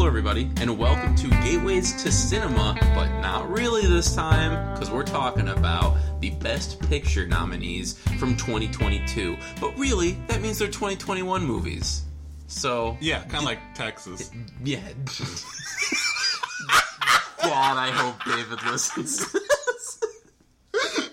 Hello everybody, and welcome to Gateways to Cinema, but not really this time, because we're talking about the Best Picture nominees from 2022. But really, that means they're 2021 movies. So... yeah, kind of like Texas. Yeah. God, I hope David listens to this.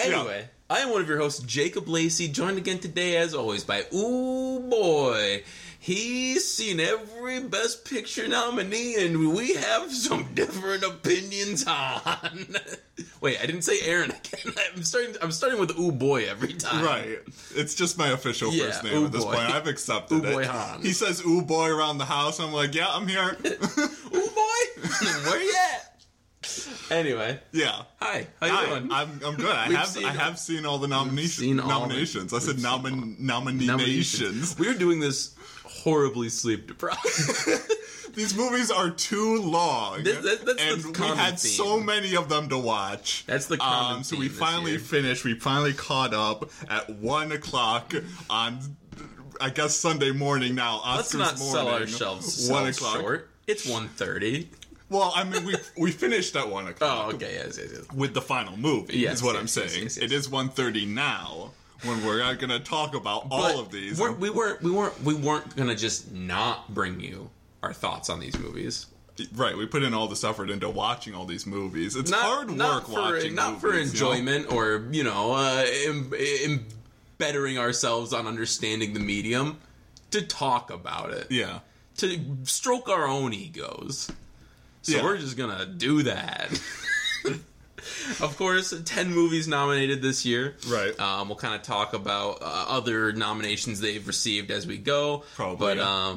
Anyway... yeah. I am one of your hosts, Jacob Lacey, joined again today, as always, by Ooh Boy. He's seen every Best Picture nominee, and we have some different opinions on. Wait, I didn't say Aaron again. I'm starting with Ooh Boy every time. Right. It's just my official first name Ooh at this boy. Point. I've accepted Ooh it. Ooh Boy Han. He says Ooh Boy around the house. I'm like, yeah, I'm here. Ooh Boy? Where you at? Anyway, yeah. Hi, how you doing? I'm good. I have seen all the nominations. I said nominations. We're doing this horribly sleep deprived. These movies are too long, that's we had theme. So many of them to watch. That's the common theme. So we finally finished. We finally caught up at 1 o'clock on, I guess, Sunday morning. Now Oscars morning. Let's not sell ourselves 1 o'clock. Short. It's 1:30. Well, I mean, we finished at 1 o'clock. Oh, okay, yes. With the final movie, yes, is what I'm saying. Yes. It is 1:30 now, when we're going to talk about all of these. We weren't going to just not bring you our thoughts on these movies. Right, we put in all this effort into watching all these movies. It's hard work watching movies, not for enjoyment or, you know, bettering ourselves on understanding the medium, to talk about it. Yeah. To stroke our own egos. So we're just going to do that. Of course, 10 movies nominated this year. Right. We'll kind of talk about other nominations they've received as we go. Probably. But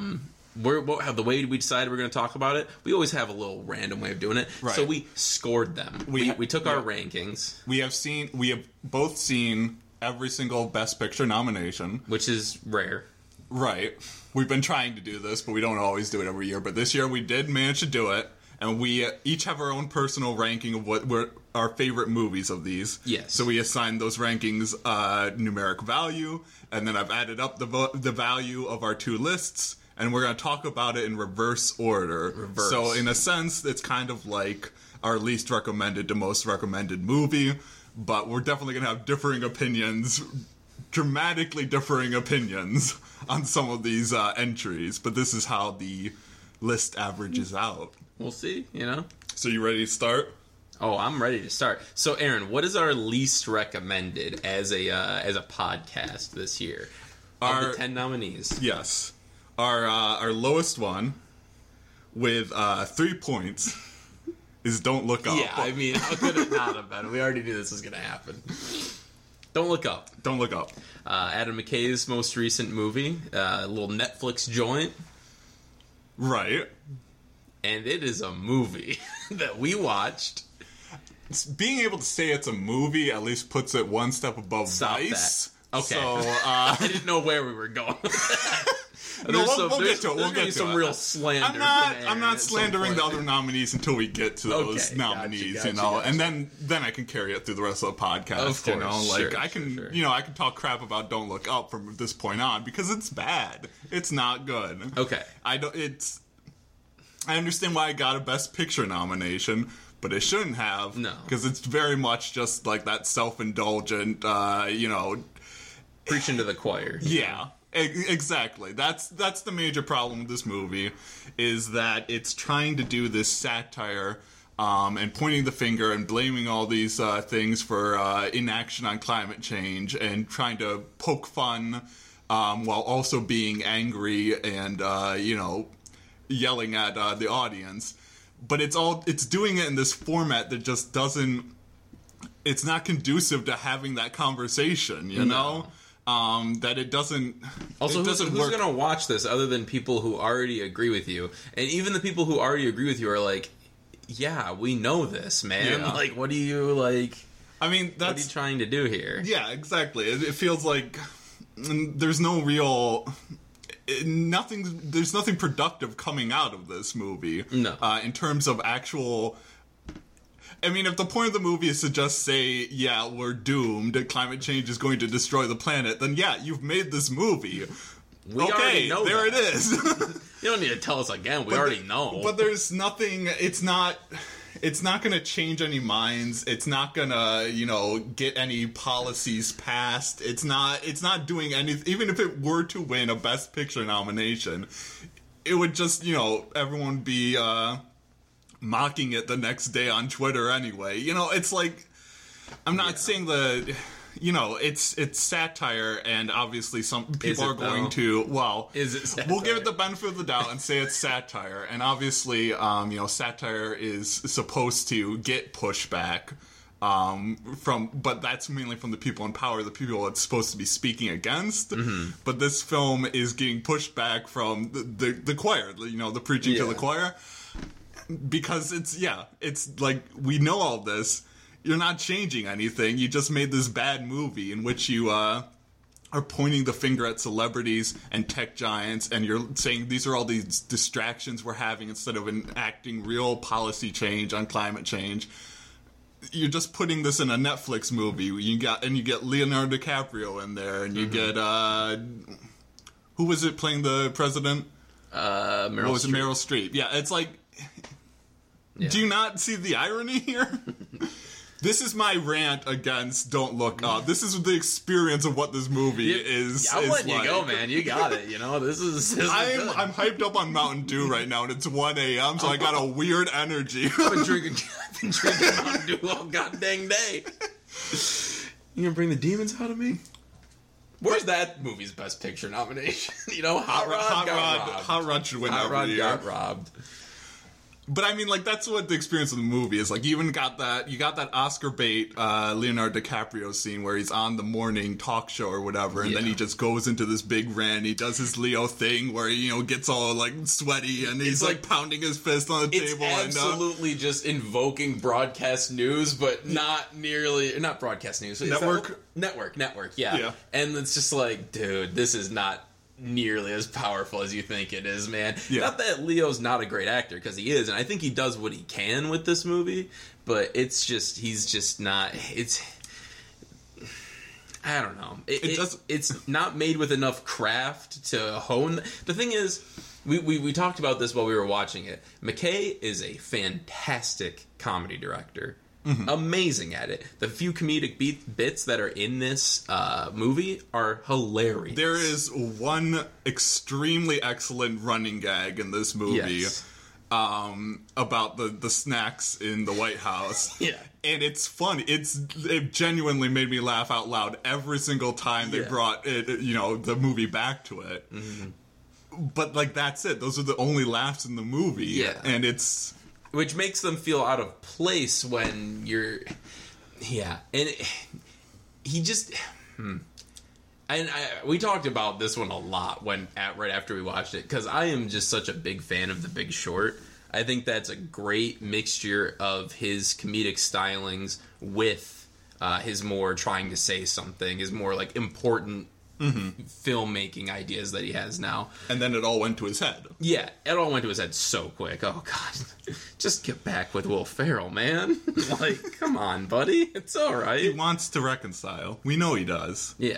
the way we decided we're going to talk about it, we always have a little random way of doing it. Right. So we scored them. We took our rankings. We have both seen every single Best Picture nomination. Which is rare. Right. We've been trying to do this, but we don't always do it every year. But this year we did manage to do it. And we each have our own personal ranking of what were our favorite movies of these. Yes. So we assign those rankings numeric value, and then I've added up the value of our two lists, and we're going to talk about it in reverse order. So in a sense, it's kind of like our least recommended to most recommended movie, but we're definitely going to have differing opinions, dramatically differing opinions on some of these entries. But this is how the list averages out. We'll see, you know? So you ready to start? Oh, I'm ready to start. So, Aaron, what is our least recommended as a podcast this year? Of the 10 nominees. Yes. Our lowest one, with 3 points, is Don't Look Up. Yeah, I mean, how could it not have been? We already knew this was going to happen. Don't Look Up. Don't Look Up. Adam McKay's most recent movie, a little Netflix joint. Right. And it is a movie that we watched. Being able to say it's a movie at least puts it one step above Vice. That. Okay. So, I didn't know where we were going with that. No, we'll get to it. We'll get to some real slander. I'm not slandering the other nominees until we get to those nominees, gotcha, you know. Gotcha. And then I can carry it through the rest of the podcast. Of course, you know, like I can talk crap about Don't Look Up from this point on because it's bad. It's not good. Okay. I understand why I got a Best Picture nomination, but it shouldn't have. No. Because it's very much just like that self-indulgent, preaching to the choir. Yeah, exactly. That's the major problem with this movie, is that it's trying to do this satire and pointing the finger and blaming all these things for inaction on climate change and trying to poke fun while also being angry and, yelling at the audience, but it's doing it in this format that just it's not conducive to having that conversation, you know? That it doesn't... Also, who's going to watch this other than people who already agree with you? And even the people who already agree with you are like, yeah, we know this, man. Yeah. Like, what are you, like... I mean, that's... What are you trying to do here? Yeah, exactly. It feels like there's no real... There's nothing productive coming out of this movie. No. In terms of actual... I mean, if the point of the movie is to just say, yeah, we're doomed, climate change is going to destroy the planet, then yeah, you've made this movie. We already know there that. It is. You don't need to tell us again. We already know. But there's nothing. It's not going to change any minds. It's not going to, get any policies passed. It's not doing anything. Even if it were to win a Best Picture nomination, it would just, everyone be mocking it the next day on Twitter anyway. It's like, I'm not saying the... it's satire, and obviously some people are going to... Well, is it satire? We'll give it the benefit of the doubt and say it's satire. And obviously, satire is supposed to get pushback but that's mainly from the people in power, the people it's supposed to be speaking against. Mm-hmm. But this film is getting pushback from the choir, the preaching to the choir. Because it's like, we know all this. You're not changing anything. You just made this bad movie in which you are pointing the finger at celebrities and tech giants, and you're saying these are all these distractions we're having instead of enacting real policy change on climate change. You're just putting this in a Netflix movie. You get Leonardo DiCaprio in there, and you get who was it playing the president? Meryl Streep. Yeah, it's like, do you not see the irony here? This is my rant against Don't Look Up. This is the experience of what this movie is. I'm letting you go, man. You got it. This is I'm hyped up on Mountain Dew right now, and it's 1 a.m., so I got a weird energy. I've been drinking Mountain Dew all goddamn day. You gonna bring the demons out of me? Where's that movie's Best Picture nomination? Hot Rod got robbed. Hot Rod should win every year. Hot Rod got robbed. But I mean, that's what the experience of the movie is. You even got that. You got that Oscar bait Leonardo DiCaprio scene where he's on the morning talk show or whatever, and then he just goes into this big rant. He does his Leo thing where he gets all sweaty, and he's like pounding his fist on the table. It's absolutely just invoking Broadcast News, but not nearly. Not Broadcast News. Network. Yeah. And it's just like, dude, this is not nearly as powerful as you think it is, man. Yeah. Not that Leo's not a great actor, because he is, and I think he does what he can with this movie, but it's just, he's just not, it's, I don't know. It's not made with enough craft to hone. The thing is, we talked about this while we were watching it. McKay is a fantastic comedy director. Mm-hmm. Amazing at it. The few comedic bits that are in this movie are hilarious. There is one extremely excellent running gag in this movie about the snacks in the White House. Yeah. And it's funny. It genuinely made me laugh out loud every single time they brought it, the movie back to it. Mm-hmm. But that's it. Those are the only laughs in the movie. Yeah. And it's... Which makes them feel out of place when you're... Yeah. And he just... And we talked about this one a lot right after we watched it, because I am just such a big fan of The Big Short. I think that's a great mixture of his comedic stylings with his more trying to say something, his more important... Mm-hmm. filmmaking ideas that he has now. And then it all went to his head. Yeah, it all went to his head so quick. Oh, God. Just get back with Will Ferrell, man. Come on, buddy. It's all right. He wants to reconcile. We know he does. Yeah.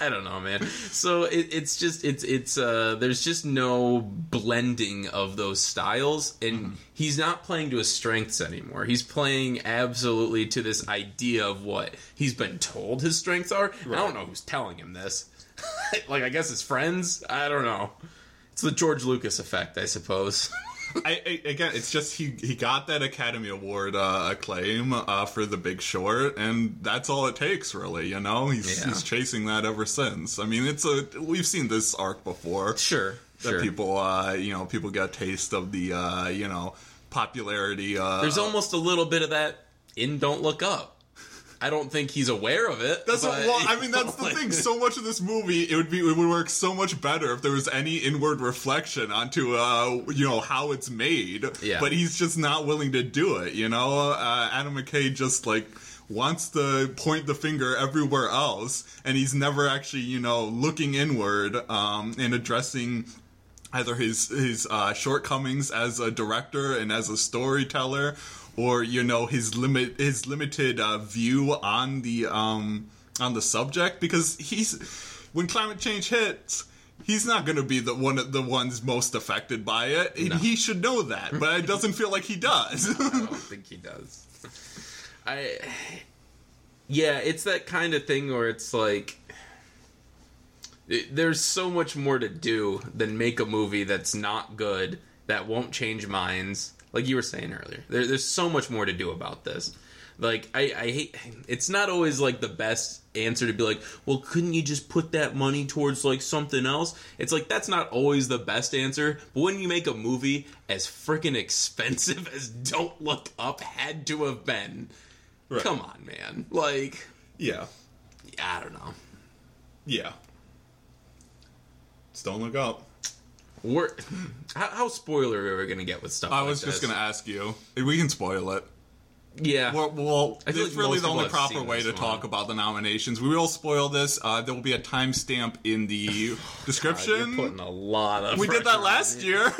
I don't know, man. So it's just, there's just no blending of those styles, and he's not playing to his strengths anymore. He's playing absolutely to this idea of what he's been told his strengths are. Right. I don't know who's telling him this. I guess his friends? I don't know. It's the George Lucas effect, I suppose. Again, it's just he got that Academy Award acclaim for The Big Short, and that's all it takes, really, He's chasing that ever since. I mean, we've seen this arc before. Sure. People, people get a taste of the, popularity. There's almost a little bit of that in Don't Look Up. I don't think he's aware of it. That's the thing. So much of this movie, it would work so much better if there was any inward reflection onto, how it's made. Yeah. But he's just not willing to do it, Adam McKay just, wants to point the finger everywhere else, and he's never actually, looking inward and addressing either his shortcomings as a director and as a storyteller, or his limited view on the subject, because he's when climate change hits, he's not going to be the ones most affected by it. No. And he should know that, but it doesn't feel like he does. No, I don't think he does. Yeah, it's that kind of thing where it's like, there's so much more to do than make a movie that's not good, that won't change minds. Like you were saying earlier, there's so much more to do about this. Like, I hate... It's not always, like, the best answer to be like, well, couldn't you just put that money towards, like, something else? It's like, that's not always the best answer, but when you make a movie as freaking expensive as Don't Look Up had to have been, right. Come on, man. Like... Yeah. I don't know. Yeah. It's Don't Look Up. How spoiler are we going to get with stuff like this? I was just going to ask you. We can spoil it. Yeah. Well, it's like really the only proper way to talk about the nominations. We will spoil this. There will be a timestamp in the description. God, you're putting a lot of... We did that last year.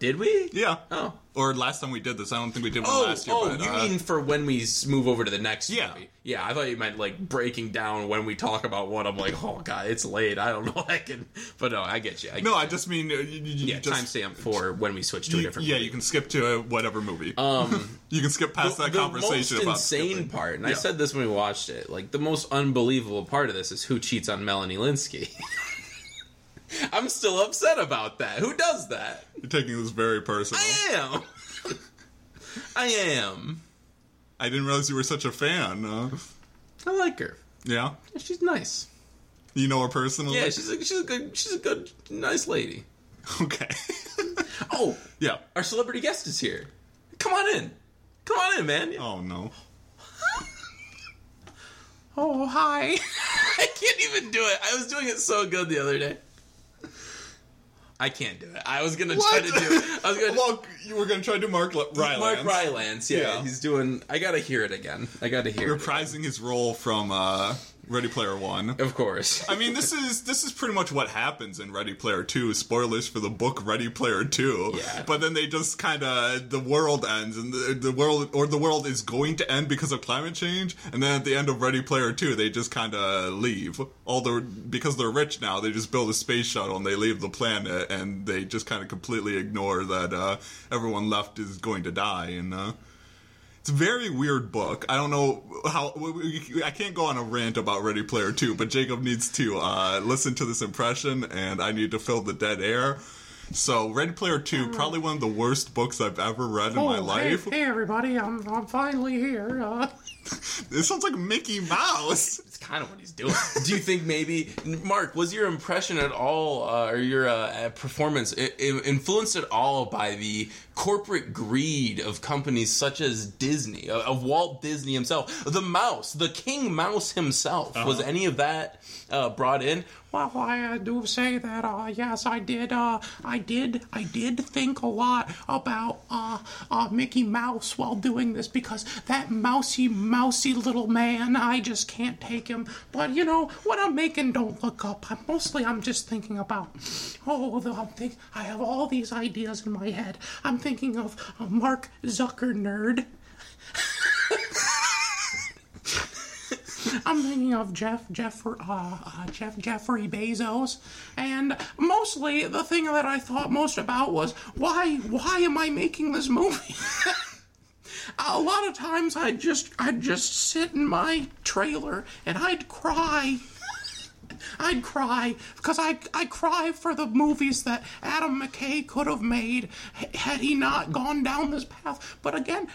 Did we? Yeah. Oh. Or last time we did this. I don't think we did one last year. Oh, but, you mean for when we move over to the next movie? Yeah, I thought you meant like breaking down when we talk about what I'm like, oh, God, it's late. I don't know. But no, I get you. I just mean... timestamp for when we switch to a different movie. Yeah, you can skip to whatever movie. You can skip past that conversation about the most insane part, and I said this when we watched it, like, the most unbelievable part of this is who cheats on Melanie Linsky. I'm still upset about that. Who does that? You're taking this very personal. I am. I didn't realize you were such a fan. I like her. Yeah? She's nice. You know her personally? Yeah, she's a good, nice lady. Okay. Yeah. Our celebrity guest is here. Come on in, man. Oh, no. Oh, hi. I can't even do it. I was doing it so good the other day. I can't do it. I was going to try to do it. Well, you were going to try to do Mark Rylance. Mark Rylance, yeah. He's doing... I got to hear it again. Reprising his role from Ready Player One. Of course. I mean, this is pretty much what happens in Ready Player Two. Spoilers for the book Ready Player Two. Yeah. But then they just kind of... The world ends, and the world is going to end because of climate change, and then at the end of Ready Player Two, they just kind of leave. Because they're rich now, they just build a space shuttle, and they leave the planet. And they just kind of completely ignore that everyone left is going to die. And it's a very weird book. I don't know how... I can't go on a rant about Ready Player 2, but Jacob needs to listen to this impression, and I need to fill the dead air. So, Ready Player 2, probably one of the worst books I've ever read in my life. Hey, everybody, I'm finally here. It sounds like Mickey Mouse. It's kind of what he's doing. Do you think maybe, Mark, was your impression at all, or your performance, influenced at all by the corporate greed of companies such as Disney, of Walt Disney himself? The mouse, the King Mouse himself, was any of that brought in? Well, I do say that, yes, I did, I did think a lot about, Mickey Mouse while doing this, because that mousy little man, I just can't take him. But, you know, when I'm making Don't Look Up, I'm just thinking about, I have all these ideas in my head. I'm thinking of a Mark Zucker nerd. I'm thinking of Jeffrey Bezos, and mostly the thing that I thought most about was why am I making this movie? A lot of times I'd just sit in my trailer and I'd cry. I'd cry because I cry for the movies that Adam McKay could have made had he not gone down this path. But again,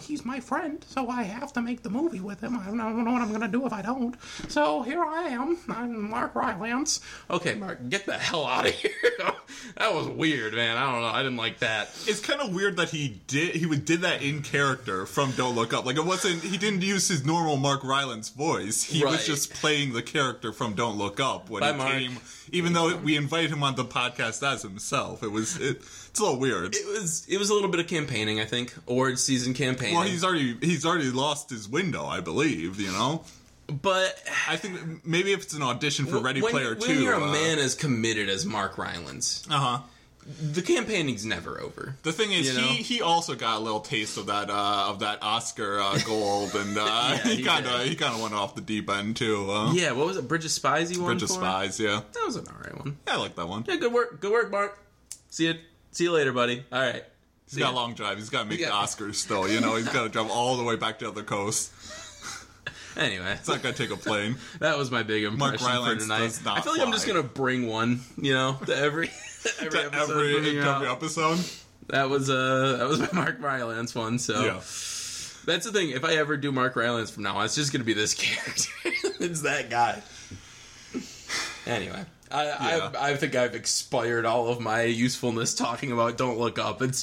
he's my friend, so I have to make the movie with him. I don't know what I'm going to do if I don't. So here I am. I'm Mark Rylance. Okay, Mark, get the hell out of here. That was weird, man. I don't know. I didn't like that. It's kind of weird that he did that in character from Don't Look Up. Like, he didn't use his normal Mark Rylance voice. He was just playing the character from Don't Look Up when he came, even though we invited him on the podcast as himself. It's a little weird. It was a little bit of campaigning, I think. Award season campaigning. Well, he's already lost his window, I believe, you know? But I think maybe if it's an audition for Ready Player 2... When you're a man as committed as Mark Rylance... The campaigning's never over. The thing is, he also got a little taste of that Oscar gold, and yeah, he kind of went off the deep end too. Yeah, what was it? Bridge of Spies. He won. Bridge of Spies. Yeah, that was an alright one. Yeah, I like that one. Yeah, good work. Good work, Mark. See you later, buddy. All right. He's got a long drive. He's got to make the Oscars still. You know, he's got to drive all the way back to the coast. Anyway, it's not gonna take a plane. That was my big impression for tonight. I feel like I'm just gonna bring one, you know, to every episode. That was my Mark Rylance one. So that's the thing. If I ever do Mark Rylance from now on, it's just gonna be this character. It's that guy. Anyway, I think I've expired all of my usefulness talking about Don't Look Up. It's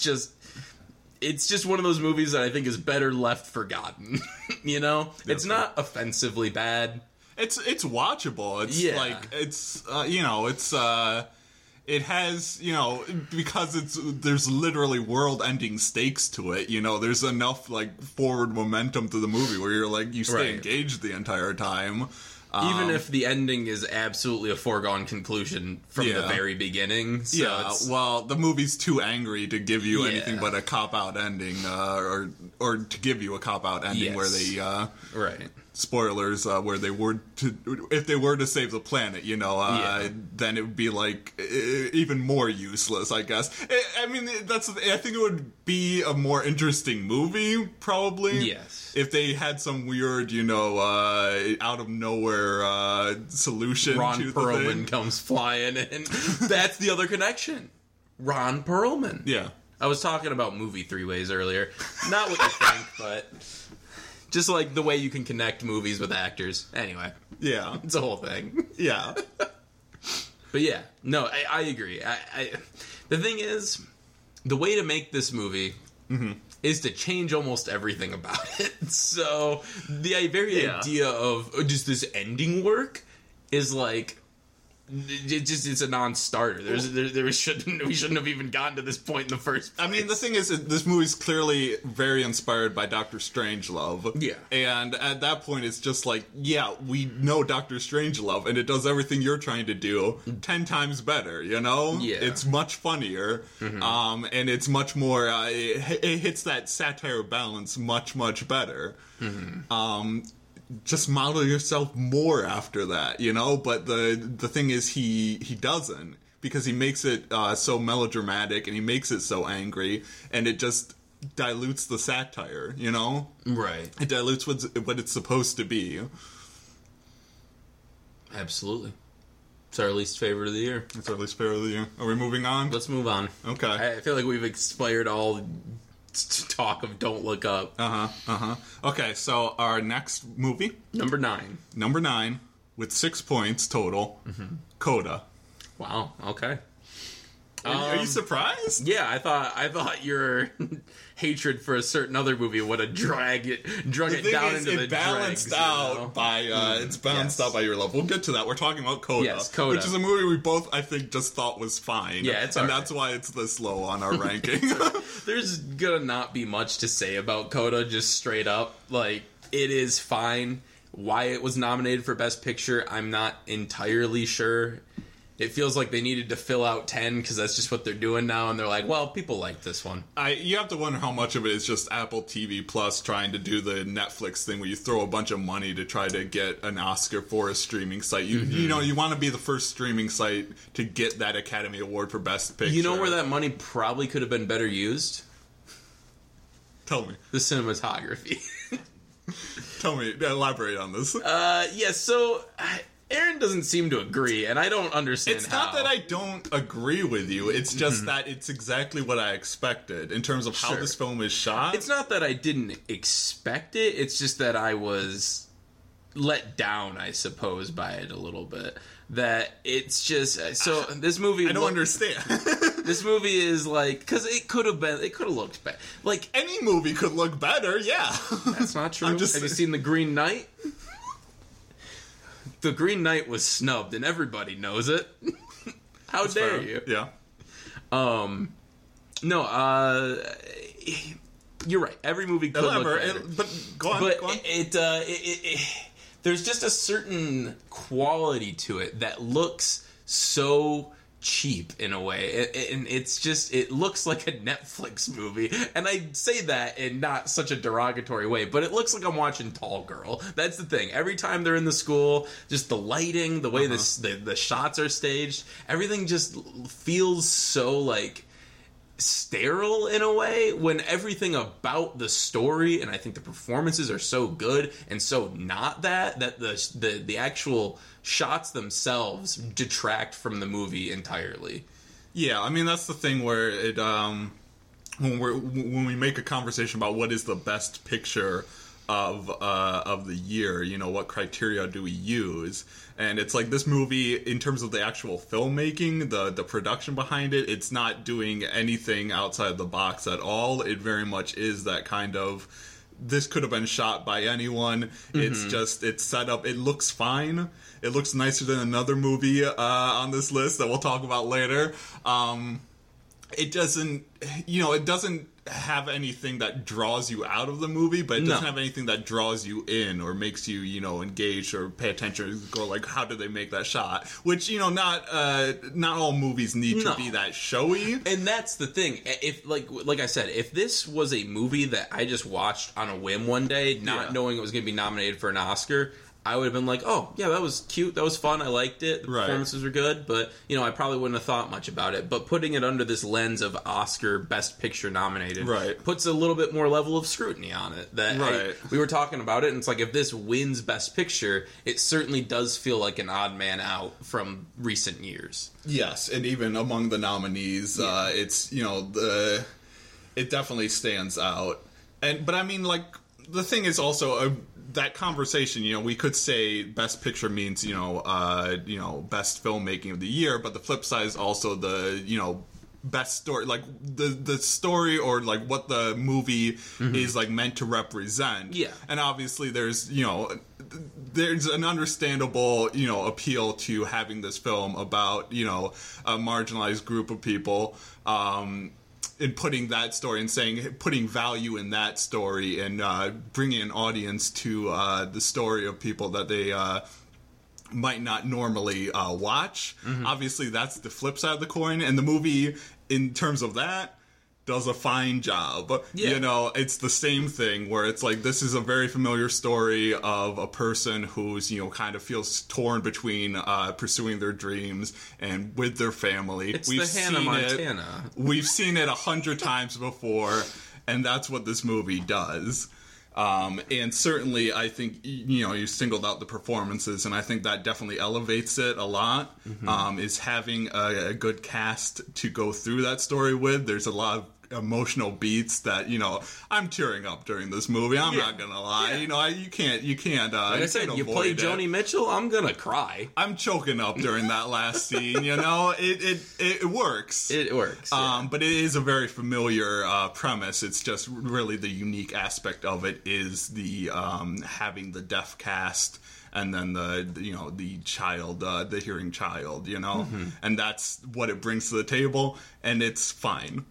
just one of those movies that I think is better left forgotten. You know, it's not offensively bad. It's watchable. It's like it's you know, it's it has, you know, because there's literally world-ending stakes to it. You know, there's enough like forward momentum to the movie where you're like you stay engaged the entire time. Even if the ending is absolutely a foregone conclusion from the very beginning. So the movie's too angry to give you anything but a cop-out ending, or to give you a cop-out ending where they... Spoilers, where they were to... If they were to save the planet, you know, then it would be, like, even more useless, I guess. I think it would be a more interesting movie, probably. Yes. If they had some weird, you know, out-of-nowhere solution to the thing. Ron Perlman comes flying in. That's the other connection. Ron Perlman. Yeah. I was talking about movie three-ways earlier. Not what you think, but... Just, like, the way you can connect movies with actors. Anyway. Yeah. It's a whole thing. Yeah. But, yeah. No, I agree. The thing is, the way to make this movie is to change almost everything about it. So, the very idea of, does this ending work, is, like... It's a non-starter. We shouldn't have even gotten to this point in the first place. I mean, the thing is, this movie's clearly very inspired by Doctor Strangelove. Yeah. And at that point, it's just like, yeah, we know Doctor Strangelove, and it does everything you're trying to do 10 times better, you know? Yeah. It's much funnier, and it's much more, it hits that satire balance much, much better. Just model yourself more after that, you know? But the thing is, he doesn't, because he makes it so melodramatic, and he makes it so angry, and it just dilutes the satire, you know? Right. It dilutes what it's supposed to be. Absolutely. It's our least favorite of the year. It's our least favorite of the year. Are we moving on? Let's move on. Okay. I feel like we've expired all... talk of Don't Look Up. Okay, so our next movie, number 9 with 6 points total, Coda. Wow, okay. Are you surprised? Yeah, I thought your hatred for a certain other movie would have dragged it down into the dregs, balanced out by your love. We'll get to that. We're talking about Coda, which is a movie we both, I think, just thought was fine. Yeah, it's that's why it's this low on our ranking. There's gonna not be much to say about Coda, just straight up. Like, it is fine. Why it was nominated for Best Picture, I'm not entirely sure. It feels like they needed to fill out 10 because that's just what they're doing now, and they're like, well, people like this one. You have to wonder how much of it is just Apple TV Plus trying to do the Netflix thing where you throw a bunch of money to try to get an Oscar for a streaming site. You know, you want to be the first streaming site to get that Academy Award for Best Picture. You know where that money probably could have been better used? Tell me. The cinematography. Tell me. Elaborate on this. Aaron doesn't seem to agree, and I don't understand how. It's not that I don't agree with you. It's just that it's exactly what I expected in terms of how this film is shot. It's not that I didn't expect it. It's just that I was let down, I suppose, by it a little bit. That it's just... So, this movie... I don't understand. This movie is like... Because it could have been... It could have looked better. Like, any movie could look better, yeah. That's not true. Have you seen The Green Knight? The Green Knight was snubbed, and everybody knows it. How that's dare fair. You? Yeah. You're right. Every movie could look better. Go on. There's just a certain quality to it that looks so cheap in a way, and it's just, it looks like a Netflix movie, and I say that in not such a derogatory way, but it looks like I'm watching Tall Girl. That's the thing. Every time they're in the school, just the lighting, the way the shots are staged, everything just feels so like sterile in a way, when everything about the story, and I think the performances are so good and so not that the actual shots themselves detract from the movie entirely. Yeah, I mean, that's the thing where it when we make a conversation about what is the best picture of the year, you know, what criteria do we use? And it's like this movie, in terms of the actual filmmaking, the production behind it, it's not doing anything outside the box at all. It very much is that kind of, this could have been shot by anyone. Mm-hmm. It's just, it's set up, it looks fine. It looks nicer than another movie on this list that we'll talk about later. It doesn't, you know, it doesn't have anything that draws you out of the movie, but it doesn't have anything that draws you in or makes you, you know, engaged or pay attention or go like, how did they make that shot? Which, you know, not all movies need to be that showy. And that's the thing. If like I said, if this was a movie that I just watched on a whim one day, not knowing it was going to be nominated for an Oscar, I would have been like, oh, yeah, that was cute, that was fun, I liked it, the performances were good, but, you know, I probably wouldn't have thought much about it. But putting it under this lens of Oscar Best Picture nominated puts a little bit more level of scrutiny on it. That we were talking about it, and it's like, if this wins Best Picture, it certainly does feel like an odd man out from recent years. Yes, and even among the nominees, it's, you know, it definitely stands out. But, I mean, like, the thing is also that conversation, you know, we could say Best Picture means, you know, best filmmaking of the year, but the flip side is also the, you know, best story, like the story or like what the movie is like meant to represent. Yeah. And obviously there's, you know, there's an understandable, you know, appeal to having this film about, you know, a marginalized group of people, and putting that story and saying, putting value in that story and bringing an audience to the story of people that they might not normally watch. Mm-hmm. Obviously, that's the flip side of the coin. And the movie, in terms of that, does a fine job. Yeah. You know, it's the same thing where it's like, this is a very familiar story of a person who's, you know, kind of feels torn between pursuing their dreams and with their family. It's the Hannah Montana. We've seen it 100 times before, and that's what this movie does. And certainly, I think, you know, you singled out the performances, and I think that definitely elevates it a lot, is having a good cast to go through that story with. There's a lot of emotional beats that, you know, I'm tearing up during this movie. I'm not gonna lie. Yeah. You know, you can't. Like I said, you play Joni Mitchell, I'm gonna cry. I'm choking up during that last scene. You know, it works. It works. Yeah. But it is a very familiar premise. It's just really the unique aspect of it is the having the deaf cast. And then the you know, the child, the hearing child, you know, and that's what it brings to the table, and it's fine.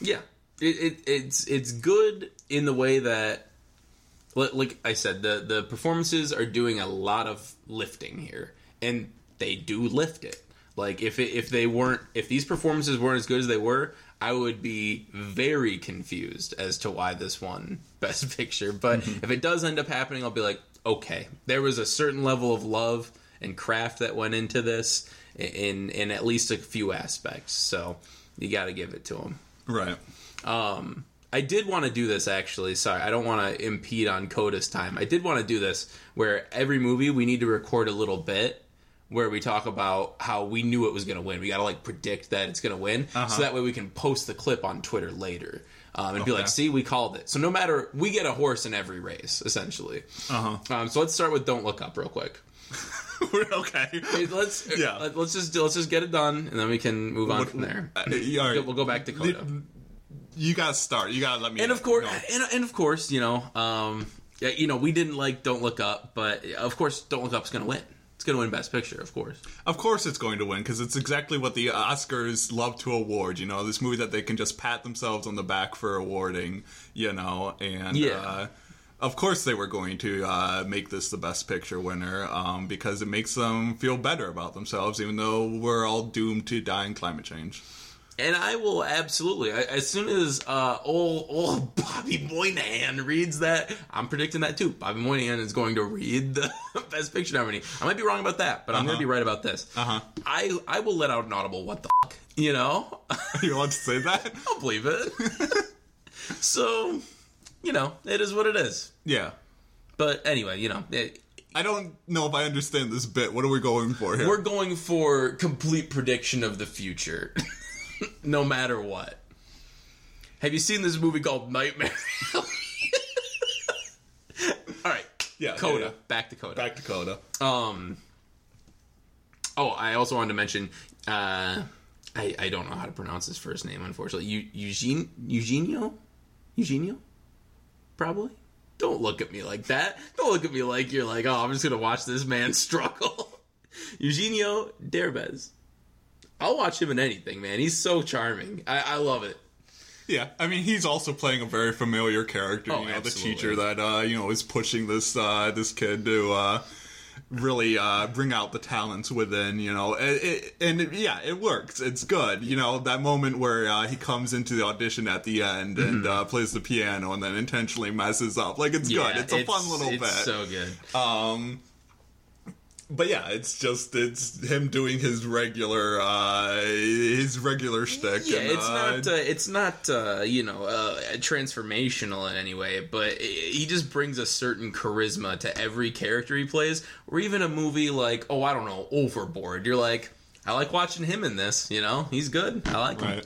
Yeah, it's good in the way that, like I said, the performances are doing a lot of lifting here, and they do lift it. Like if these performances weren't as good as they were, I would be very confused as to why this won Best Picture. But if it does end up happening, I'll be like, okay, there was a certain level of love and craft that went into this in at least a few aspects, so you got to give it to them. Right. I did want to do this, actually. Sorry, I don't want to impede on Coda's time. I did want to do this, where every movie we need to record a little bit where we talk about how we knew it was going to win. We got to, like, predict that it's going to win, so that way we can post the clip on Twitter later. And be like, see, we called it. So no matter, we get a horse in every race, essentially. So let's start with Don't Look Up real quick. Let's just get it done, and then we can move on from there. We'll go back to Coda. You gotta start. You gotta let me. And of course, you know, we didn't like Don't Look Up, but of course, Don't Look Up's gonna win. It's going to win Best Picture, of course. Of course it's going to win, because it's exactly what the Oscars love to award, you know, this movie that they can just pat themselves on the back for awarding, you know, and Of course they were going to make this the Best Picture winner, because it makes them feel better about themselves, even though we're all doomed to die in climate change. And I will absolutely, as soon as old Bobby Moynihan reads that, I'm predicting that too. Bobby Moynihan is going to read the Best Picture nominee. I might be wrong about that, but I'm going to be right about this. I will let out an audible, what the fuck, you know? You want to say that? I'll believe it. So, you know, it is what it is. Yeah. But anyway, you know... I don't know if I understand this bit. What are we going for here? We're going for complete prediction of the future. No matter what. Have you seen this movie called Nightmare Alley? All right. Yeah. Coda. Yeah. Back to Coda. Back to Coda. Oh, I also wanted to mention... I don't know how to pronounce his first name, unfortunately. Eugenio? Probably. Don't look at me like that. Don't look at me like you're like, oh, I'm just going to watch this man struggle. Eugenio Derbez. I'll watch him in anything, man. He's so charming. I love it. Yeah, I mean, he's also playing a very familiar character. Oh, you know, absolutely. The teacher that, you know, is pushing this this kid to really bring out the talents within, you know. Yeah, it works. It's good. You know, that moment where he comes into the audition at the end and plays the piano and then intentionally messes up. Like, it's good. It's a fun little bit. It's so good. But yeah, it's him doing his regular shtick. Yeah, and, it's not you know, transformational in any way, but he just brings a certain charisma to every character he plays. Or even a movie like, oh, I don't know, Overboard. You're like, I like watching him in this. You know, he's good. I like him.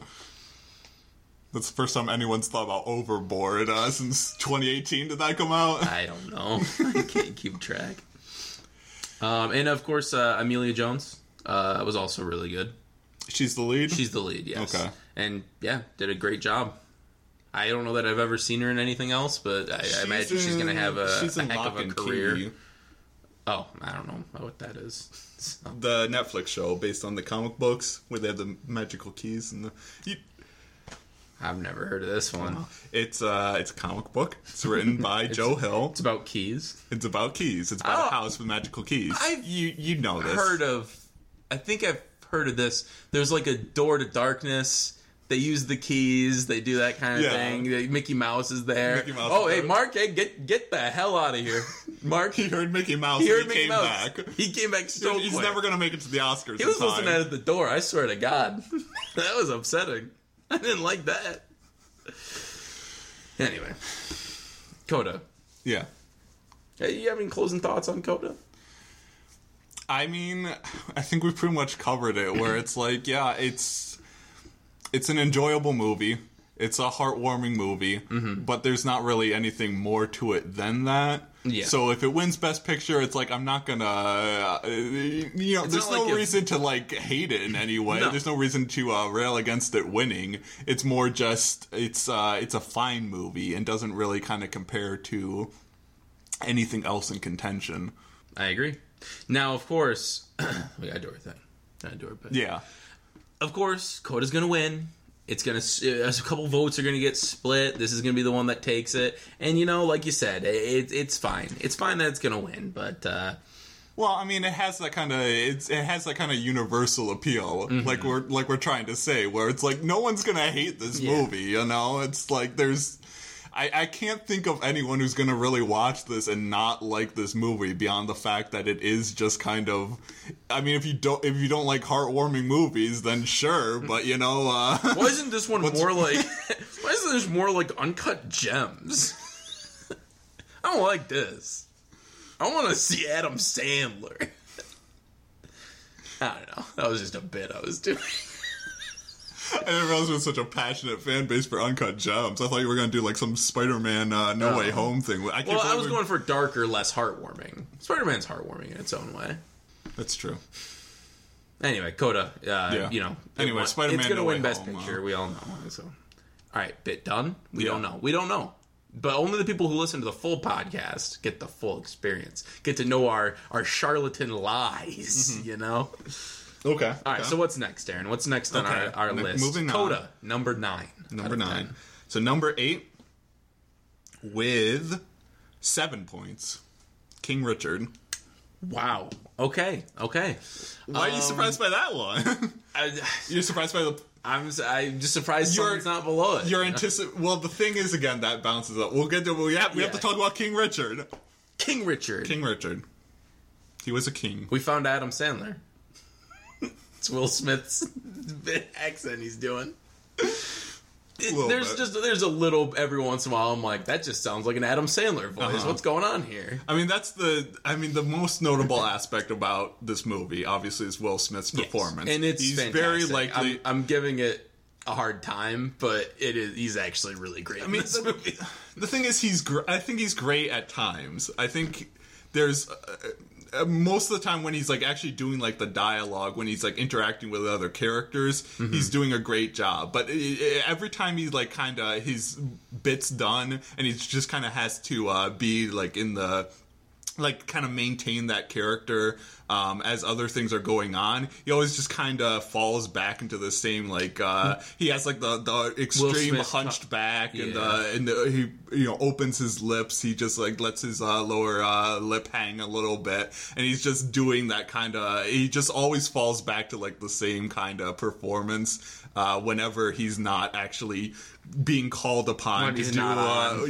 That's the first time anyone's thought about Overboard since 2018. Did that come out? I don't know. I can't keep track. And of course, Amelia Jones was also really good. She's the lead? She's the lead, yes. Okay. And yeah, did a great job. I don't know that I've ever seen her in anything else, but I imagine she's going to have a heck of a career. Key. Oh, I don't know what that is. So. The Netflix show based on the comic books where they have the magical keys and the. I've never heard of this one. It's a comic book. It's written by Joe Hill. It's about keys. It's about a house with magical keys. You know this. I think I've heard of this. There's like a door to darkness. They use the keys. They do that kind of thing. Mickey Mouse is there. Mickey Mouse is there. Hey, Mark, get the hell out of here. Mark. He heard Mickey Mouse. He came back. He came back so quick. He's never going to make it to the Oscars. He was listening at the door, I swear to God. That was upsetting. I didn't like that. Anyway. Coda. Yeah. Hey, you have any closing thoughts on Coda? I mean, I think we've pretty much covered it, where it's like, yeah, it's an enjoyable movie. It's a heartwarming movie, but there's not really anything more to it than that. Yeah. So if it wins Best Picture, it's like, I'm not gonna... you know, it's there's no reason to, like, hate it in any way. No. There's no reason to rail against it winning. It's more just, it's a fine movie and doesn't really kind of compare to anything else in contention. I agree. Now, of course... we gotta do our thing. Yeah. Of course, Coda's gonna win. It's going to, a couple votes are going to get split. This is going to be the one that takes it. And, you know, like you said, it's fine. It's fine that it's going to win, but, well, I mean, it has that kind of universal appeal, like we're trying to say, where it's like, no one's going to hate this movie, you know? It's like, I can't think of anyone who's going to really watch this and not like this movie beyond the fact that it is just kind of... I mean, if you don't like heartwarming movies, then sure, but you know... why isn't this one more like... Why isn't this more like Uncut Gems? I don't like this. I want to see Adam Sandler. I don't know. That was just a bit I was doing. I didn't realize it was such a passionate fan base for Uncut Gems. I thought you were going to do like some Spider-Man No Way Home thing. I was going for darker, less heartwarming. Spider-Man's heartwarming in its own way. That's true. Anyway, Coda, you know. Anyway, Spider-Man it's going to win Best Picture. We all know. So, all right, bit done. We don't know. But only the people who listen to the full podcast get the full experience. Get to know our charlatan lies, you know? Okay. All right, so what's next, Aaron? What's next on our list? Moving Coda, on. Number 9. So number 8 with 7 points. King Richard. Wow. Okay. Why are you surprised by that one? You're surprised by the... I'm just surprised someone's not below it. Well, the thing is, again, that bounces up. We'll get to... We have to talk about King Richard. King Richard. He was a king. We found Adam Sandler. It's Will Smith's accent he's doing. There's a little every once in a while I'm like, that just sounds like an Adam Sandler voice. Uh-huh. What's going on here? I mean, the most notable aspect about this movie, obviously, is Will Smith's performance. And he's fantastic. Very likely. I'm giving it a hard time, but he's actually really great. I mean, this movie. The thing is, I think he's great at times. I think there's most of the time when he's like actually doing like the dialogue, when he's like interacting with other characters, mm-hmm. he's doing a great job. But every time he's like kind of his bit's done, and he just kind of has to be like in the like kind of maintain that character as other things are going on. He always just kind of falls back into the same like he has like the extreme hunched back and he opens his lips. He just like lets his lower lip hang a little bit, and he's just doing that kind of. He just always falls back to like the same kind of performance whenever he's not actually being called upon to do. So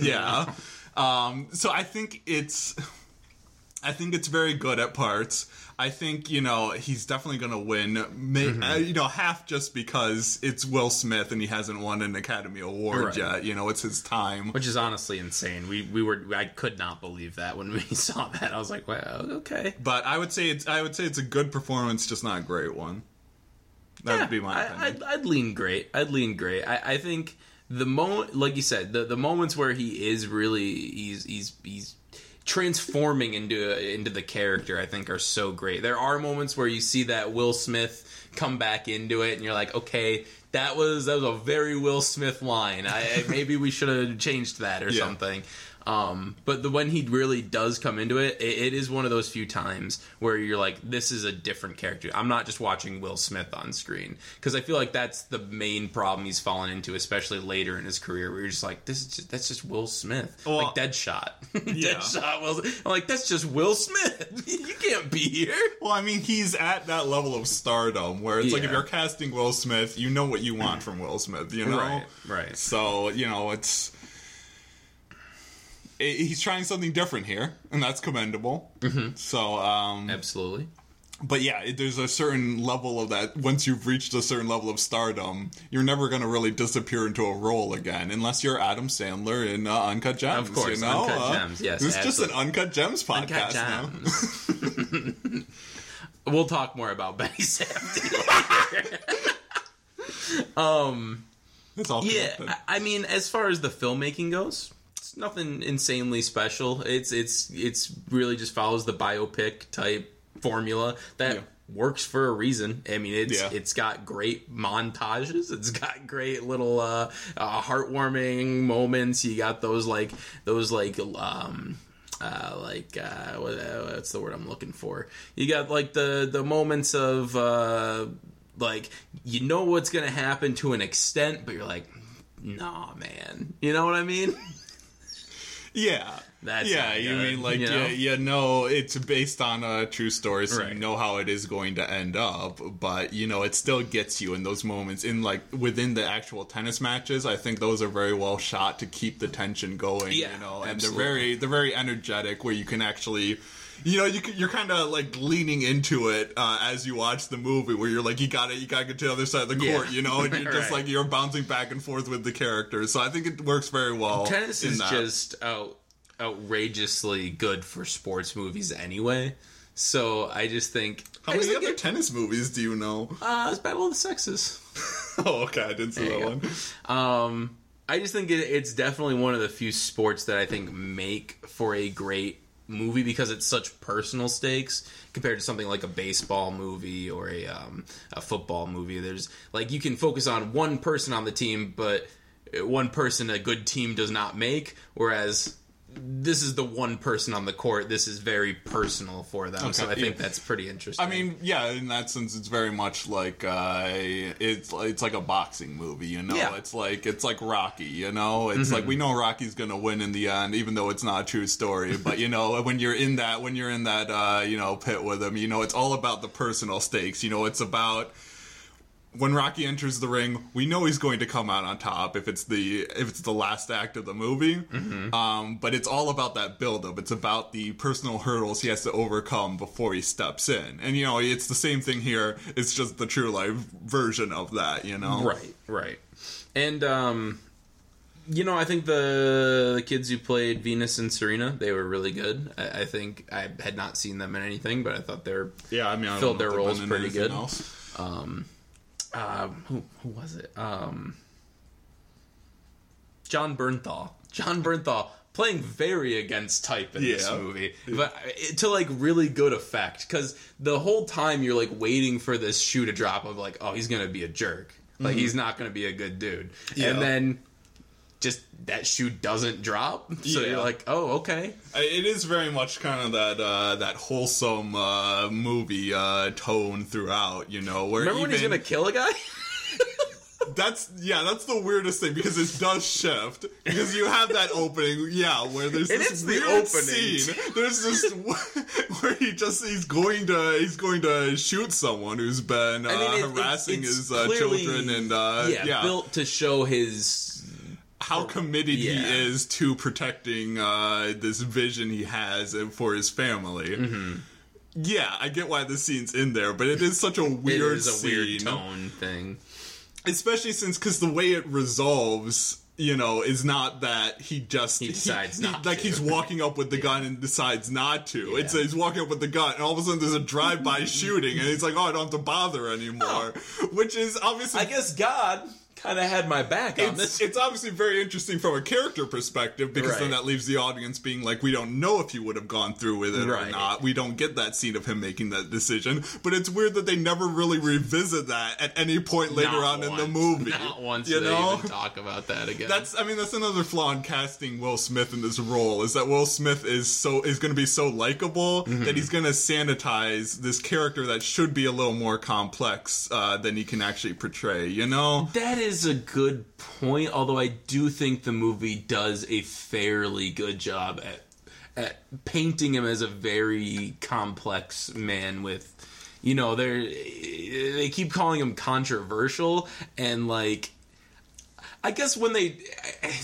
I think it's. I think it's very good at parts. I think, he's definitely going to win, half just because it's Will Smith and he hasn't won an Academy Award yet. It's his time. Which is honestly insane. I could not believe that when we saw that. I was like, wow, okay. But I would say it's a good performance, just not a great one. That would be my opinion. I'd lean great. I think the moment, like you said, the moments where he is really, he's transforming into the character, I think, are so great. There are moments where you see that Will Smith come back into it, and you're like, okay, that was a very Will Smith line. Maybe we should have changed that or something. But when he really does come into it, it is one of those few times where you're like, this is a different character. I'm not just watching Will Smith on screen. Because I feel like that's the main problem he's fallen into, especially later in his career, where you're just like, that's just Will Smith. Well, like Deadshot. Deadshot Will Smith. I'm like, that's just Will Smith. You can't be here. Well, I mean, he's at that level of stardom where it's like if you're casting Will Smith, you know what you want from Will Smith, Right. So, he's trying something different here, and that's commendable. Mm-hmm. So, absolutely. But yeah, there's a certain level of that. Once you've reached a certain level of stardom, you're never going to really disappear into a role again, unless you're Adam Sandler in Uncut Gems. Of course, Uncut Gems. Yes, it's just an Uncut Gems podcast now. We'll talk more about Betty Safdie later. It's all connected. I mean, as far as the filmmaking goes. Nothing insanely special. It's really just follows the biopic type formula that works for a reason. I mean, it's got great montages. It's got great little heartwarming moments. You got those what's the word I'm looking for? You got like the moments of like you know what's gonna happen to an extent, but you're like, nah, man. You know what I mean? Yeah, it's based on a true story, so you know how it is going to end up, but, it still gets you in those moments, within the actual tennis matches. I think those are very well shot to keep the tension going, and they're very energetic, where you can actually... You're kind of like leaning into it as you watch the movie, where you're like, you gotta get to the other side of the court, and you're just like you're bouncing back and forth with the characters. So I think it works very well. Tennis is just outrageously good for sports movies anyway. So I just think. How many other tennis movies do you know? It's Battle of the Sexes. Oh, okay, I didn't see that one. I just think it's definitely one of the few sports that I think make for a great movie, because it's such personal stakes compared to something like a baseball movie or a football movie. There's like you can focus on one person on the team, but one person a good team does not make. Whereas this is the one person on the court. This is very personal for them. Okay, so I think that's pretty interesting. I mean, yeah, in that sense, it's very much like it's like a boxing movie, you know. Yeah. It's like Rocky, you know. It's like we know Rocky's gonna win in the end, even though it's not a true story. But you know, when you're in that pit with him, you know, it's all about the personal stakes. You know, it's about. When Rocky enters the ring, we know he's going to come out on top if it's the last act of the movie. Mm-hmm. But it's all about that buildup. It's about the personal hurdles he has to overcome before he steps in. And, you know, it's the same thing here. It's just the true life version of that, you know? Right. And, you know, I think the kids who played Venus and Serena, they were really good. I think I had not seen them in anything, but I thought they were, filled their roles pretty good. Else. Who was it? John Bernthal playing very against type in this movie, but to like really good effect, because the whole time you're like waiting for this shoe to drop of like, oh, he's gonna be a jerk, like he's not gonna be a good dude, and then just that shoe doesn't drop, so you're like, oh, okay. It is very much kind of that wholesome movie tone throughout, you know. Where remember when he's gonna kill a guy? That's the weirdest thing, because it does shift, because you have that opening, where there's this weird scene. There's this where he's going to shoot someone who's been harassing his children, and built to show his. How committed he is to protecting this vision he has for his family. Mm-hmm. Yeah, I get why this scene's in there, but it is such a weird it is a scene. Weird tone thing. Especially since, because the way it resolves, you know, is not that he just... He decides not to. Like, he's walking up with the gun and decides not to. Yeah. It's he's walking up with the gun, and all of a sudden there's a drive-by shooting, and he's like, oh, I don't have to bother anymore. Oh. Which is obviously... I guess God... kind of had my back on this. It's obviously very interesting from a character perspective, because then that leaves the audience being like, we don't know if he would have gone through with it or not. We don't get that scene of him making that decision. But it's weird that they never really revisit that at any point later on in the movie. Not once do they even talk about that again. That's another flaw in casting Will Smith in this role, is that Will Smith is going to be so likable that he's going to sanitize this character that should be a little more complex than he can actually portray, you know? That is a good point, although I do think the movie does a fairly good job at painting him as a very complex man with, you know, they keep calling him controversial, and like, I guess when they,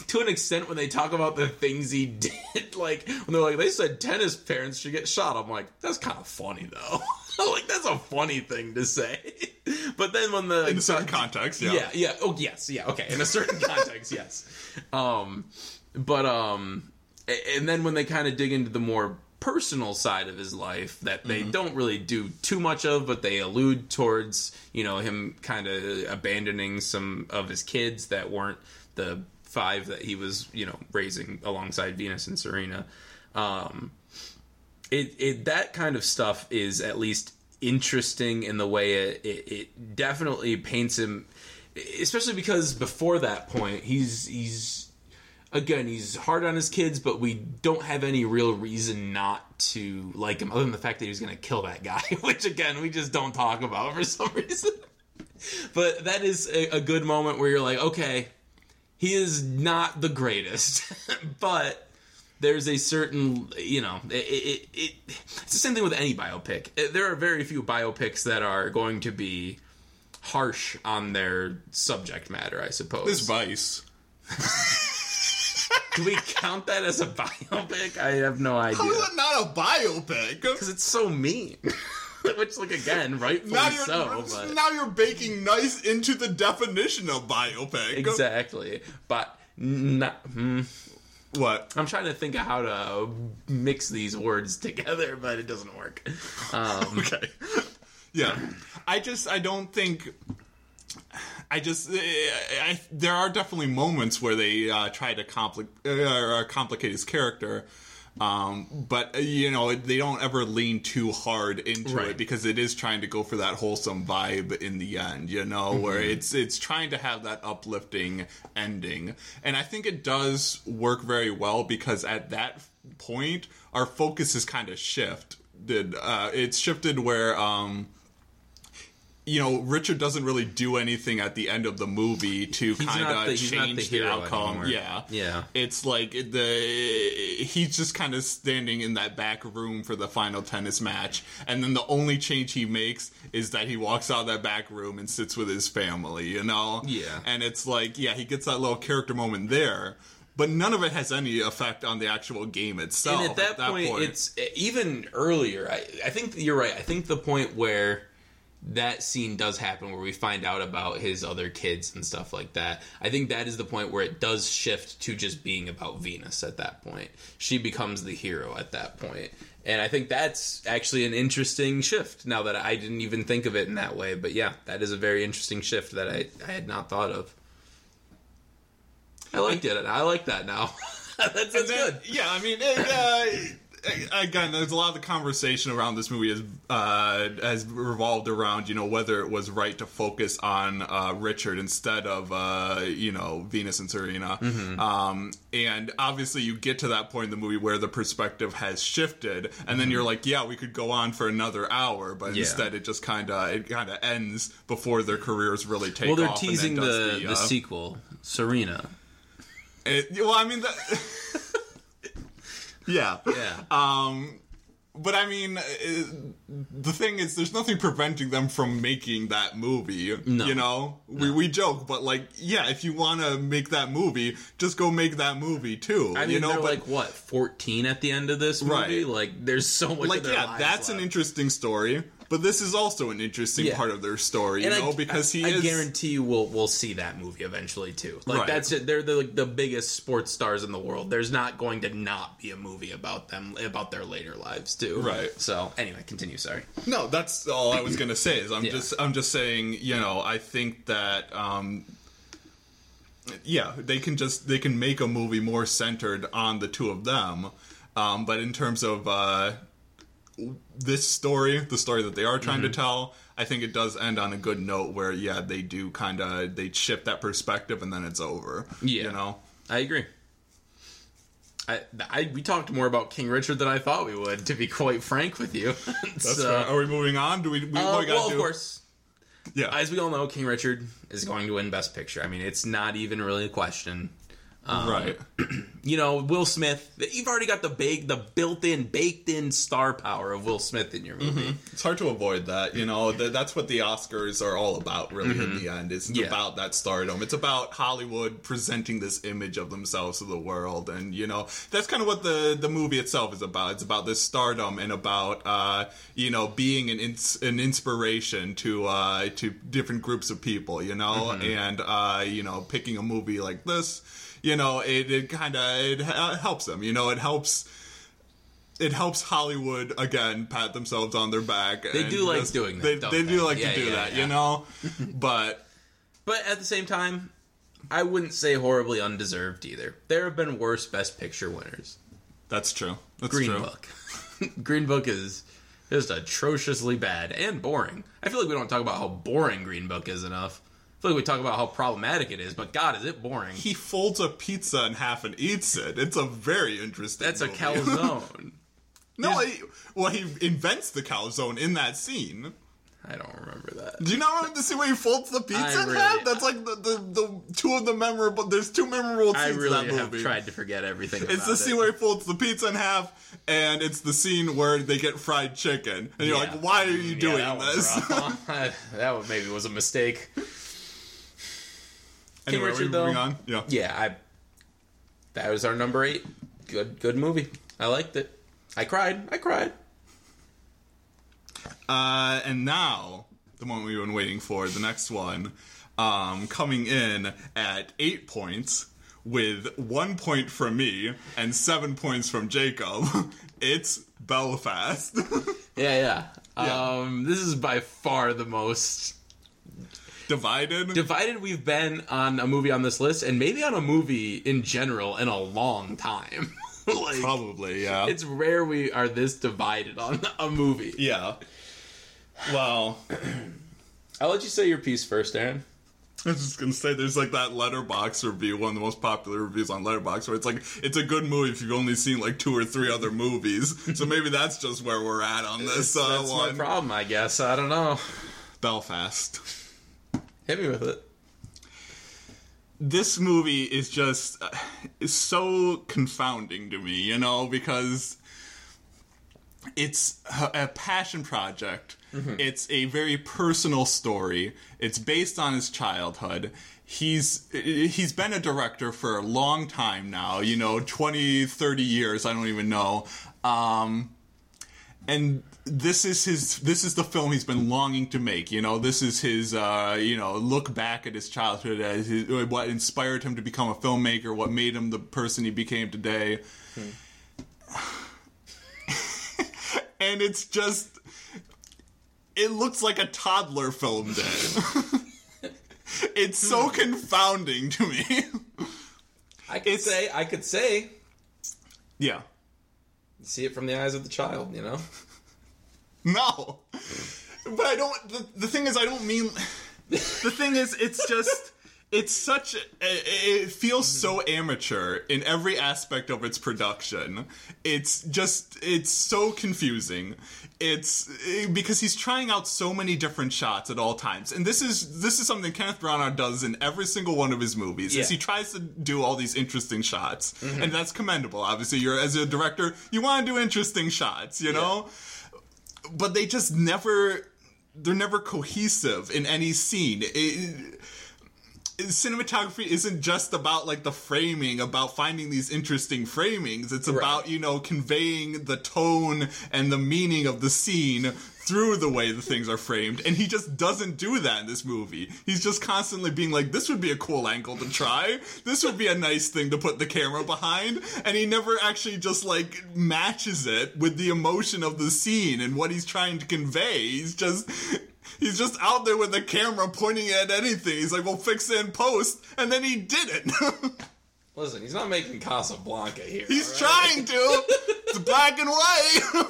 to an extent, when they talk about the things he did, like, when they're like, they said tennis parents should get shot, I'm like, that's kind of funny, though. Like, that's a funny thing to say. But then when the... In a certain context, Yeah, oh, yes, yeah, okay. In a certain context, yes. And then when they kind of dig into the more personal side of his life that they don't really do too much of, but they allude towards, you know, him kind of abandoning some of his kids that weren't the 5 that he was, you know, raising alongside Venus and Serena. That kind of stuff is at least interesting in the way it definitely paints him, especially because before that point he's hard on his kids, but we don't have any real reason not to like him, other than the fact that he was going to kill that guy, which, again, we just don't talk about for some reason. But that is a good moment where you're like, okay, he is not the greatest, but there's a certain, you know, it's the same thing with any biopic. There are very few biopics that are going to be harsh on their subject matter, I suppose. This Vice. Do we count that as a biopic? I have no idea. How is that not a biopic? Because it's so mean. Which, like, again, rightfully so. But... Now you're baking nice into the definition of biopic. Exactly. But, What? I'm trying to think of how to mix these words together, but it doesn't work. Okay. Yeah. I there are definitely moments where they try to complicate his character, But, you know, they don't ever lean too hard into it, because it is trying to go for that wholesome vibe in the end, you know, where it's trying to have that uplifting ending. And I think it does work very well, because at that point, our focus is kind of shifted. It's shifted where... you know, Richard doesn't really do anything at the end of the movie to kind of change the outcome. Anymore. Yeah. It's like he's just kind of standing in that back room for the final tennis match, and then the only change he makes is that he walks out of that back room and sits with his family, you know? Yeah. And it's like, yeah, he gets that little character moment there, but none of it has any effect on the actual game itself. And at that point, it's even earlier. I think you're right. I think the point where... that scene does happen where we find out about his other kids and stuff like that. I think that is the point where it does shift to just being about Venus at that point. She becomes the hero at that point. And I think that's actually an interesting shift, now that I didn't even think of it in that way. But yeah, that is a very interesting shift that I had not thought of. I liked it. I like that now. that's good. Yeah, I mean... Again, there's a lot of the conversation around this movie has revolved around, you know, whether it was right to focus on Richard instead of, you know, Venus and Serena. Mm-hmm. And obviously you get to that point in the movie where the perspective has shifted, and then you're like, yeah, we could go on for another hour, but instead it just kind of ends before their careers really take off. Well, they're teasing the sequel, Serena. Yeah. But I mean, the thing is, there's nothing preventing them from making that movie. No. You know, we joke, but like, yeah, if you want to make that movie, just go make that movie too. I mean, you know, they're 14 at the end of this movie. Right. Like, there's so much. Like, of their lives that's left. An interesting story. But this is also an interesting part of their story, and I guarantee you we'll see that movie eventually too. Like that's it. They're the biggest sports stars in the world. There's not going to not be a movie about them, about their later lives too. Right. So anyway, continue. Sorry. No, that's all I was gonna say. Is I'm just saying. You know, I think that. They can make a movie more centered on the two of them, but in terms of. This story, the story that they are trying to tell, I think it does end on a good note where, they do kind of, they shift that perspective and then it's over. Yeah. You know? I agree. We talked more about King Richard than I thought we would, to be quite frank with you. That's right. Are we moving on? Of course. Yeah. As we all know, King Richard is going to win Best Picture. I mean, it's not even really a question. Right. You know, Will Smith, you've already got the built-in, baked-in star power of Will Smith in your movie. Mm-hmm. It's hard to avoid that, you know. That's what the Oscars are all about, really, in the end. It's about that stardom. It's about Hollywood presenting this image of themselves to the world. And, you know, that's kind of what the movie itself is about. It's about this stardom and about, you know, being an inspiration to different groups of people, you know. Mm-hmm. And, you know, picking a movie like this... You know, it helps them. You know, it helps Hollywood again pat themselves on their back. They do like doing that. They do like to do that. You know, but at the same time, I wouldn't say horribly undeserved either. There have been worse Best Picture winners. That's true. Green Book. Green Book is just atrociously bad and boring. I feel like we don't talk about how boring Green Book is enough. I feel like we talk about how problematic it is, but God, is it boring. He folds a pizza in half and eats it. It's a very interesting movie. A calzone. He invents the calzone in that scene. I don't remember that. Do you not remember the scene where he folds the pizza in half? That's like the two of the memorable... There's two memorable scenes in that movie. I really have tried to forget everything about it. It's the scene where he folds the pizza in half, and it's the scene where they get fried chicken. And you're like, why are you doing this? That maybe was a mistake. King Richard, though, that was our number 8. Good movie. I liked it. I cried. And now, the moment we've been waiting for, the next one, coming in at 8 points, with 1 point from me and 7 points from Jacob, it's Belfast. This is by far the most... Divided we've been on a movie on this list, and maybe on a movie in general, in a long time. Like, probably, yeah. It's rare we are this divided on a movie. Yeah. Well, I'll let you say your piece first, Aaron. I was just gonna say, there's like that Letterboxd review, one of the most popular reviews on Letterboxd, where it's like, it's a good movie if you've only seen like 2 or 3 other movies. So maybe that's just where we're at on this that's one. That's my problem, I guess. I don't know. Belfast. Hit me with it. This movie is just is so confounding to me, you know, because it's a passion project. Mm-hmm. It's a very personal story. It's based on his childhood. He's been a director for a long time now, you know, 20, 30 years, I don't even know. And this is the film he's been longing to make, you know. This is his, look back at his childhood, as what inspired him to become a filmmaker, what made him the person he became today. And it's just... It looks like a toddler filmed it. It's so confounding to me. I could say. Yeah. You see it from the eyes of the child, you know? No. But I don't... The thing is, I don't mean... The thing is, it's just... It's such... It feels so amateur in every aspect of its production. It's just... It's so confusing. It's... Because he's trying out so many different shots at all times. And this is something Kenneth Branagh does in every single one of his movies. Yeah. Is he tries to do all these interesting shots. Mm-hmm. And that's commendable, obviously. As a director, you want to do interesting shots, you know? Yeah. But they just never... They're never cohesive in any scene. Cinematography isn't just about like the framing, about finding these interesting framings. It's about, conveying the tone and the meaning of the scene through the way the things are framed. And he just doesn't do that in this movie. He's just constantly being like, this would be a cool angle to try. This would be a nice thing to put the camera behind. And he never actually just like matches it with the emotion of the scene and what he's trying to convey. He's just out there with a camera pointing at anything. He's like, well, fix it in post. And then he didn't. Listen, he's not making Casablanca here. He's trying to. It's black and white.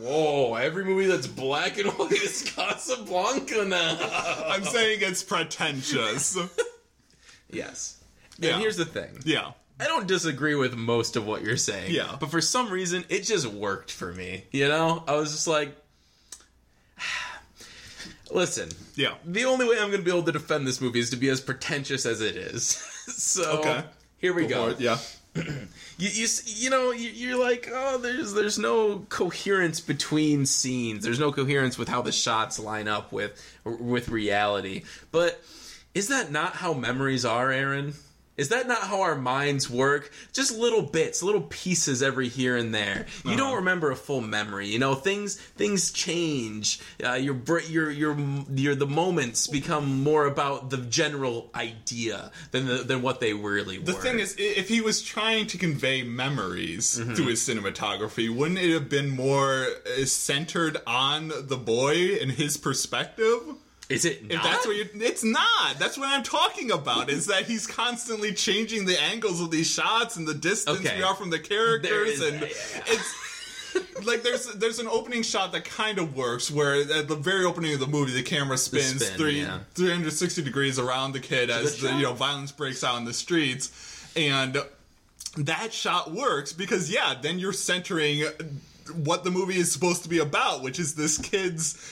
Whoa, every movie that's black and white is Casablanca now. I'm saying it's pretentious. Yes. Yeah. And here's the thing. Yeah. I don't disagree with most of what you're saying. Yeah. But for some reason, it just worked for me. You know? I was just like... Listen, yeah. The only way I'm going to be able to defend this movie is to be as pretentious as it is. So, okay. Here we go. Lord, yeah. You're like, oh, there's no coherence between scenes. There's no coherence with how the shots line up with reality. But is that not how memories are, Aaron? Is that not how our minds work? Just little bits, little pieces every here and there. You don't remember a full memory, you know. Things change. Your the moments become more about the general idea than what they really were. The thing is, if he was trying to convey memories through his cinematography, wouldn't it have been more centered on the boy and his perspective? Is it not? If that's what it's not. That's what I'm talking about, is that he's constantly changing the angles of these shots and the distance we are from the characters. It's like there's an opening shot that kind of works, where at the very opening of the movie, the camera spins 360 degrees around the kid as the violence breaks out in the streets. And that shot works because, then you're centering... what the movie is supposed to be about, which is this kid's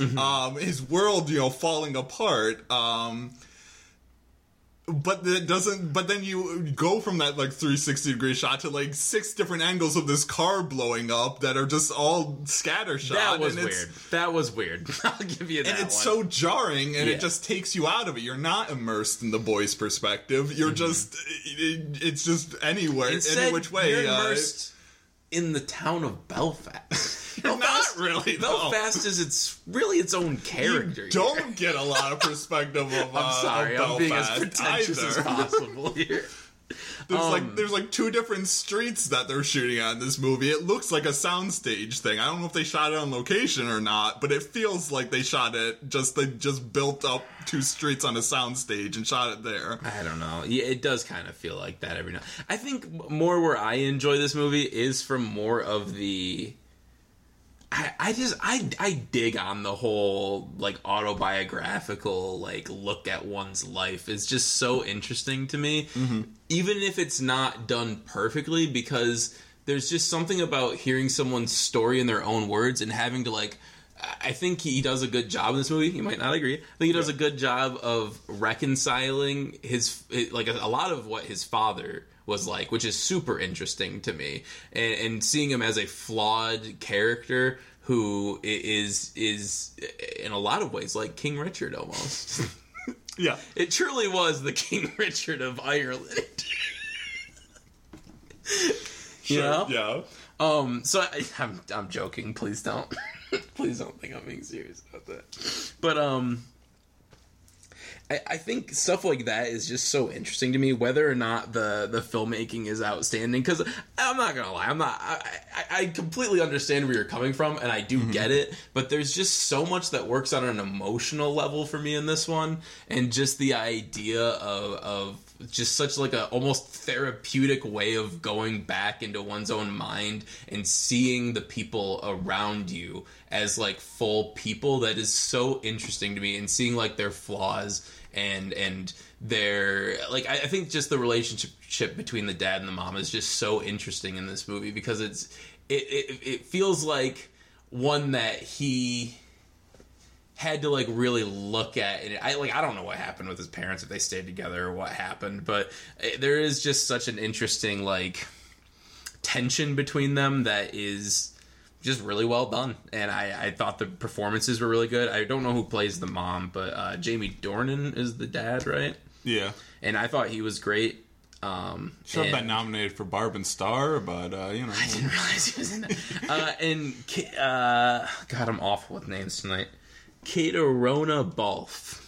his world, falling apart. But that doesn't. But then you go from that 360-degree shot to 6 different angles of this car blowing up that are just all scattershot. That was weird. I'll give you that. And it's so jarring, and it just takes you out of it. You're not immersed in the boy's perspective. You're just. It's just anywhere, any which way. You're immersed in the town of Belfast. Not really, though. Belfast is its own character. You don't get a lot of perspective of Belfast. I'm sorry, I'm being as pretentious as possible here. There's two different streets that they're shooting on in this movie. It looks like a soundstage thing. I don't know if they shot it on location or not, but it feels like they shot it. They just built up two streets on a soundstage and shot it there. I don't know. Yeah, it does kind of feel like that every now. I think more where I enjoy this movie is from more of the. I dig on the whole autobiographical look at one's life. It's just so interesting to me, even if it's not done perfectly, because there's just something about hearing someone's story in their own words and having to I think he does a good job in this movie. You might not agree. I think he does a good job of reconciling a lot of what his father was like, which is super interesting to me, and seeing him as a flawed character who is in a lot of ways like King Richard almost. Yeah, it truly was the King Richard of Ireland. Sure. Yeah. So I'm joking. Please don't. Please don't think I'm being serious about that. But I think stuff like that is just so interesting to me, whether or not the filmmaking is outstanding. Because I'm not going to lie, I completely understand where you're coming from, and I do get it, but there's just so much that works on an emotional level for me in this one, and just the idea of just such a almost therapeutic way of going back into one's own mind and seeing the people around you as full people. That is so interesting to me, and seeing their flaws and their I think just the relationship between the dad and the mom is just so interesting in this movie, because it feels like one that he had to really look at. And I don't know what happened with his parents, if they stayed together or what happened, but there is just such an interesting tension between them that is just really well done, and I thought the performances were really good. I don't know who plays the mom, but Jamie Dornan is the dad, right? Yeah. And I thought he was great. Should have been nominated for Barb and Star, but, I didn't realize he was in it. God, I'm awful with names tonight. Katerona Balfe.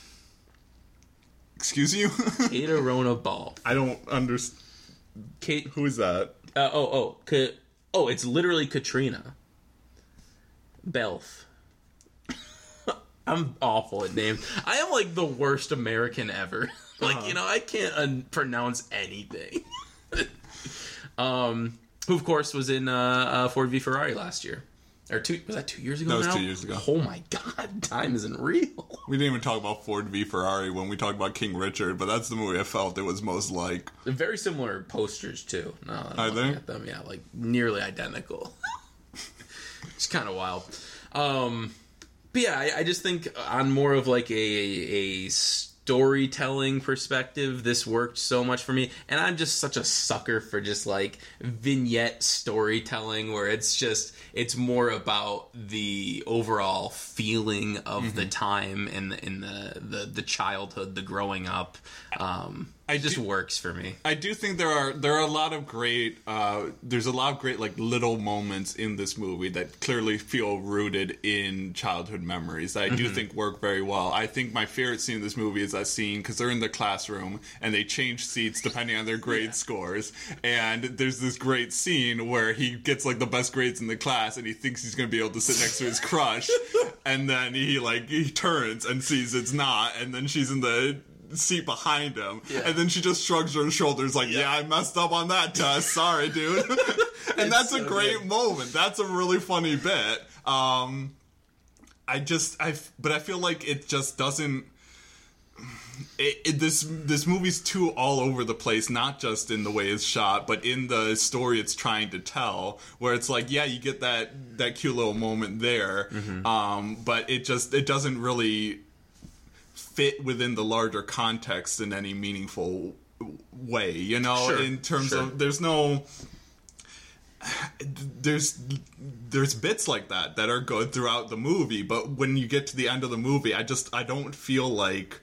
Excuse you? Katerona Balfe. I don't understand. Kate. Who is that? It's literally Katrina. Belf. I'm awful at names. I am the worst American ever. I can't pronounce anything. Who, of course, was in Ford v Ferrari last year. Or was that 2 years ago? That was 2 years ago. Oh my god, time isn't real. We didn't even talk about Ford v Ferrari when we talked about King Richard, but that's the movie I felt it was most like. They're very similar posters too. No, I think at them, yeah, nearly identical. It's kind of wild. But yeah, I just think on more of a storytelling perspective, this worked so much for me, and I'm just such a sucker for just vignette storytelling, where it's more about the overall feeling of the time and in the childhood, the growing up. Works for me. I do think there are a lot of great little moments in this movie that clearly feel rooted in childhood memories that I do think work very well. I think my favorite scene in this movie is that scene because they're in the classroom and they change seats depending on their grade scores, and there's this great scene where he gets the best grades in the class and he thinks he's going to be able to sit next to his crush, and then he turns and sees it's not, and then she's in the seat behind him, and then she just shrugs her shoulders I messed up on that test, sorry dude. And that's a great moment. That's a really funny bit. I feel like it just doesn't this movie's too all over the place, not just in the way it's shot, but in the story it's trying to tell, where it's you get that cute little moment there, but it doesn't really fit within the larger context in any meaningful way, sure, in terms of there's bits like that are good throughout the movie, but when you get to the end of the movie, I don't feel like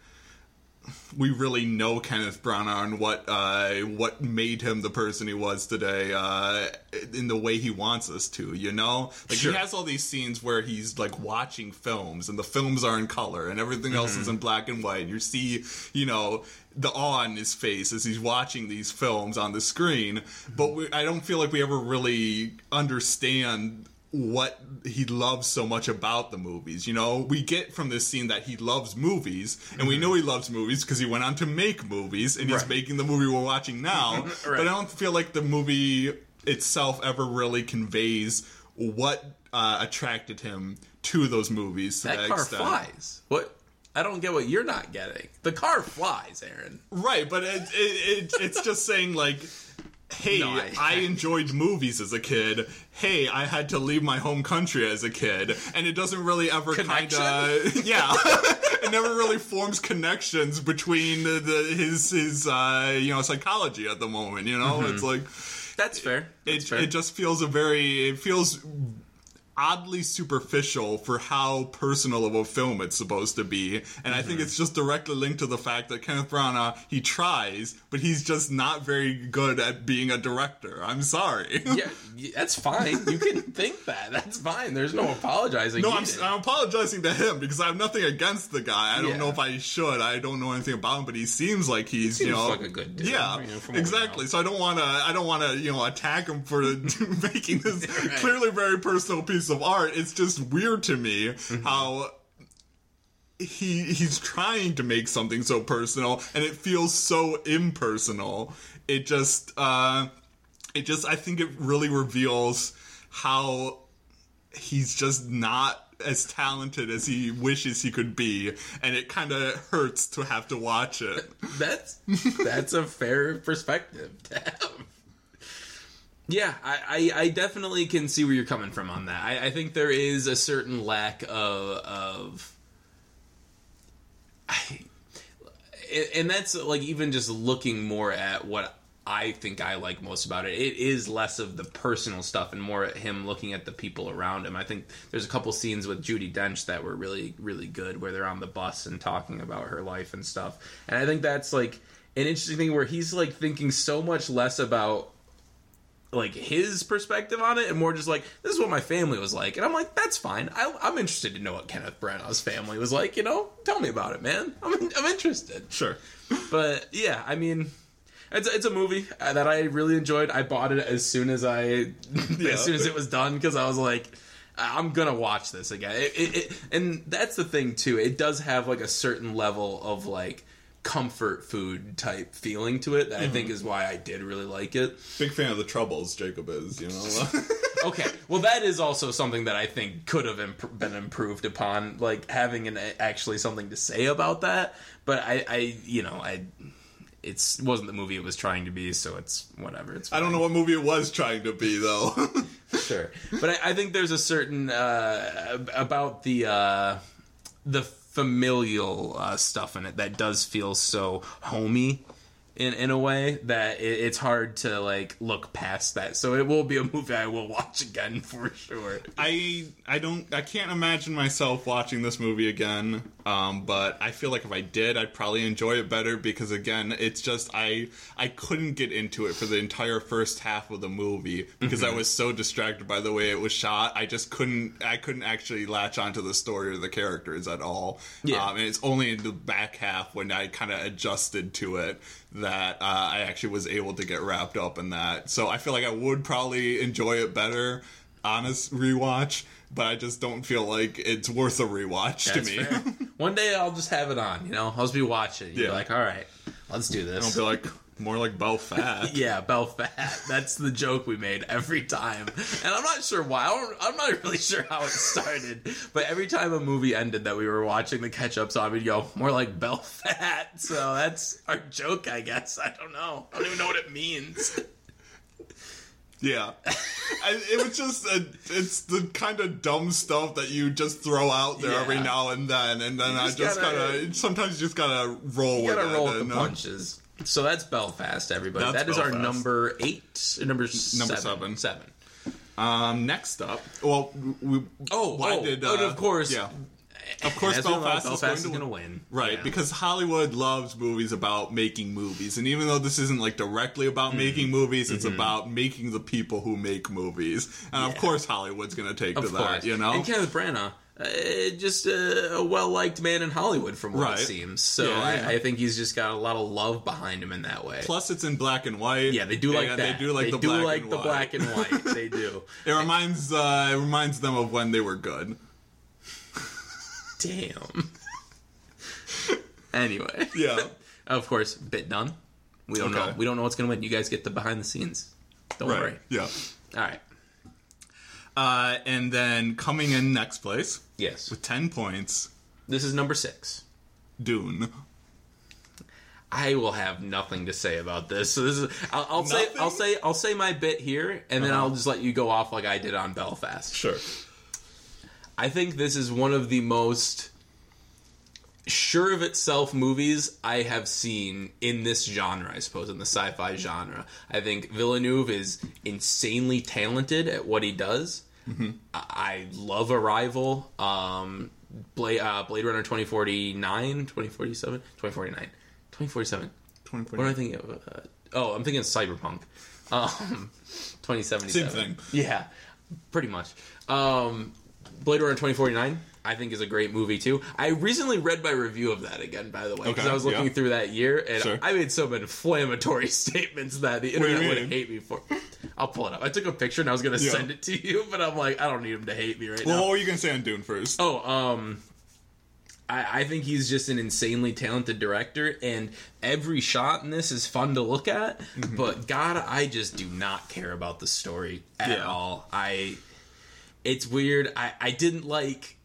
we really know Kenneth Branagh and what made him the person he was today in the way he wants us to, you know? Like, sure. He has all these scenes where he's, like, watching films, and the films are in color, and everything else is in black and white. You see, you know, the awe in his face as he's watching these films on the screen, but I don't feel like we ever really understand what he loves so much about the movies. You know, we get from this scene that he loves movies, and we know he loves movies because he went on to make movies, and he's making the movie we're watching now. But I don't feel like the movie itself ever really conveys what attracted him to those movies. To that extent. Car flies. What? I don't get what you're not getting. The car flies, Aaron. Right, but it's just saying, like, hey, no, I enjoyed movies as a kid. Hey, I had to leave my home country as a kid. And it doesn't really ever kind of... Yeah. It never really forms connections between his you know, psychology at the moment, you know? It's like... That's fair. That's fair. It just feels It feels oddly superficial for how personal of a film it's supposed to be, and I think it's just directly linked to the fact that Kenneth Branagh, he tries, but he's just not very good at being a director. I'm sorry. Yeah, that's fine. You can think that. That's fine. There's no apologizing. No, I'm apologizing to him because I have nothing against the guy. I don't know if I should. I don't know anything about him, but he seems like he seems, you know, like a good dude. Yeah, you know, exactly. So I don't want to, you know, attack him for making this clearly very personal piece of art. It's just weird to me how he's trying to make something so personal, and it feels so impersonal. It just I think it really reveals how he's just not as talented as he wishes he could be, and it kind of hurts to have to watch it. That's a fair perspective to have. Yeah, I definitely can see where you're coming from on that. I think there is a certain lack of and that's, like, even just looking more at what I think I like most about it. It is less of the personal stuff and more at him looking at the people around him. I think there's a couple scenes with Judi Dench that were really, really good, where they're on the bus and talking about her life and stuff. And I think that's, like, an interesting thing where he's, like, thinking so much less about, like, his perspective on it, and more just like, this is what my family was like. And I'm like, that's fine. I'm interested to know what Kenneth Branagh's family was like, you know? Tell me about it, man. I'm interested. Sure. But, yeah, I mean, it's a movie that I really enjoyed. I bought it as soon as it was done, because I was like, I'm gonna watch this again. And that's the thing, too. It does have, like, a certain level of, like, comfort food type feeling to it that I think is why I did really like it. Big fan of the Troubles, Jacob is, you know? Okay, well, that is also something that I think could have been improved upon, like, having actually something to say about that, but it wasn't the movie it was trying to be, so it's whatever. It's fine. I don't know what movie it was trying to be, though. Sure. But I think there's a certain, about the familial stuff in it that does feel so homey in a way that it's hard to, like, look past that. So it will be a movie I will watch again for sure. I can't imagine myself watching this movie again, but I feel like if I did, I'd probably enjoy it better because, again, it's just I couldn't get into it for the entire first half of the movie because I was so distracted by the way it was shot. I just couldn't actually latch onto the story or the characters at all. Yeah. And it's only in the back half when I kind of adjusted to it that I actually was able to get wrapped up in that. So I feel like I would probably enjoy it better on a rewatch, but I just don't feel like it's worth a rewatch. That's to me. Fair. One day I'll just have it on, you know? I'll just be watching. You're like, all right, let's do this. I'll be like, more like Belfast. Yeah, Belfast. That's the joke we made every time. And I'm not sure why. I'm not really sure how it started. But every time a movie ended that we were watching the catch-ups on, we'd go, more like Belfast. So that's our joke, I guess. I don't know. I don't even know what it means. Yeah. It was just, it's the kind of dumb stuff that you just throw out there every now and then. And then I just kind of, sometimes you just gotta roll with it. You gotta roll with the punches. So that's Belfast, everybody. That is Belfast. Our number 8, number 7. Next up, well, we, oh, why oh, did, oh, of course, yeah. Of course, Belfast is going to win. Right, yeah. Because Hollywood loves movies about making movies. And even though this isn't like directly about making movies, it's about making the people who make movies. And of course Hollywood's going to take to that, you know? And Kenneth Branagh, just a well-liked man in Hollywood from what it seems. So I think he's just got a lot of love behind him in that way. Plus it's in black and white. Yeah, they do like that. They do like, black and white. They do. It reminds them of when they were good. Damn. Anyway. Yeah. Of course, bit done. We don't know. We don't know what's going to win. You guys get the behind the scenes. Don't worry. Yeah. All right. And then coming in next place. Yes. With 10 points. This is number 6. Dune. I will have nothing to say about this. So this is I'll say my bit here and then I'll just let you go off like I did on Belfast. Sure. I think this is one of the most sure of itself movies I have seen in this genre, I suppose, in the sci-fi genre. I think Villeneuve is insanely talented at what he does. Mm-hmm. I love Arrival, Blade Runner 2047. 2049. What am I thinking of? I'm thinking of Cyberpunk. 2077. Same thing. Yeah, pretty much. Blade Runner 2049. I think is a great movie, too. I recently read my review of that again, by the way, because I was looking through that year, and I made some inflammatory statements that the internet would hate me for. I'll pull it up. I took a picture, and I was going to send it to you, but I'm like, I don't need him to hate me now. Well, what were you going to say on Dune first? I think he's just an insanely talented director, and every shot in this is fun to look at, but God, I just do not care about the story at all. It's weird. I didn't like...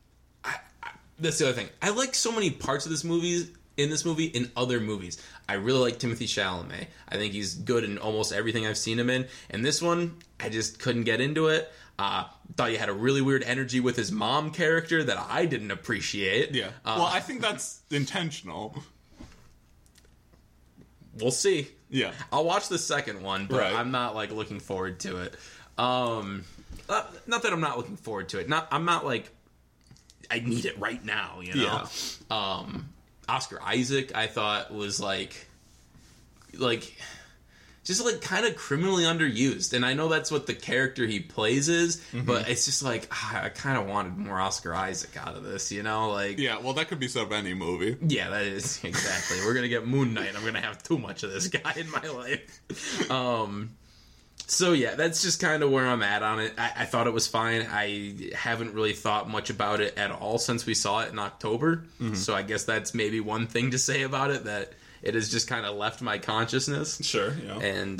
That's the other thing. I like so many parts of this movie in other movies. I really like Timothée Chalamet. I think he's good in almost everything I've seen him in. And this one, I just couldn't get into it. Thought he had a really weird energy with his mom character that I didn't appreciate. Yeah. Well, I think that's intentional. We'll see. Yeah. I'll watch the second one, but I'm not like looking forward to it. Not that I'm not looking forward to it. I'm not like. I need it right now, you know? Yeah. Oscar Isaac, I thought, was just kind of criminally underused. And I know that's what the character he plays is, but it's just I kind of wanted more Oscar Isaac out of this, you know? Yeah, well, that could be said of any movie. Yeah, that is, exactly. We're going to get Moon Knight. I'm going to have too much of this guy in my life. So, yeah, that's just kind of where I'm at on it. I thought it was fine. I haven't really thought much about it at all since we saw it in October. So I guess that's maybe one thing to say about it, that it has just kind of left my consciousness. Sure, yeah. And,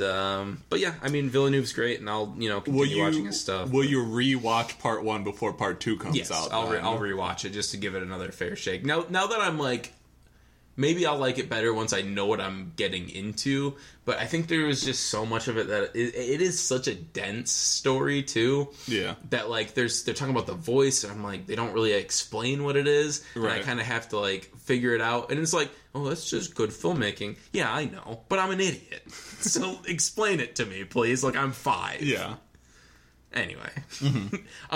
but yeah, I mean, Villeneuve's great, and I'll, continue watching his stuff. Will you rewatch part 1 before part 2 comes out? Yes, I'll rewatch it just to give it another fair shake. Now that I'm maybe I'll like it better once I know what I'm getting into, but I think there was just so much of it that it is such a dense story too. Yeah, that they're talking about the voice, and I'm they don't really explain what it is, and I kind of have to figure it out. And it's that's just good filmmaking. Yeah, I know, but I'm an idiot, so explain it to me, please. I'm 5. Yeah. Anyway,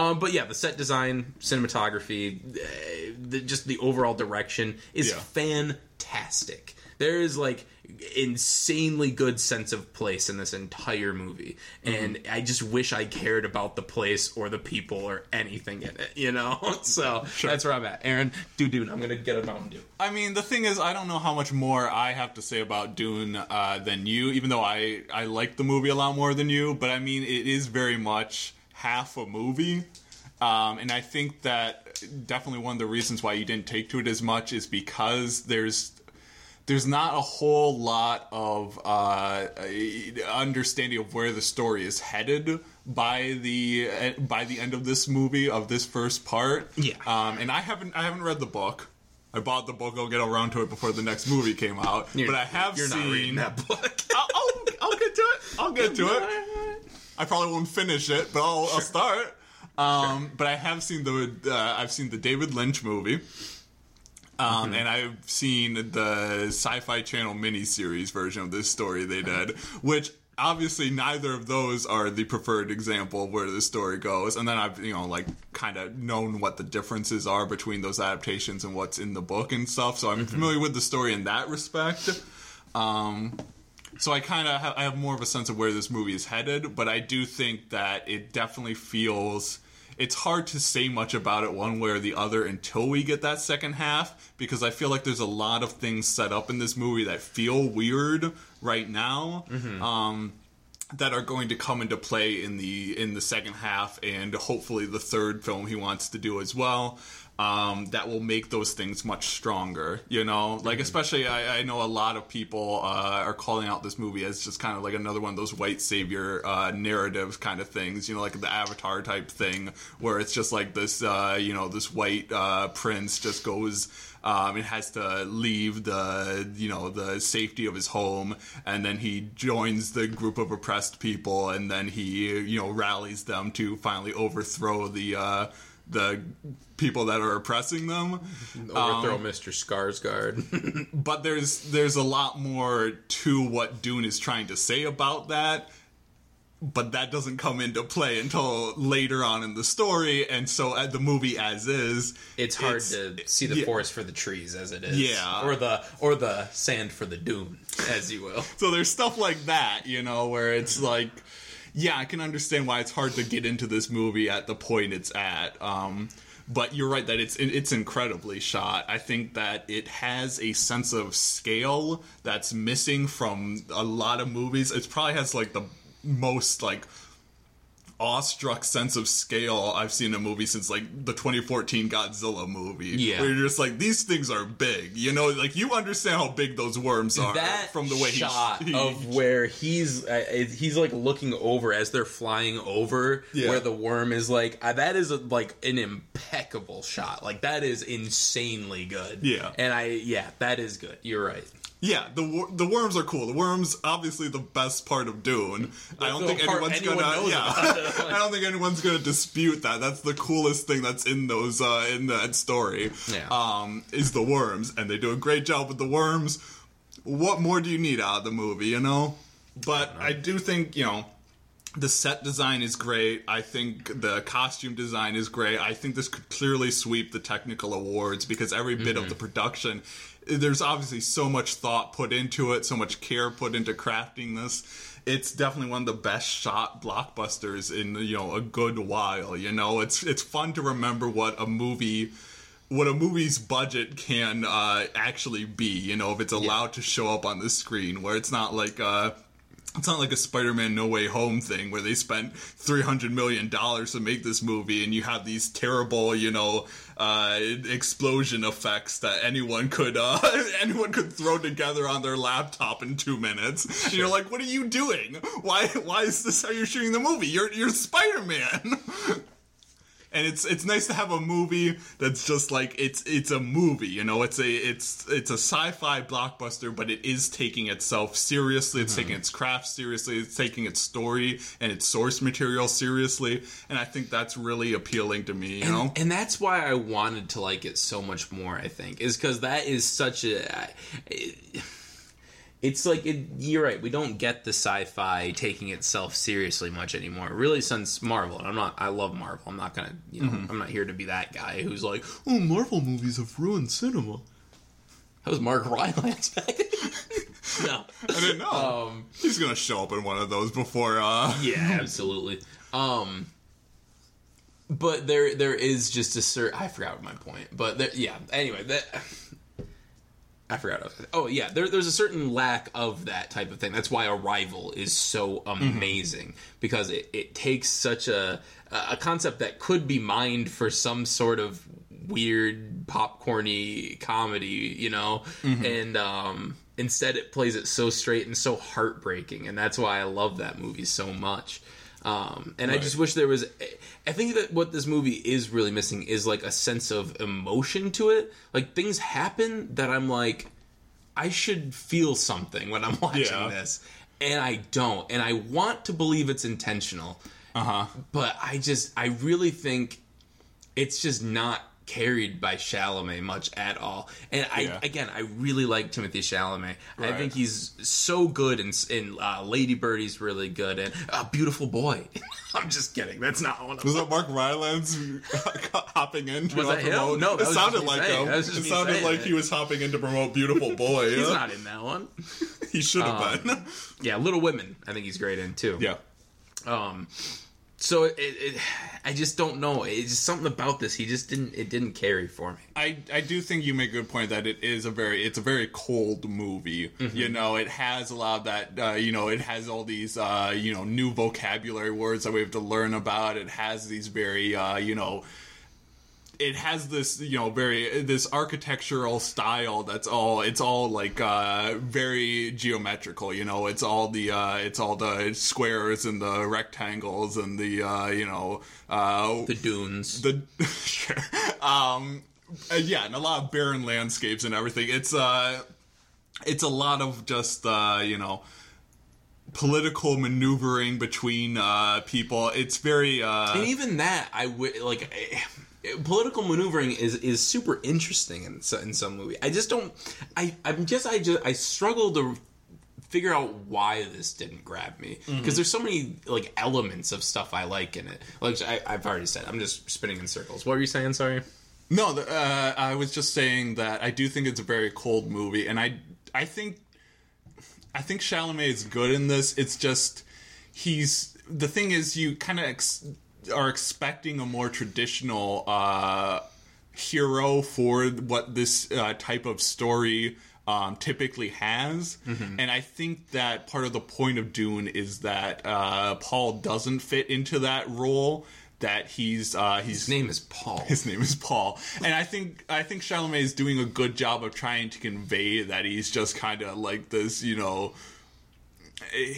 but yeah, the set design, cinematography, just the overall direction is fantastic. There is insanely good sense of place in this entire movie, and I just wish I cared about the place or the people or anything in it, you know? So that's where I'm at. Aaron, Dune. I'm gonna get a Mountain Dew. I mean, the thing is, I don't know how much more I have to say about Dune than you, even though I like the movie a lot more than you. But I mean, it is very much half a movie. And I think that definitely one of the reasons why you didn't take to it as much is because there's not a whole lot of understanding of where the story is headed by the end of this movie, of this first part. Yeah. And I haven't read the book. I bought the book. I'll get around to it before the next movie came out. You're not reading that book. I'll get to it. I probably won't finish it, but I'll start. But I have seen the David Lynch movie. And I've seen the Sci-Fi Channel miniseries version of this story they did, which obviously neither of those are the preferred example of where the story goes. And then I've, you know, like kind of known what the differences are between those adaptations and what's in the book and stuff. So I'm familiar with the story in that respect. So I kind of I have more of a sense of where this movie is headed, but I do think that it definitely feels... It's hard to say much about it one way or the other until we get that second half, because I feel like there's a lot of things set up in this movie that feel weird right now, that are going to come into play in the second half and hopefully the third film he wants to do as well. That will make those things much stronger, you know? Like, especially, I know a lot of people are calling out this movie as just kind of like another one of those white savior narrative kind of things, you know, like the Avatar type thing, where it's just like this, you know, this white prince just goes... and has to leave the, you know, the safety of his home, and then he joins the group of oppressed people, and then he, you know, rallies them to finally overthrow the people that are oppressing them. Overthrow Mr. Skarsgård. But there's a lot more to what Dune is trying to say about that. But that doesn't come into play until later on in the story, and so at the movie as is, it's hard to see the forest for the trees as it is, or the sand for the dune, as you will. So there's stuff like that, you know, where it's like, yeah, I can understand why it's hard to get into this movie at the point it's at. But you're right that it's incredibly shot. I think that it has a sense of scale that's missing from a lot of movies. It probably has like the most like awestruck sense of scale I've seen in a movie since like the 2014 Godzilla movie. Yeah, where you're just like, these things are big, you know, like you understand how big those worms are. That from the way shot of where he's like looking over as they're flying over, where the worm is like, that is like an impeccable shot. Like that is insanely good. Yeah, and that is good. You're right. Yeah, the worms are cool. The worms, obviously, the best part of Dune. I don't think anyone's gonna dispute that. That's the coolest thing that's in those in that story. Yeah. Is the worms, and they do a great job with the worms. What more do you need out of the movie, you know? But I do think, you know, the set design is great. I think the costume design is great. I think this could clearly sweep the technical awards because every bit of the production, there's obviously so much thought put into it, so much care put into crafting this. It's definitely one of the best shot blockbusters in, you know, a good while. You know, it's fun to remember what a movie's budget can actually be, you know, if it's allowed to show up on the screen, where it's not like a Spider-Man No Way Home thing where they spent $300 million to make this movie and you have these terrible, you know, explosion effects that anyone could throw together on their laptop in 2 minutes. And you're like, what are you doing? Why is this how you're shooting the movie? You're Spider-Man. And it's nice to have a movie that's just like, it's a movie, you know, it's a sci-fi blockbuster, but it is taking itself seriously, it's taking its craft seriously, it's taking its story and its source material seriously, and I think that's really appealing to me, you know? And that's why I wanted to like it so much more, I think, is because that is such a... It's like, you're right, we don't get the sci-fi taking itself seriously much anymore. Really, since Marvel, and I love Marvel, I'm not gonna, you know, I'm not here to be that guy who's like, oh, Marvel movies have ruined cinema. That was Mark Rylance back then. No. I didn't know. He's gonna show up in one of those before, Yeah, absolutely. But there is just a certain... I forgot what my point, but anyway, that... I forgot. There's a certain lack of that type of thing. That's why Arrival is so amazing, because it takes such a concept that could be mined for some sort of weird popcorny comedy, you know, and instead it plays it so straight and so heartbreaking, and that's why I love that movie so much. And right. I just wish there was... I think that what this movie is really missing is, like, a sense of emotion to it. Like, things happen that I'm like, I should feel something when I'm watching this. And I don't. And I want to believe it's intentional. But I really think it's just not carried by Chalamet much at all. And I really like Timothée Chalamet. Right. I think he's so good, and Lady Birdy's really good, and Beautiful Boy. I'm just kidding. That's not one of them. Was that Mark Rylance hopping in to promote? No, it sounded like him. It sounded like he was hopping in to promote Beautiful Boy. He's not in that one. He should have been. Yeah, Little Women, I think he's great in, too. Yeah. So I just don't know. It's just something about this. He just didn't. It didn't carry for me. I do think you make a good point that it's a very cold movie. Mm-hmm. You know, it has a lot of that. It has all these new vocabulary words that we have to learn about. It has these very It has this this architectural style that's all. It's all like very geometrical. It's all the squares and the rectangles and the the dunes. Sure. And a lot of barren landscapes and everything. It's a lot of just political maneuvering between people. It's very and even that political maneuvering is super interesting in some movie. I just don't. I struggle to figure out why this didn't grab me, because there's so many elements of stuff I like in it. Like I've already said, I'm just spinning in circles. What were you saying? Sorry. No, I was just saying that I do think it's a very cold movie, and I think Chalamet is good in this. It's just the thing is you kind of are expecting a more traditional hero for what this type of story typically has. Mm-hmm. And I think that part of the point of Dune is that Paul doesn't fit into that role, that his name is Paul. And I think Chalamet is doing a good job of trying to convey that he's just kind of like this,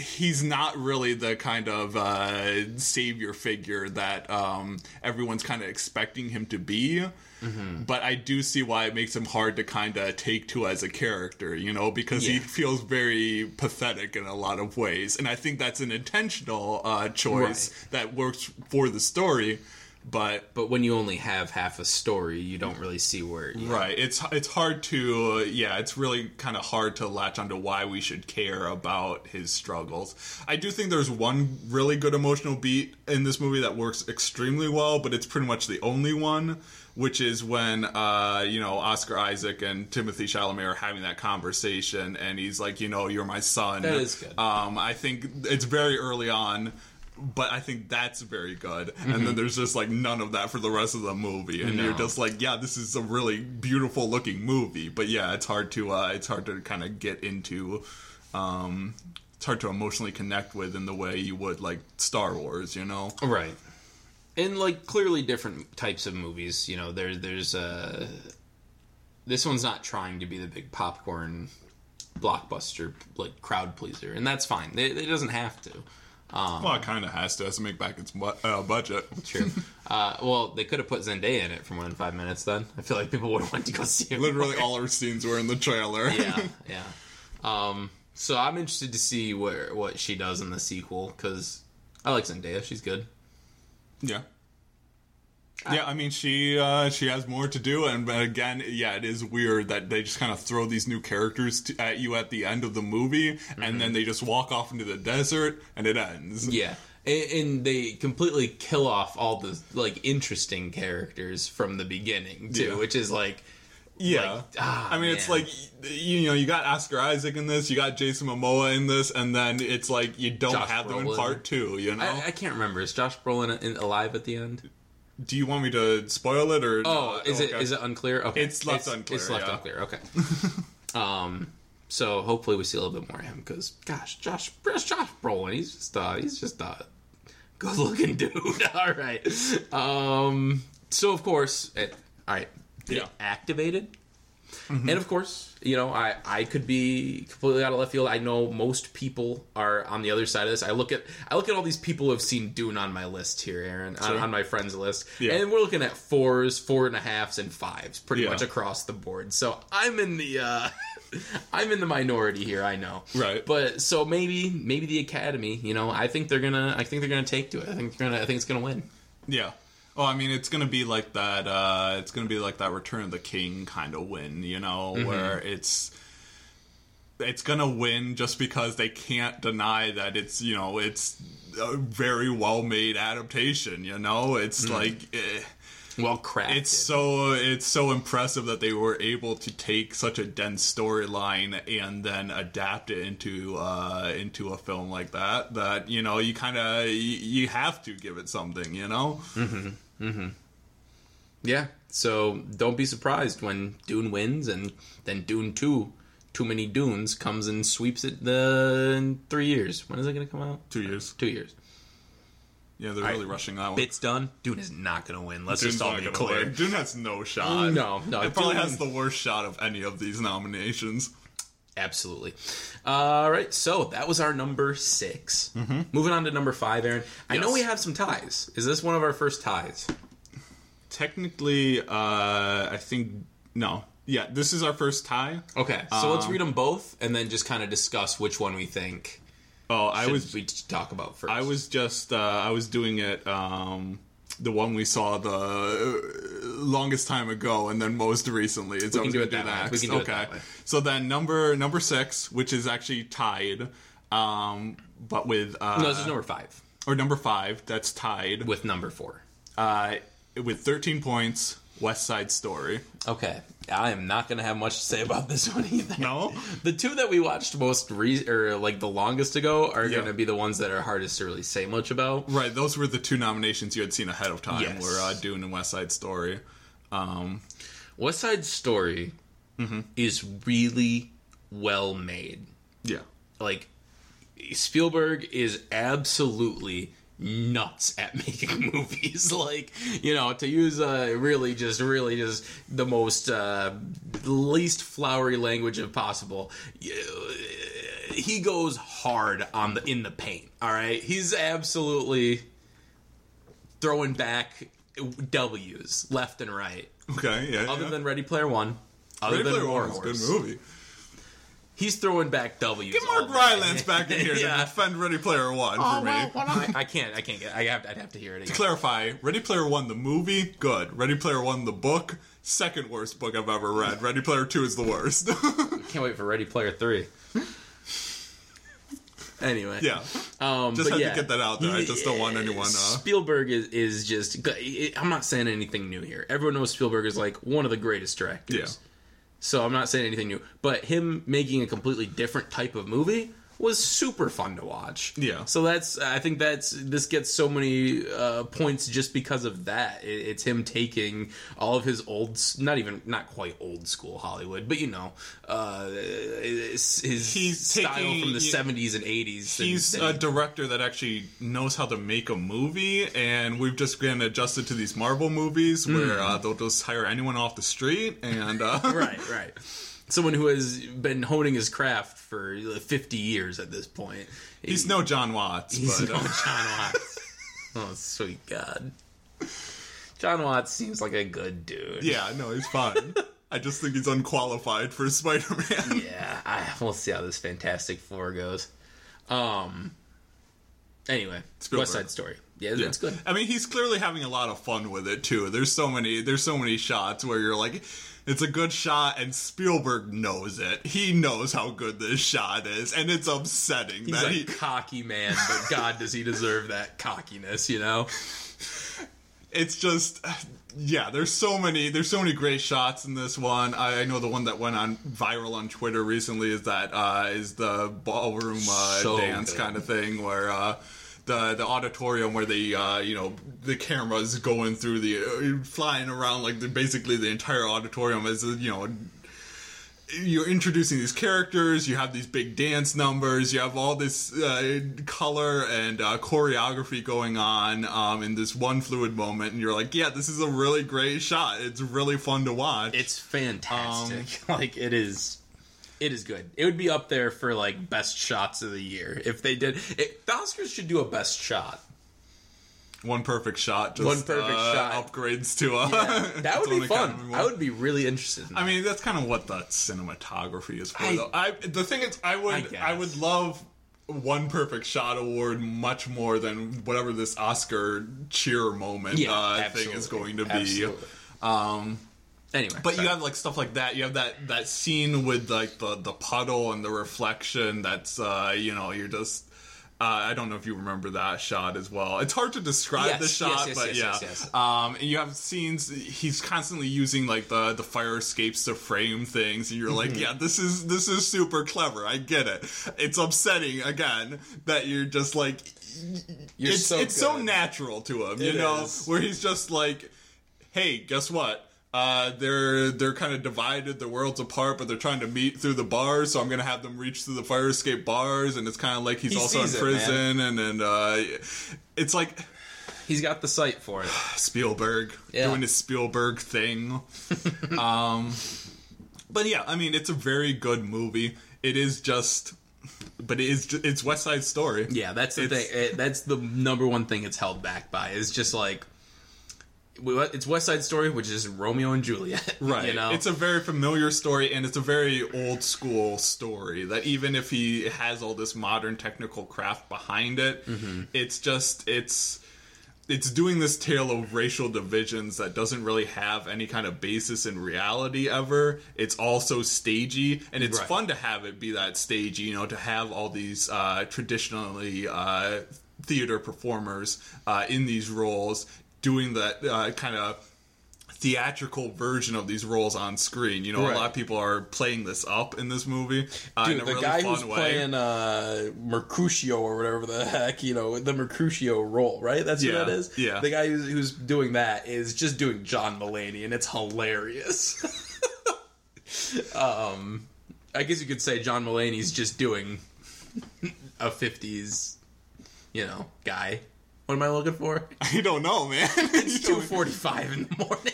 he's not really the kind of savior figure that everyone's kind of expecting him to be. Mm-hmm. But I do see why it makes him hard to kind of take to as a character, because he feels very pathetic in a lot of ways. And I think that's an intentional choice that works for the story. But when you only have half a story, you don't really see where right. It's hard to It's really kind of hard to latch onto why we should care about his struggles. I do think there's one really good emotional beat in this movie that works extremely well, but it's pretty much the only one, which is when Oscar Isaac and Timothée Chalamet are having that conversation, and he's like, you're my son. That is good. I think it's very early on. But I think that's very good. Mm-hmm. And then there's just, none of that for the rest of the movie. And you're just this is a really beautiful-looking movie. But, it's hard to kind of get into... it's hard to emotionally connect with in the way you would, Star Wars, Right. And, clearly different types of movies. There's this one's not trying to be the big popcorn blockbuster, crowd pleaser. And that's fine. It doesn't have to. It kind of has to. It has to make back its budget. True. They could have put Zendaya in it for more than 5 minutes then. I feel like people would have went to go see it. Literally all her scenes were in the trailer. Yeah. So I'm interested to see what she does in the sequel, because I like Zendaya. She's good. Yeah. She has more to do, but again, it is weird that they just kind of throw these new characters at you at the end of the movie, mm-hmm. and then they just walk off into the desert, and it ends. Yeah, and they completely kill off all the, interesting characters from the beginning, too, which is, it's you got Oscar Isaac in this, you got Jason Momoa in this, and then it's you don't have them in part two, I can't remember. Is Josh Brolin alive at the end? Do you want me to spoil it or? Oh, is it unclear? Okay, it's left unclear. Okay. So hopefully we see a little bit more of him, because gosh, Josh Brolin, he's just a good looking dude. All right. So of course, activated, mm-hmm. and of course, I could be completely out of left field. I know most people are on the other side of this. I look at all these people who have seen Dune on my list here, Aaron, on my friends list. Yeah. And we're looking at 4s, 4.5s, and 5s pretty much across the board. So I'm in the minority here, I know. Right. But so maybe the Academy, I think they're gonna take to it. I think it's gonna win. Yeah. Oh, I mean, it's going to be like that. It's going to be like that Return of the King kind of win, you know, mm-hmm. where it's going to win just because they can't deny that it's, you know, it's a very well made adaptation. You know, it's mm-hmm. like well crafted. It's so impressive that they were able to take such a dense storyline and then adapt it into a film like that. That, you know, you kind of you have to give it something. You know. Mm-hmm. Mm-hmm. Yeah. So don't be surprised when Dune wins, and then Dune 2. Too Many Dunes comes and sweeps it in 3 years. When is it going to come out? 2 years. 2 years. Yeah, they're really rushing that one. Bit's done. Dune is not going to win. Let's just all be clear. Dune has no shot. No. It probably has the worst shot of any of these nominations. Absolutely. All right, so that was our number 6. Mm-hmm. Moving on to number 5, Aaron. I know we have some ties. Is this one of our first ties? Technically, I think... No. Yeah, this is our first tie. Okay, so let's read them both and then just kind of discuss which one we think we talk about first. I was doing it, the one we saw the longest time ago and then most recently. It's we can do it that way. Okay, so then number 6, which is actually tied, but with... no, this is number 5. Or number 5, that's tied. With number 4. With 13 points... West Side Story. Okay. I am not going to have much to say about this one either. No? The two that we watched the longest ago are going to be the ones that are hardest to really say much about. Right. Those were the two nominations you had seen ahead of time, yes. were Dune and West Side Story. West Side Story mm-hmm. is really well made. Yeah. Like, Spielberg is absolutely... nuts at making movies, like, you know, to use really just the most least flowery language if possible. He goes hard on in the paint. All right, he's absolutely throwing back W's left and right. Okay, yeah. Other than Ready Player One, other than War Horse, good movie. He's throwing back W's. Get Mark Rylance back in here to defend Ready Player One for me. I can't get. I'd have to hear it again. To clarify, Ready Player One the movie, good. Ready Player One the book, second worst book I've ever read. Ready Player Two is the worst. Can't wait for Ready Player 3. Anyway, yeah. Just had to get that out there. I just don't want anyone. Spielberg is just. I'm not saying anything new here. Everyone knows Spielberg is like one of the greatest directors. Yeah. So I'm not saying anything new. But him making a completely different type of movie was super fun to watch. Yeah. So I think this gets so many points just because of that. It's him taking all of his not quite old school Hollywood, but you know, his style from the 70s and 80s. He's a director that actually knows how to make a movie, and we've just been adjusted to these Marvel movies where they'll just hire anyone off the street and... Right. Someone who has been honing his craft for 50 years at this point. He's no John Watts. Oh, sweet God. John Watts seems like a good dude. Yeah, no, he's fine. I just think he's unqualified for Spider-Man. Yeah, we'll see how this Fantastic Four goes. Anyway, Spielberg. West Side Story. Yeah, that's good. I mean, he's clearly having a lot of fun with it, too. There's so many shots where you're like... It's a good shot, and Spielberg knows it. He knows how good this shot is, and it's upsetting. He's a cocky man, but God, does he deserve that cockiness, you know? It's just, yeah, there's so many great shots in this one. I know the one that went on viral on Twitter recently is that is the ballroom dance kind of thing where... The auditorium where they, you know, the camera's going through the... flying around, like, basically the entire auditorium is, you know... You're introducing these characters, you have these big dance numbers, you have all this color and choreography going on in this one fluid moment, and you're like, yeah, this is a really great shot. It's really fun to watch. It's fantastic. It is... It is good. It would be up there for, like, best shots of the year. If they did... The Oscars should do a best shot. One perfect shot. Just, one perfect shot. Upgrades to a... Yeah, that would be fun. I would be really interested in that. I mean, that's kind of what the cinematography is for, though. The thing is, I would love... One Perfect Shot award much more than whatever this Oscar cheer moment thing is going to be. Absolutely. Anyway, but you have like stuff like that. You have that scene with like the puddle and the reflection. That's you're just. I don't know if you remember that shot as well. It's hard to describe the shot, yes. You have scenes, he's constantly using like the fire escapes to frame things, and you're like, yeah, this is super clever. I get it. It's upsetting again that you're just like, it's so natural to him, you know, where he's just like, hey, guess what? They're kind of divided, the world's apart, but they're trying to meet through the bars, so I'm going to have them reach through the fire escape bars, and it's kind of like he's also in prison, and it's like... He's got the sight for it. Spielberg. Yeah. Doing his Spielberg thing. But yeah, I mean, it's a very good movie. It is just... But it's West Side Story. Yeah, that's the thing. That's the number one thing it's held back by, is just like... It's West Side Story, which is Romeo and Juliet. Right. You know? It's a very familiar story, and it's a very old-school story that even if he has all this modern technical craft behind it, it's just... It's doing this tale of racial divisions that doesn't really have any kind of basis in reality ever. It's also stagey, and it's fun to have it be that stagey, you know, to have all these traditionally theater performers in these roles... doing that kind of theatrical version of these roles on screen. You know, a lot of people are playing this up in this movie. Dude, the guy who's playing Mercutio or whatever the heck, you know, the Mercutio role, right? That's who that is? Yeah. The guy who's doing that is just doing John Mulaney, and it's hilarious. I guess you could say John Mulaney's just doing a 50s, you know, guy. What am I looking for? I don't know, man. It's 2:45 in the morning.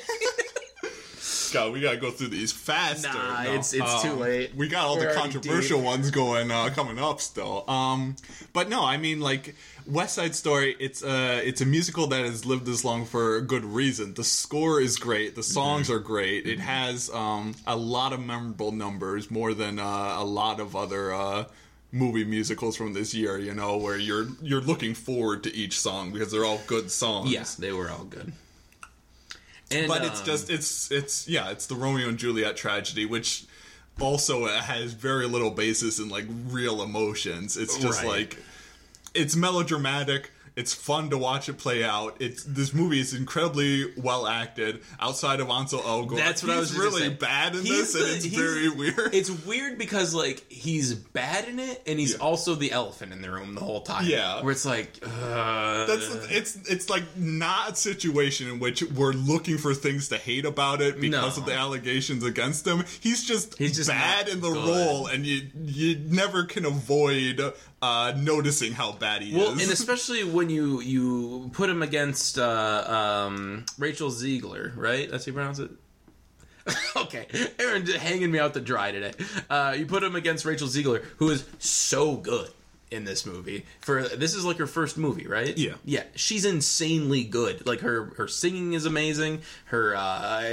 God, we gotta go through these faster. No, it's too late. We got all the controversial ones going coming up still. But no, I mean, like, West Side Story, it's a musical that has lived this long for a good reason. The score is great. The songs are great. It has a lot of memorable numbers, more than a lot of other... movie musicals from this year, you know, where you're looking forward to each song because they're all good songs. Yes, they were all good. And, but it's just it's the Romeo and Juliet tragedy, which also has very little basis in like real emotions. It's just like it's melodramatic. It's fun to watch it play out. This movie is incredibly well acted. Outside of Ansel Elgort, that's what he's really bad in this, and it's very weird. It's weird because like he's bad in it, and he's also the elephant in the room the whole time. Yeah, where it's like it's like not a situation in which we're looking for things to hate about it because of the allegations against him. He's just bad in the role, and you never can avoid noticing how bad he is. And especially when you put him against Rachel Ziegler, right? That's how you pronounce it? Okay. Aaron's hanging me out to dry today. You put him against Rachel Ziegler, who is so good in this movie. This is like her first movie, right? Yeah. Yeah. She's insanely good. Like, her singing is amazing. Her,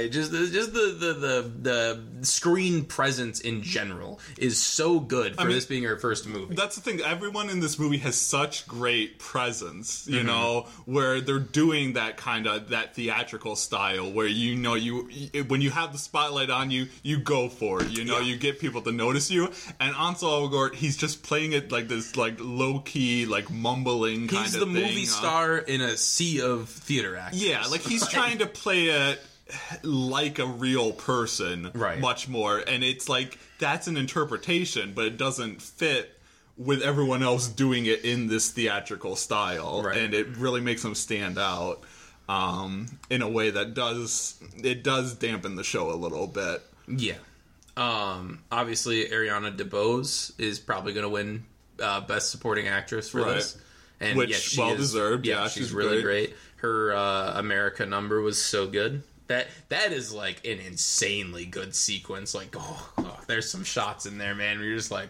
just the screen presence in general is so good for this being her first movie. That's the thing. Everyone in this movie has such great presence, you know, where they're doing that kind of, that theatrical style where, you know, when you have the spotlight on you, you go for it, you know, you get people to notice you. And Ansel Elgort, he's just playing it like this, like low-key, like mumbling kind of thing. He's the movie star in a sea of theater actors. Yeah, like he's trying to play it like a real person much more. And it's like, that's an interpretation, but it doesn't fit with everyone else doing it in this theatrical style. Right. And it really makes him stand out in a way that does dampen the show a little bit. Yeah. Obviously, Ariana DeBose is probably going to win Best Supporting Actress for this, and which well deserved. Yeah, she's really great. Her America number was so good. That is like an insanely good sequence. Like, oh, there's some shots in there, man. You're just like,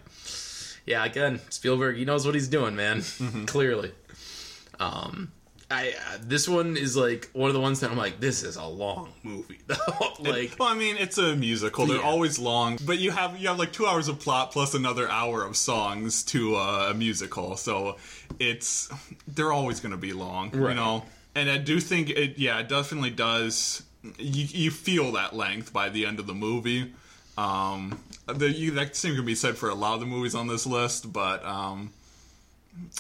yeah, again, Spielberg, he knows what he's doing, man. Clearly. This one is like one of the ones that I'm like, this is a long movie though. Well, I mean, it's a musical; they're always long. But you have like 2 hours of plot plus another hour of songs to a musical, so they're always going to be long, right. You know. And I do think it definitely does. You feel that length by the end of the movie. That same can be said for a lot of the movies on this list, but.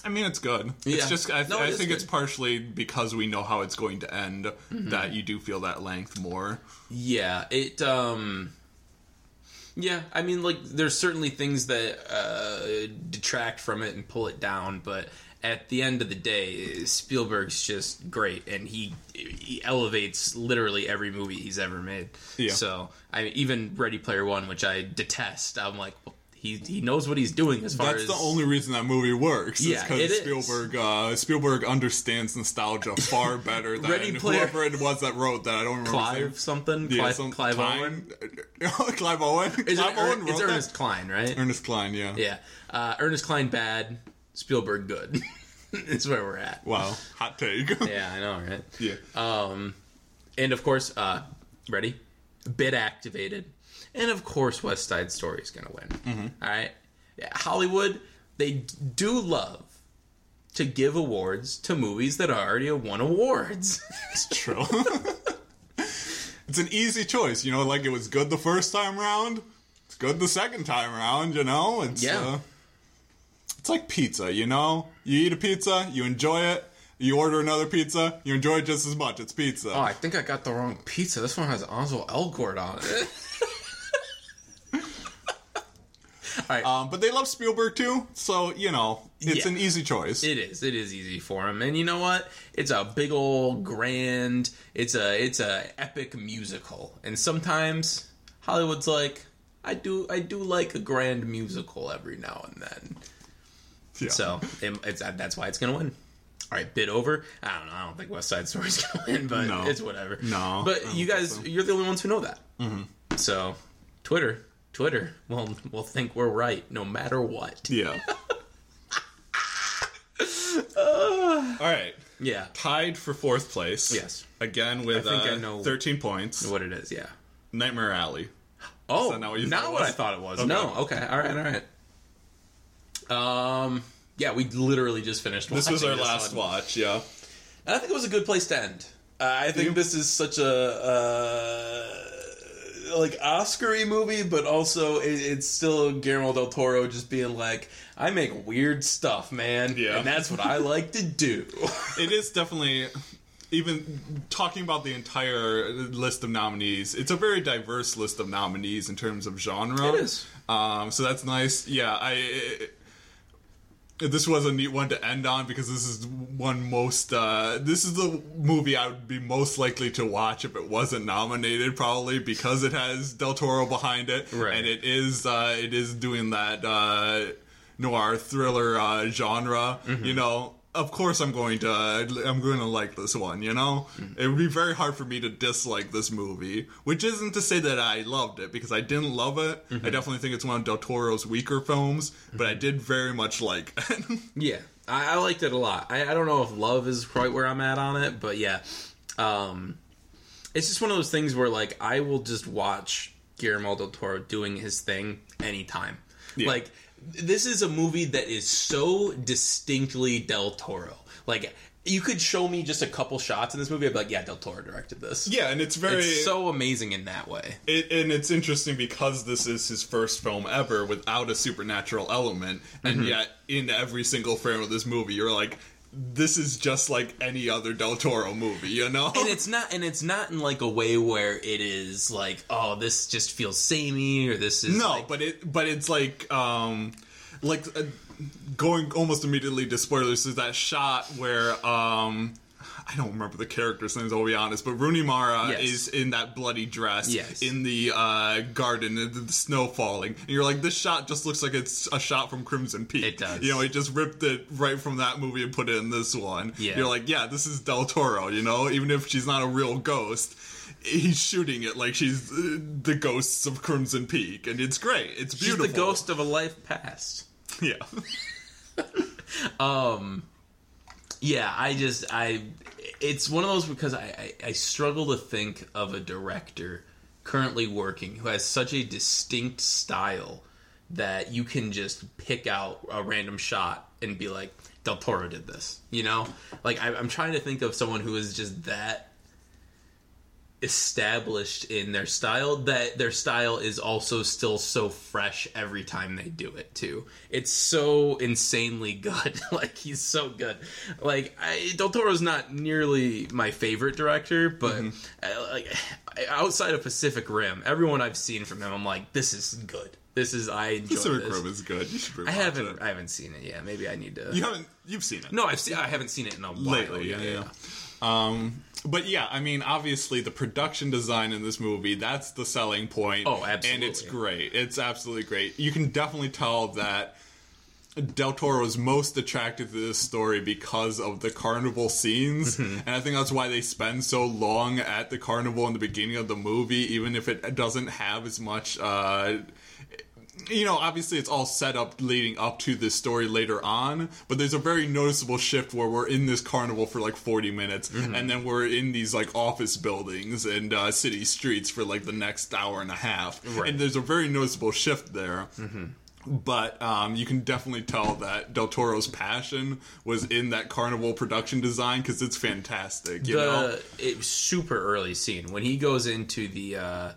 I mean, it's good. Yeah. It's just I think it's partially because we know how it's going to end that you do feel that length more. Yeah, I mean, like there's certainly things that detract from it and pull it down, but at the end of the day, Spielberg's just great, and he elevates literally every movie he's ever made. Yeah. So, even Ready Player One, which I detest, I'm like. He knows what he's doing as far as... That's the only reason that movie works. Yeah, it is. Spielberg understands nostalgia far better than whoever it was that wrote that. I don't remember. Clive something? Yeah, Clive Owen? Clive Owen? It's Ernest Cline, right? Ernest Cline, yeah. Yeah. Ernest Cline bad, Spielberg good. That's where we're at. Wow. Hot take. Yeah, I know, right? Yeah. And of course, ready? Bid activated. And, of course, West Side Story is going to win. Mm-hmm. All right? Yeah, Hollywood, they do love to give awards to movies that already won awards. It's true. It's an easy choice. You know, like it was good the first time around. It's good the second time around, you know? It's like pizza, you know? You eat a pizza, you enjoy it. You order another pizza, you enjoy it just as much. It's pizza. Oh, I think I got the wrong pizza. This one has Ansel Elgort on it. All right. But they love Spielberg too, so you know it's an easy choice. It is easy for him, and you know what? It's a big old grand. It's a epic musical, and sometimes Hollywood's like, I do like a grand musical every now and then. Yeah. So that's why it's gonna win. All right, bid over. I don't know. I don't think West Side Story's gonna win, but it's whatever. No, but you guys, you're the only ones who know that. Mm-hmm. So, Twitter will think we're right no matter what. Yeah. All right. Yeah. Tied for fourth place. Yes. Again with 13 points. What it is, yeah. Nightmare Alley. Oh, not what I thought it was. Okay. No. Okay. All right. Yeah, we literally just finished watching. This was our last watch, yeah. And I think it was a good place to end. I think this is such a... like Oscar-y movie, but also it's still Guillermo del Toro just being like, I make weird stuff, man, and that's what I like to do. It is definitely, even talking about the entire list of nominees, it's a very diverse list of nominees in terms of genre. It is. So that's nice. Yeah, this was a neat one to end on because this is the movie I would be most likely to watch if it wasn't nominated, probably because it has Del Toro behind it, right. And it is doing that noir thriller genre. Mm-hmm. You know, of course I'm going to like this one. You know, It would be very hard for me to dislike this movie, which isn't to say that I loved it because I didn't love it. Mm-hmm. I definitely think it's one of Del Toro's weaker films, but I did very much like it. Yeah, I liked it a lot. I don't know if love is quite where I'm at on it, but yeah, it's just one of those things where like I will just watch Guillermo del Toro doing his thing anytime. Yeah. Like, this is a movie that is so distinctly Del Toro. Like, you could show me just a couple shots in this movie, I'd be like, yeah, Del Toro directed this. Yeah, and it's so amazing in that way. And it's interesting because this is his first film ever without a supernatural element, and yet in every single frame of this movie, you're like, this is just like any other Del Toro movie, you know? And it's not in like a way where it is like, oh, this just feels samey or this is it's like going almost immediately to spoilers is that shot where I don't remember the character's names, I'll be honest, but Rooney Mara is in that bloody dress in the garden, and the snow falling. And you're like, this shot just looks like it's a shot from Crimson Peak. It does. You know, he just ripped it right from that movie and put it in this one. Yeah. You're like, yeah, this is Del Toro, you know? Even if she's not a real ghost, he's shooting it like she's the ghosts of Crimson Peak. And it's great. It's beautiful. She's the ghost of a life past. Yeah. Yeah, it's one of those because I struggle to think of a director currently working who has such a distinct style that you can just pick out a random shot and be like, Del Toro did this, you know? Like, I'm trying to think of someone who is just that established in their style that their style is also still so fresh every time they do it, too. It's so insanely good. Like, he's so good. Like, Del Toro's not nearly my favorite director, but outside of Pacific Rim, everyone I've seen from him, I'm like, this is good. I enjoy this. Pacific Rim is good. You should watch it. I haven't seen it yet. Maybe I need to. You haven't? You've seen it? No, I haven't seen it in a while. Lately, yeah. But yeah, I mean, obviously the production design in this movie, that's the selling point. Oh, absolutely. And it's great. It's absolutely great. You can definitely tell that Del Toro is most attracted to this story because of the carnival scenes, and I think that's why they spend so long at the carnival in the beginning of the movie, even if it doesn't have as much, you know, obviously it's all set up leading up to this story later on, but there's a very noticeable shift where we're in this carnival for like 40 minutes, and then we're in these like office buildings and city streets for like the next hour and a half, and there's a very noticeable shift there. But you can definitely tell that Del Toro's passion was in that carnival production design because it's fantastic. It's super early scene when he goes into the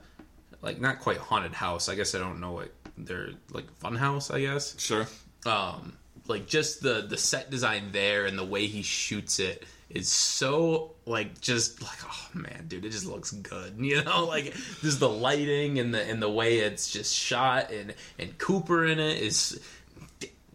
like not quite haunted house. I guess I don't know what they're like fun house. I guess sure. Like just the set design there and the way he shoots it is so like just like oh man, dude, it just looks good. You know, like just the lighting and the way it's just shot and Cooper in it is.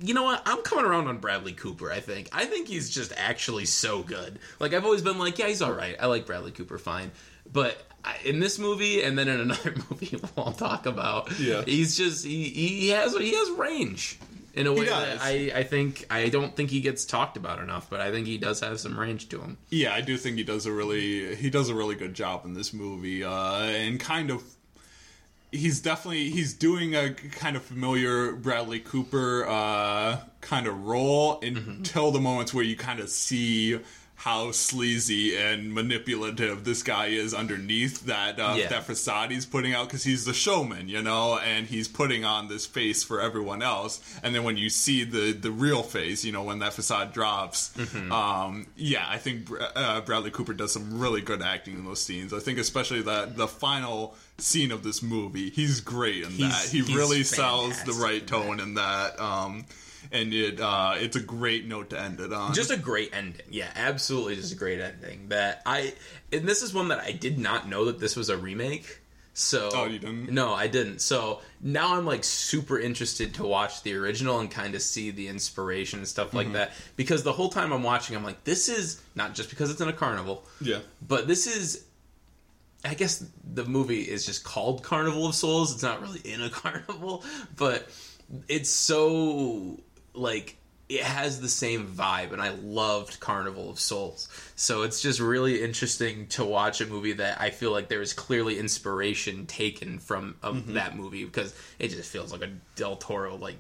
You know what? I'm coming around on Bradley Cooper, I think. I think he's just actually so good. Like I've always been like, yeah, he's all right. I like Bradley Cooper fine, but in this movie and then in another movie we'll talk about, he's just he has range. In a way that I think, I don't think he gets talked about enough, but I think he does have some range to him. Yeah, I do think he does a really good job in this movie, and kind of, he's doing a kind of familiar Bradley Cooper kind of role until the moments where you kind of see how sleazy and manipulative this guy is underneath that that facade he's putting out, because he's the showman, you know, and he's putting on this face for everyone else. And then when you see the real face, you know, when that facade drops, I think Bradley Cooper does some really good acting in those scenes. I think especially that the final scene of this movie, he's great in that. He really sells the right tone in that. And it's a great note to end it on. Just a great ending. Yeah, absolutely just a great ending. And this is one that I did not know that this was a remake. So, oh, you didn't? No, I didn't. So now I'm like super interested to watch the original and kind of see the inspiration and stuff like that. Because the whole time I'm watching, I'm like, this is, not just because it's in a carnival. Yeah. But this is, I guess the movie is just called Carnival of Souls. It's not really in a carnival. But it's so, like, it has the same vibe, and I loved Carnival of Souls. So it's just really interesting to watch a movie that I feel like there was clearly inspiration taken from that movie, because it just feels like a Del Toro, like,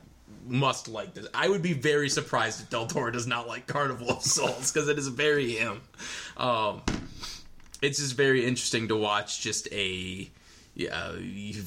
must like this. I would be very surprised if Del Toro does not like Carnival of Souls, because it is very him. It's just very interesting to watch just a... Yeah,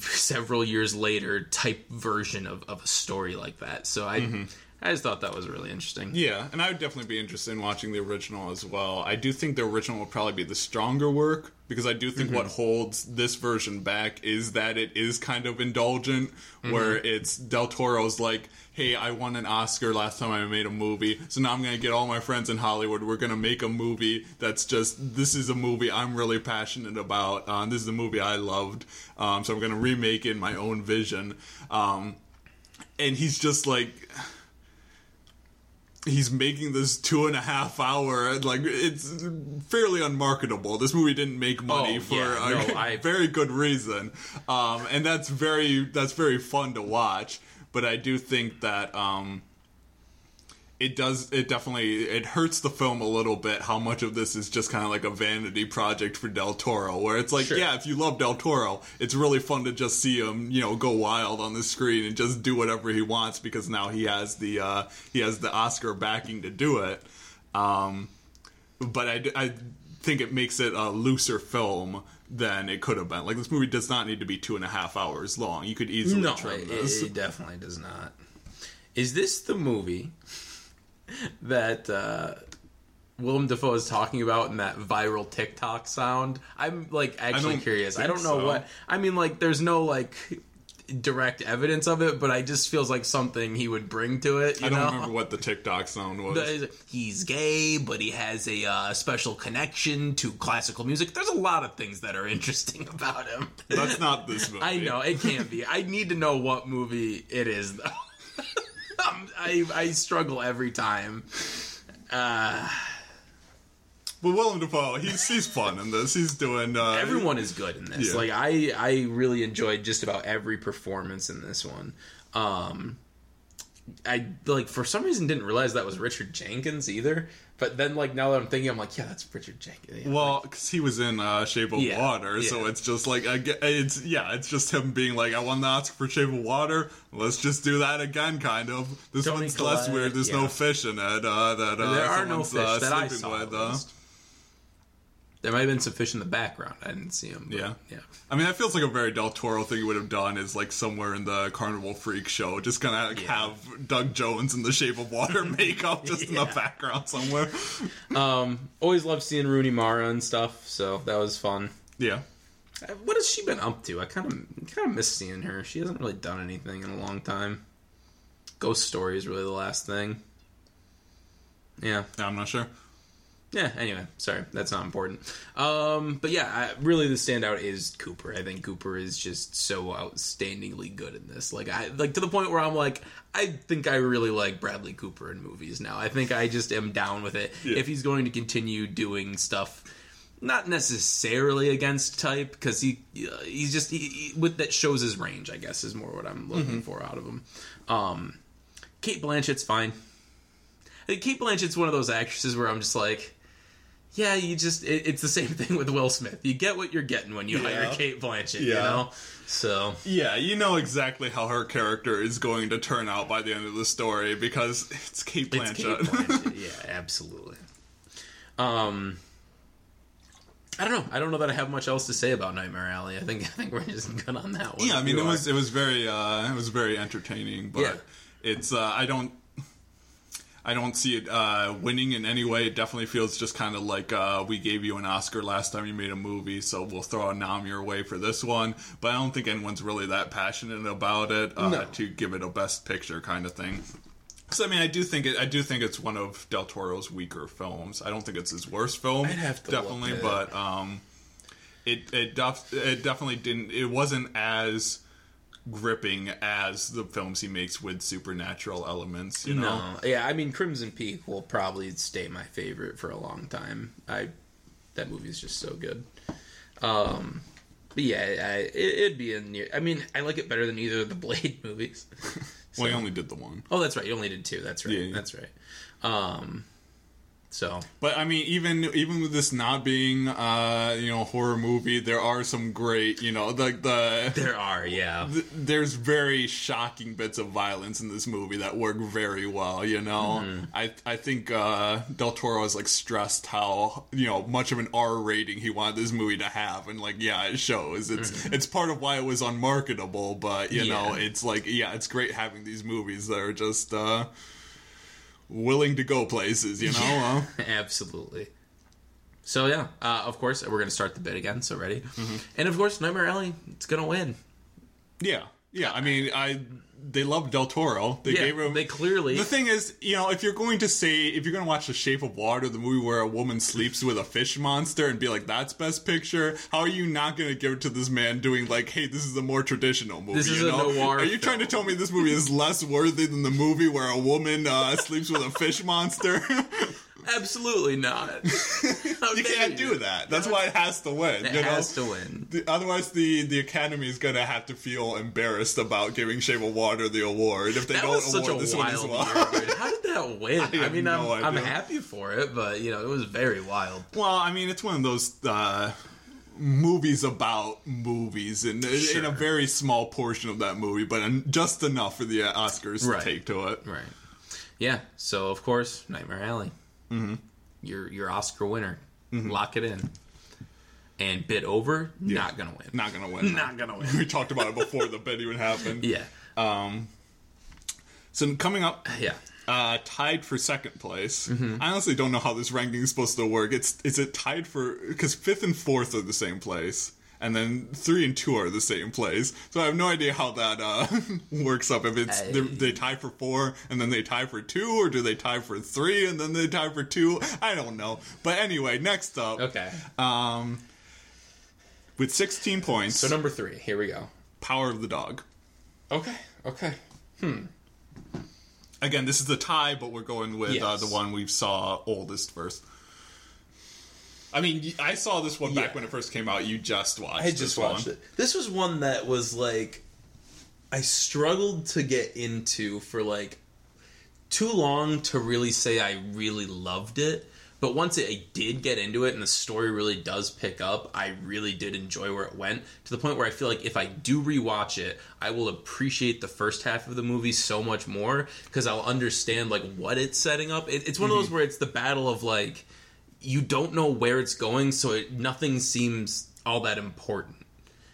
several years later type version of a story like that. So I just thought that was really interesting. Yeah, and I would definitely be interested in watching the original as well. I do think the original will probably be the stronger work, because I do think what holds this version back is that it is kind of indulgent, where it's Del Toro's like, hey, I won an Oscar last time I made a movie, so now I'm going to get all my friends in Hollywood, we're going to make a movie that's just, this is a movie I'm really passionate about, this is a movie I loved, so I'm going to remake it in my own vision. And he's just like... He's making this 2.5 hour, like, it's fairly unmarketable. This movie didn't make money for a very good reason. And that's very fun to watch. But I do think that it hurts the film a little bit how much of this is just kind of like a vanity project for Del Toro, where it's like, yeah, if you love Del Toro, it's really fun to just see him, you know, go wild on the screen and just do whatever he wants, because now he has the Oscar backing to do it. but I think it makes it a looser film than it could have been. Like, this movie does not need to be 2.5 hours long. You could easily trim this. It definitely does not. Is this the movie that Willem Dafoe is talking about in that viral TikTok sound? I'm, like, actually curious. I don't know what... I mean, like, there's no, like... direct evidence of it, but I just feels like something he would bring to it. I don't remember what the TikTok sound was. He's gay, but he has a special connection to classical music. There's a lot of things that are interesting about him. That's not this movie. I know, it can't be. I need to know what movie it is, though. I struggle every time. But Willem Dafoe, he's fun in this. He's doing... everyone is good in this. Yeah. Like, I really enjoyed just about every performance in this one. I, like, for some reason didn't realize that was Richard Jenkins either. But then, like, now that I'm thinking, I'm like, yeah, that's Richard Jenkins. Yeah, well, because he was in Shape of Water, so it's just like, it's just him being like, I won the Oscar for Shape of Water, let's just do that again, kind of. This Tony one's Collette, less weird, there's no fish in it. There are no fish that I saw with, there might have been some fish in the background. I didn't see them. Yeah. I mean, that feels like a very Del Toro thing he would have done is, like, somewhere in the Carnival Freak Show, just kind of have Doug Jones in the Shape of Water makeup just in the background somewhere. Always loved seeing Rooney Mara and stuff, so that was fun. Yeah. What has she been up to? I kind of miss seeing her. She hasn't really done anything in a long time. Ghost Story is really the last thing. Yeah, I'm not sure. Yeah, anyway, sorry, that's not important. But yeah, really the standout is Cooper. I think Cooper is just so outstandingly good in this. Like, to the point where I'm like, I think I really like Bradley Cooper in movies now. I think I just am down with it. Yeah. If he's going to continue doing stuff, not necessarily against type, because he shows his range, I guess, is more what I'm looking for out of him. Kate Blanchett's fine. I think Kate Blanchett's one of those actresses where I'm just like, yeah, you just... It's the same thing with Will Smith. You get what you're getting when you hire Kate Blanchett, you know? So... Yeah, you know exactly how her character is going to turn out by the end of the story because it's Kate Blanchett. It's Kate Blanchett, yeah, absolutely. I don't know. I don't know that I have much else to say about Nightmare Alley. I think we're just good on that one. Yeah, I mean, it was very entertaining, but it's... I don't see it winning in any way. It definitely feels just kind of like we gave you an Oscar last time you made a movie, so we'll throw a nom your way for this one. But I don't think anyone's really that passionate about it to give it a best picture kind of thing. Because, I mean, I do think it's one of Del Toro's weaker films. I don't think it's his worst film. I'd have to definitely look at it. But it definitely didn't. It wasn't as gripping as the films he makes with supernatural elements, you know? No. Yeah, I mean, Crimson Peak will probably stay my favorite for a long time. That movie is just so good. But yeah, it'd be in near... I mean, I like it better than either of the Blade movies. So. Well, you only did the one. Oh, that's right. You only did two. That's right. Yeah. That's right. So, but I mean, even with this not being, horror movie, there are some great, there's very shocking bits of violence in this movie that work very well. I think Del Toro is like stressed how much of an R rating he wanted this movie to have, and like it shows. It's it's part of why it was unmarketable, but it's like it's great having these movies that are just. Willing to go places, absolutely. So of course we're going to start the bid again. So ready, and of course Nightmare Alley, it's going to win. Yeah. I mean, they love Del Toro. They gave him. They clearly. The thing is, if you're going to watch The Shape of Water, the movie where a woman sleeps with a fish monster, and be like, that's Best Picture. How are you not going to give it to this man doing like, hey, this is a more traditional movie? This is a noir. Are you trying to tell me this movie is less worthy than the movie where a woman sleeps with a fish monster? Absolutely not. You can't do that. That's why it has to win. It has to win. Otherwise, the Academy is going to have to feel embarrassed about giving Shape of Water the award if they don't award this one as well. How did that win? I'm happy for it, but it was very wild. Well, I mean, it's one of those movies about movies, and in a very small portion of that movie, but just enough for the Oscars to take to it. Right. Yeah. So of course, Nightmare Alley. Mm-hmm. your Oscar winner. Mm-hmm. Lock it in. And bid over, not going to win. Not going to win. Not going to win. We talked about it before the bid even happened. Yeah. So coming up, tied for second place. Mm-hmm. I honestly don't know how this ranking is supposed to work. Is it tied for, because 5th and 4th are the same place, and then 3 and 2 are the same place. So I have no idea how that works up. If it's they tie for 4 and then they tie for 2, or do they tie for 3 and then they tie for 2? I don't know. But anyway, next up. Okay. With 16 points. So number 3. Here we go. Power of the Dog. Okay. Again, this is the tie, but we're going with the one we saw oldest first. I mean, I saw this one back when it first came out. You just watched it. I just watched it. This was one that was, like, I struggled to get into for, like, too long to really say I really loved it. But once I did get into it and the story really does pick up, I really did enjoy where it went, to the point where I feel like if I do rewatch it, I will appreciate the first half of the movie so much more, because I'll understand, like, what it's setting up. It's one of those where it's the battle of, like, you don't know where it's going, so nothing seems all that important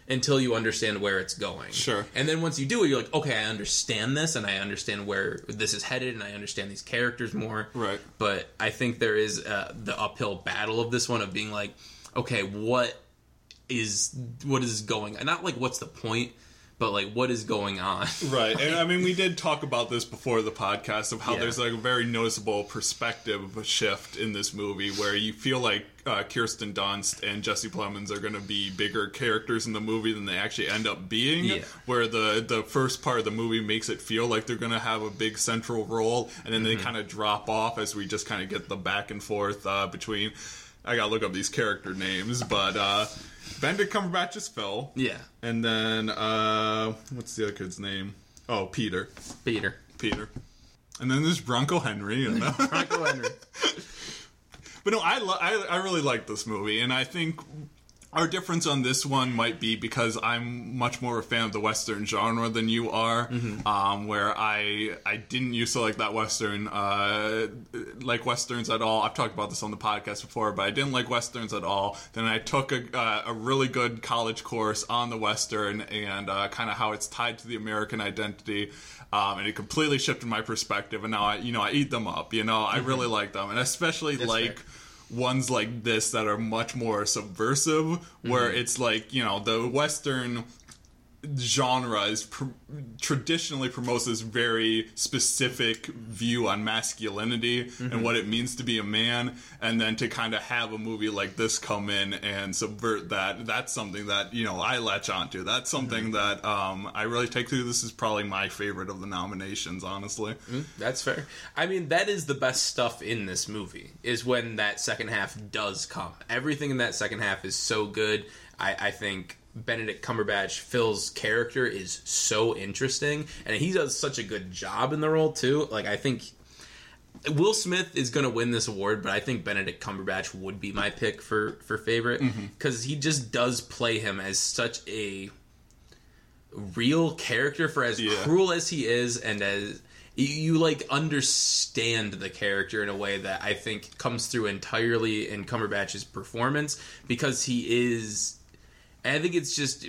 until you understand where it's going. Sure. And then once you do it, you're like, okay, I understand this, and I understand where this is headed, and I understand these characters more. Right. But I think there is the uphill battle of this one, of being like, okay, what is going on? Not like, what's the point, but like, what is going on? Right. And I mean, we did talk about this before the podcast, of how there's like a very noticeable perspective shift in this movie, where you feel like Kirsten Dunst and Jesse Plemons are going to be bigger characters in the movie than they actually end up being, where the first part of the movie makes it feel like they're going to have a big central role, and then they kind of drop off as we just kind of get the back and forth between, I gotta look up these character names, but Benedict Cumberbatch is Phil. Yeah. And then, what's the other kid's name? Oh, Peter. And then there's Bronco Henry. And Bronco Henry. But no, I really like this movie, and I think our difference on this one might be because I'm much more a fan of the Western genre than you are, where I didn't used to like that Western, like Westerns at all. I've talked about this on the podcast before, but I didn't like Westerns at all. Then I took a really good college course on the Western and kind of how it's tied to the American identity, and it completely shifted my perspective, and now I eat them up, I really like them, and especially ones like this that are much more subversive, where it's like, the Western genre is traditionally promotes this very specific view on masculinity and what it means to be a man, and then to kind of have a movie like this come in and subvert that, that's something that I latch onto. That's something that I really take through. This is probably my favorite of the nominations, honestly. That's fair. I mean, that is the best stuff in this movie, is when that second half does come. Everything in that second half is so good. I think Benedict Cumberbatch, Phil's character, is so interesting, and he does such a good job in the role too. Like, I think Will Smith is going to win this award, but I think Benedict Cumberbatch would be my pick for favorite, because he just does play him as such a real character, for as cruel as he is, and as you like understand the character in a way that I think comes through entirely in Cumberbatch's performance, because he is. And I think it's just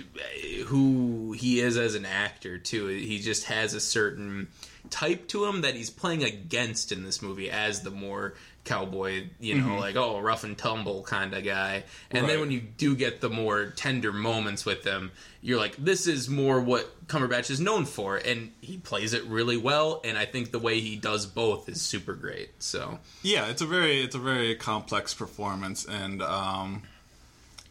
who he is as an actor, too. He just has a certain type to him that he's playing against in this movie, as the more cowboy, like, oh, rough and tumble kind of guy. And then when you do get the more tender moments with him, you're like, this is more what Cumberbatch is known for. And he plays it really well, and I think the way he does both is super great. So yeah, it's a very complex performance, and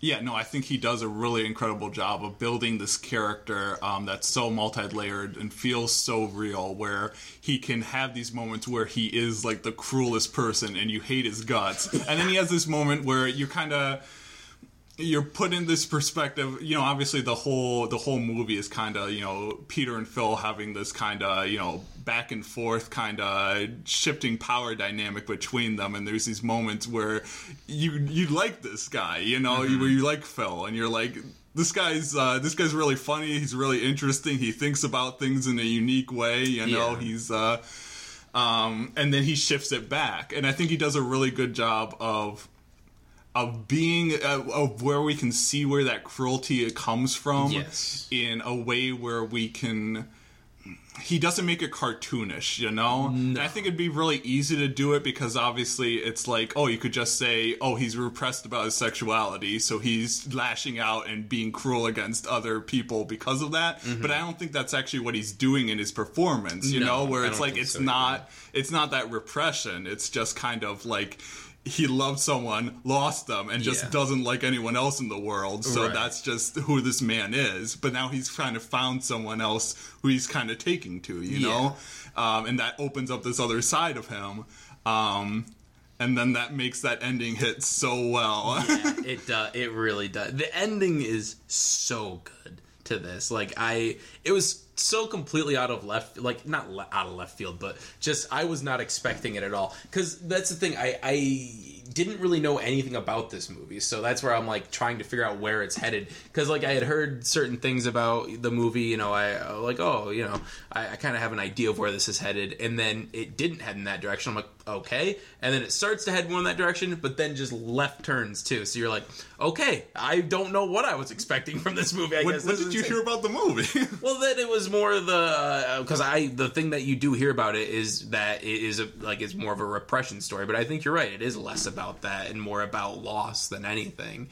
yeah, no, I think he does a really incredible job of building this character that's so multi-layered and feels so real, where he can have these moments where he is like the cruelest person and you hate his guts. And then he has this moment where you're put in this perspective, obviously the whole movie is kind of, Peter and Phil having this kind of, back and forth kind of shifting power dynamic between them, and there's these moments where you like this guy, where you like Phil, and you're like, this guy's really funny, he's really interesting, he thinks about things in a unique way, he's And then he shifts it back. And I think he does a really good job of being of where we can see where that cruelty comes from, yes, in a way where we can. He doesn't make it cartoonish, you know? No. And I think it'd be really easy to do it because obviously it's like, oh, you could just say, oh, he's repressed about his sexuality, so he's lashing out and being cruel against other people because of that. Mm-hmm. But I don't think that's actually what he's doing in his performance, you know? Where it's like, it's not that repression. It's just kind of like, he loved someone, lost them, and just doesn't like anyone else in the world. So that's just who this man is. But now he's kind of found someone else who he's kind of taking to, you know? And that opens up this other side of him. And then that makes that ending hit so well. It really does. The ending is so good to this. Like, it was so completely out of left, like, not out of left field, but just I was not expecting it at all. Because that's the thing, I didn't really know anything about this movie, so that's where I'm, like, trying to figure out where it's headed. Because, like, I had heard certain things about the movie, you know, I kind of have an idea of where this is headed, and then it didn't head in that direction. I'm like, okay, and then it starts to head one in that direction, but then just left turns, too. So you're like, okay, I don't know what I was expecting from this movie, I guess. What did you hear about the movie? Well, then it was more the because the thing that you do hear about it is that it is it's more of a repression story, but I think you're right, it is less about that and more about loss than anything.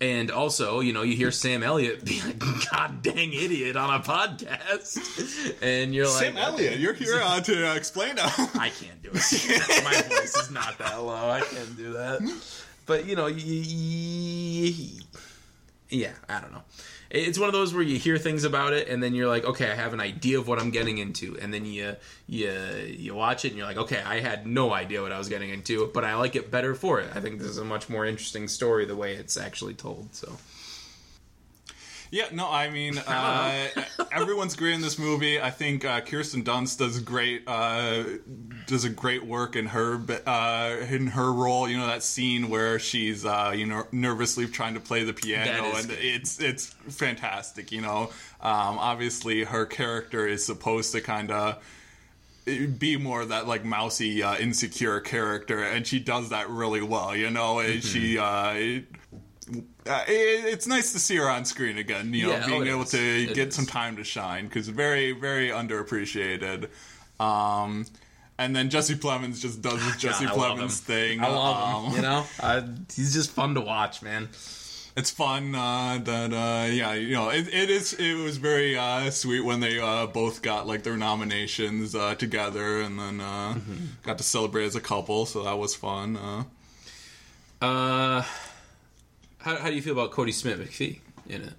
And also, you know, you hear Sam Elliott be like, god dang idiot on a podcast, and you're like, Sam Elliott, you're here to explain that. I can't do it. My voice is not that low, I can't do that. But you know, yeah, I don't know. It's one of those where you hear things about it, and then you're like, okay, I have an idea of what I'm getting into. And then you watch it, and you're like, okay, I had no idea what I was getting into, but I like it better for it. I think this is a much more interesting story the way it's actually told, so... Yeah, no, I mean, everyone's great in this movie. I think Kirsten Dunst does a great work in her role. You know, that scene where she's nervously trying to play the piano, and good. It's fantastic. You know, obviously her character is supposed to kind of be more of that like mousy, insecure character, and she does that really well. You know, and it's nice to see her on screen again, you know, being able to get some time to shine, because very, very underappreciated. And then Jesse Plemons just does his Jesse Plemons thing. I love him, you know? He's just fun to watch, man. It's fun it was very sweet when they both got like their nominations together, and then got to celebrate as a couple, so that was fun. How do you feel about Cody Smith McPhee in it?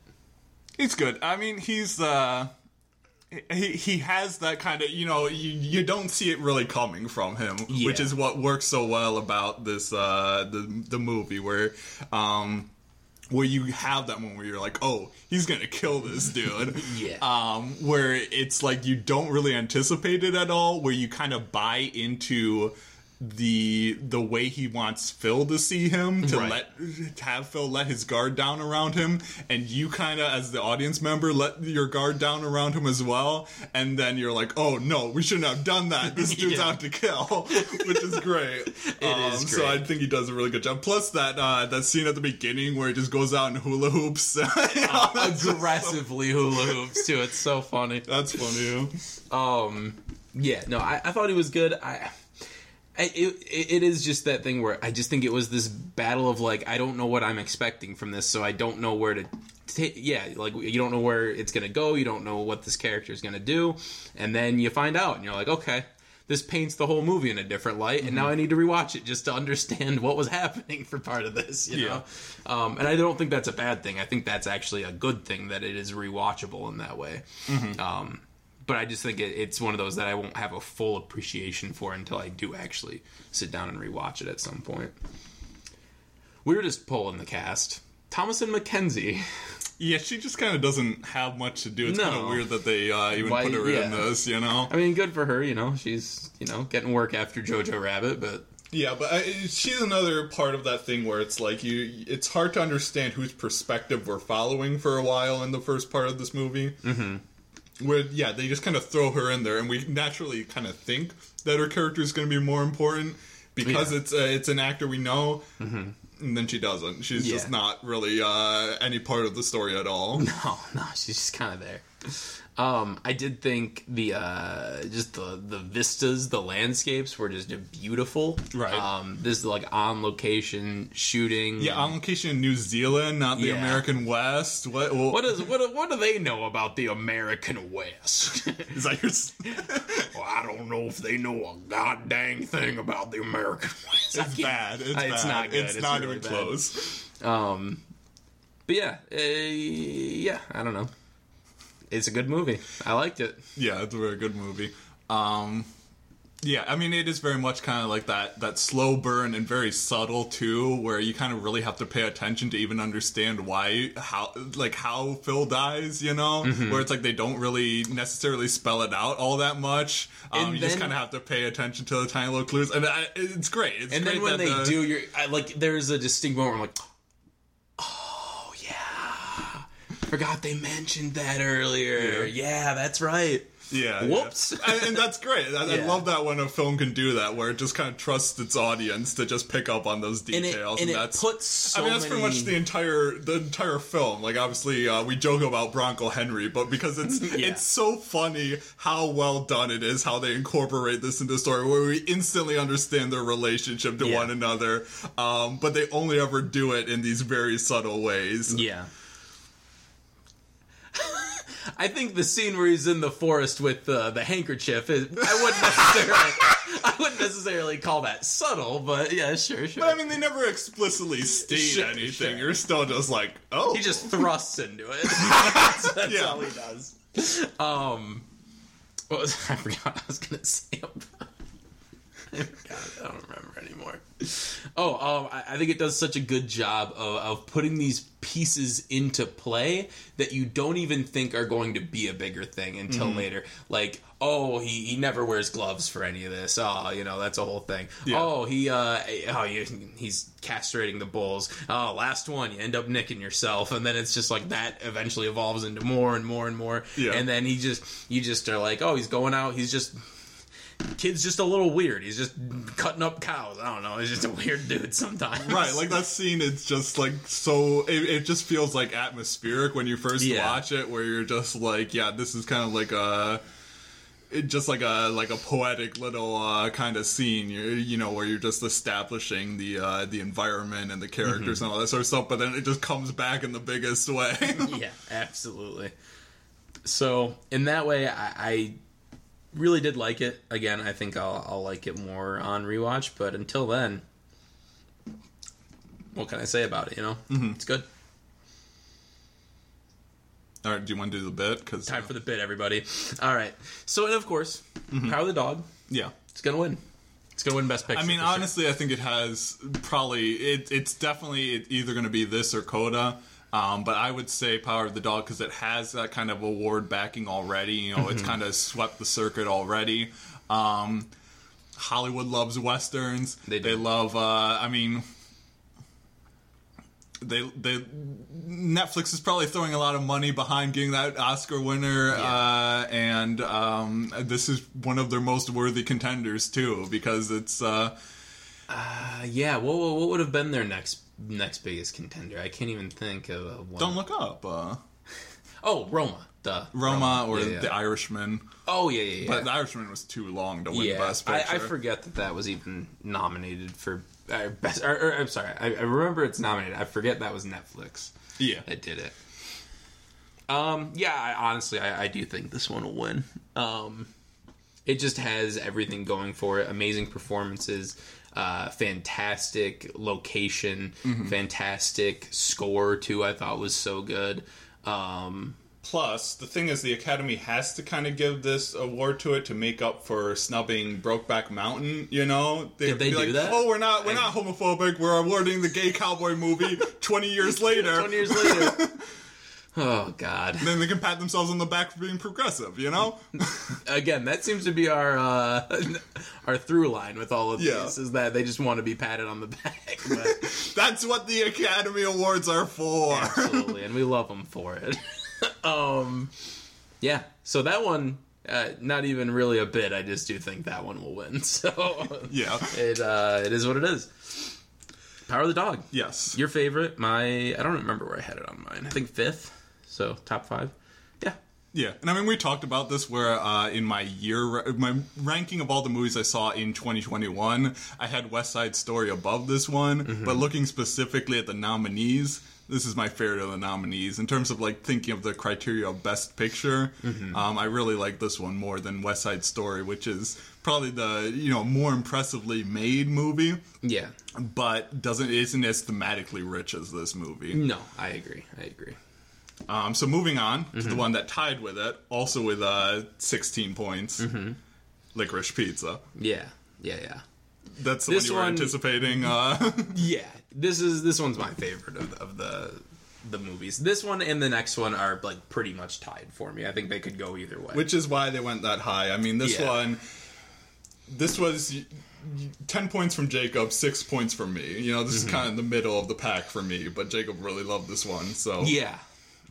It's good. I mean, he's he has that kind of, you know, you don't see it really coming from him, which is what works so well about this the movie, where you have that moment where you're like, oh, he's gonna kill this dude. Where it's like you don't really anticipate it at all, where you kind of buy into the way he wants Phil to see him, to have Phil let his guard down around him, and you kind of as the audience member let your guard down around him as well, and then you're like, oh no, we shouldn't have done that, this dude's out to kill, which is great. It is great. So I think he does a really good job, plus that scene at the beginning where he just goes out and hula hoops, you know, aggressively hula hoops too, it's so funny. That's funny. I thought he was good. It is just that thing where I just think it was this battle of, like, I don't know what I'm expecting from this, so I don't know where to you don't know where it's going to go, you don't know what this character is going to do, and then you find out, and you're like, okay, this paints the whole movie in a different light, and now I need to rewatch it just to understand what was happening for part of this, you know? And I don't think that's a bad thing. I think that's actually a good thing, that it is rewatchable in that way. But I just think it's one of those that I won't have a full appreciation for until I do actually sit down and rewatch it at some point. We were just polling the cast. Thomasin McKenzie. Yeah, she just kind of doesn't have much to do. It's kind of weird that they put her in this, you know? I mean, good for her, you know? She's, you know, getting work after Jojo Rabbit, but... Yeah, but she's another part of that thing where it's like it's hard to understand whose perspective we're following for a while in the first part of this movie. Where, yeah, they just kind of throw her in there, and we naturally kind of think that her character is going to be more important because it's an actor we know, and then she doesn't. She's just not really any part of the story at all. No, she's just kind of there. I did think the vistas, the landscapes were just beautiful. Right. This is like on location shooting. Yeah, on location in New Zealand, not the American West. What do they know about the American West? Is that your? Well, I don't know if they know a goddamn thing about the American West. It's bad. It's not good. It's not really even close. But yeah, I don't know. It's a good movie. I liked it. Yeah, it's a very good movie. Yeah, I mean, it is very much kind of like that slow burn and very subtle, too, where you kind of really have to pay attention to even understand how Phil dies, you know? Mm-hmm. Where it's like they don't really necessarily spell it out all that much. You just kind of have to pay attention to the tiny little clues. And it's great. It's and great then when they do, there's a distinct moment where I'm like, oh, yeah. Forgot they mentioned that earlier. Yeah, that's right. Yeah. Whoops. Yeah. And that's great. I love that when a film can do that, where it just kind of trusts its audience to just pick up on those details. And that's, puts so I mean, that's many... pretty much the entire film. Like, obviously, we joke about Bronco Henry, but because it's so funny how well done it is, how they incorporate this into the story, where we instantly understand their relationship to one another, but they only ever do it in these very subtle ways. Yeah. I think the scene where he's in the forest with the handkerchief, I wouldn't necessarily call that subtle, but yeah, sure. But I mean, they never explicitly state anything. You're still just like, oh. He just thrusts into it. That's all he does. I forgot what I was going to say about I don't remember anymore. I think it does such a good job of putting these pieces into play that you don't even think are going to be a bigger thing until later. Like, he never wears gloves for any of this. That's a whole thing. Yeah. He's castrating the bulls. Oh, last one, you end up nicking yourself, and then it's just like that eventually evolves into more and more and more. Yeah. And then you just are like, oh, he's going out. He's just. Kid's just a little weird. He's just cutting up cows. I don't know. He's just a weird dude sometimes. Right, like that scene, it's just like so... It just feels like atmospheric when you first watch it, where you're just like, yeah, this is kind of like a... just like a poetic little kind of scene, where you're just establishing the environment and the characters and all that sort of stuff, but then it just comes back in the biggest way. Yeah, absolutely. So, in that way, I really did like it. Again, I think I'll like it more on rewatch, but until then, what can I say about it, It's good. Alright, do you want to do the bit? Time for the bit, everybody. Alright, so, and of course, Power of the Dog. Yeah. It's going to win. It's going to win Best Picture. I mean, honestly, sure. I think it has probably... It's definitely either going to be this or Coda. But I would say Power of the Dog because it has that kind of award backing already. It's kind of swept the circuit already. Hollywood loves westerns. They love. They Netflix is probably throwing a lot of money behind getting that Oscar winner, and this is one of their most worthy contenders too because it's. What would have been their next biggest contender? I can't even think of one. Don't Look Up. Roma. Roma or The Irishman. Oh, yeah. But The Irishman was too long to win Best Picture. I forget that was even nominated for Best... I'm sorry. I remember it's nominated. I forget that was Netflix. Yeah. That did it. I do think this one will win. It just has everything going for it. Amazing performances. Fantastic location, fantastic score too. I thought was so good. Plus, the thing is, the Academy has to kind of give this award to it to make up for snubbing *Brokeback Mountain*. Did they do that? Oh, we're not homophobic. We're awarding the gay cowboy movie 20 years later. 20 years later. Oh, God. And then they can pat themselves on the back for being progressive, Again, that seems to be our through line with all of this, is that they just want to be patted on the back. But... That's what the Academy Awards are for. Absolutely, and we love them for it. Yeah, so that one, not even really a bit. I just do think that one will win. So yeah, it is what it is. Power of the Dog. Yes, your favorite. My, I don't remember where I had it on mine. I think 5th. So top 5. Yeah, and I mean, we talked about this where in my ranking of all the movies I saw in 2021, I had West Side Story above this one, mm-hmm. but looking specifically at the nominees, this is my favorite of the nominees. In terms of, like, thinking of the criteria of Best Picture, mm-hmm. I really like this one more than West Side Story, which is probably the, you know, more impressively made movie. Yeah. But isn't as thematically rich as this movie. No, I agree. So moving on mm-hmm. to the one that tied with it, also with 16 points, mm-hmm. Licorice Pizza. Yeah. That's the one you were anticipating. Yeah, this one's my favorite of the movies. This one and the next one are, like, pretty much tied for me. I think they could go either way, which is why they went that high. I mean, this one. This was 10 points from Jacob, 6 points from me. You know, this mm-hmm. is kind of the middle of the pack for me, but Jacob really loved this one. So yeah.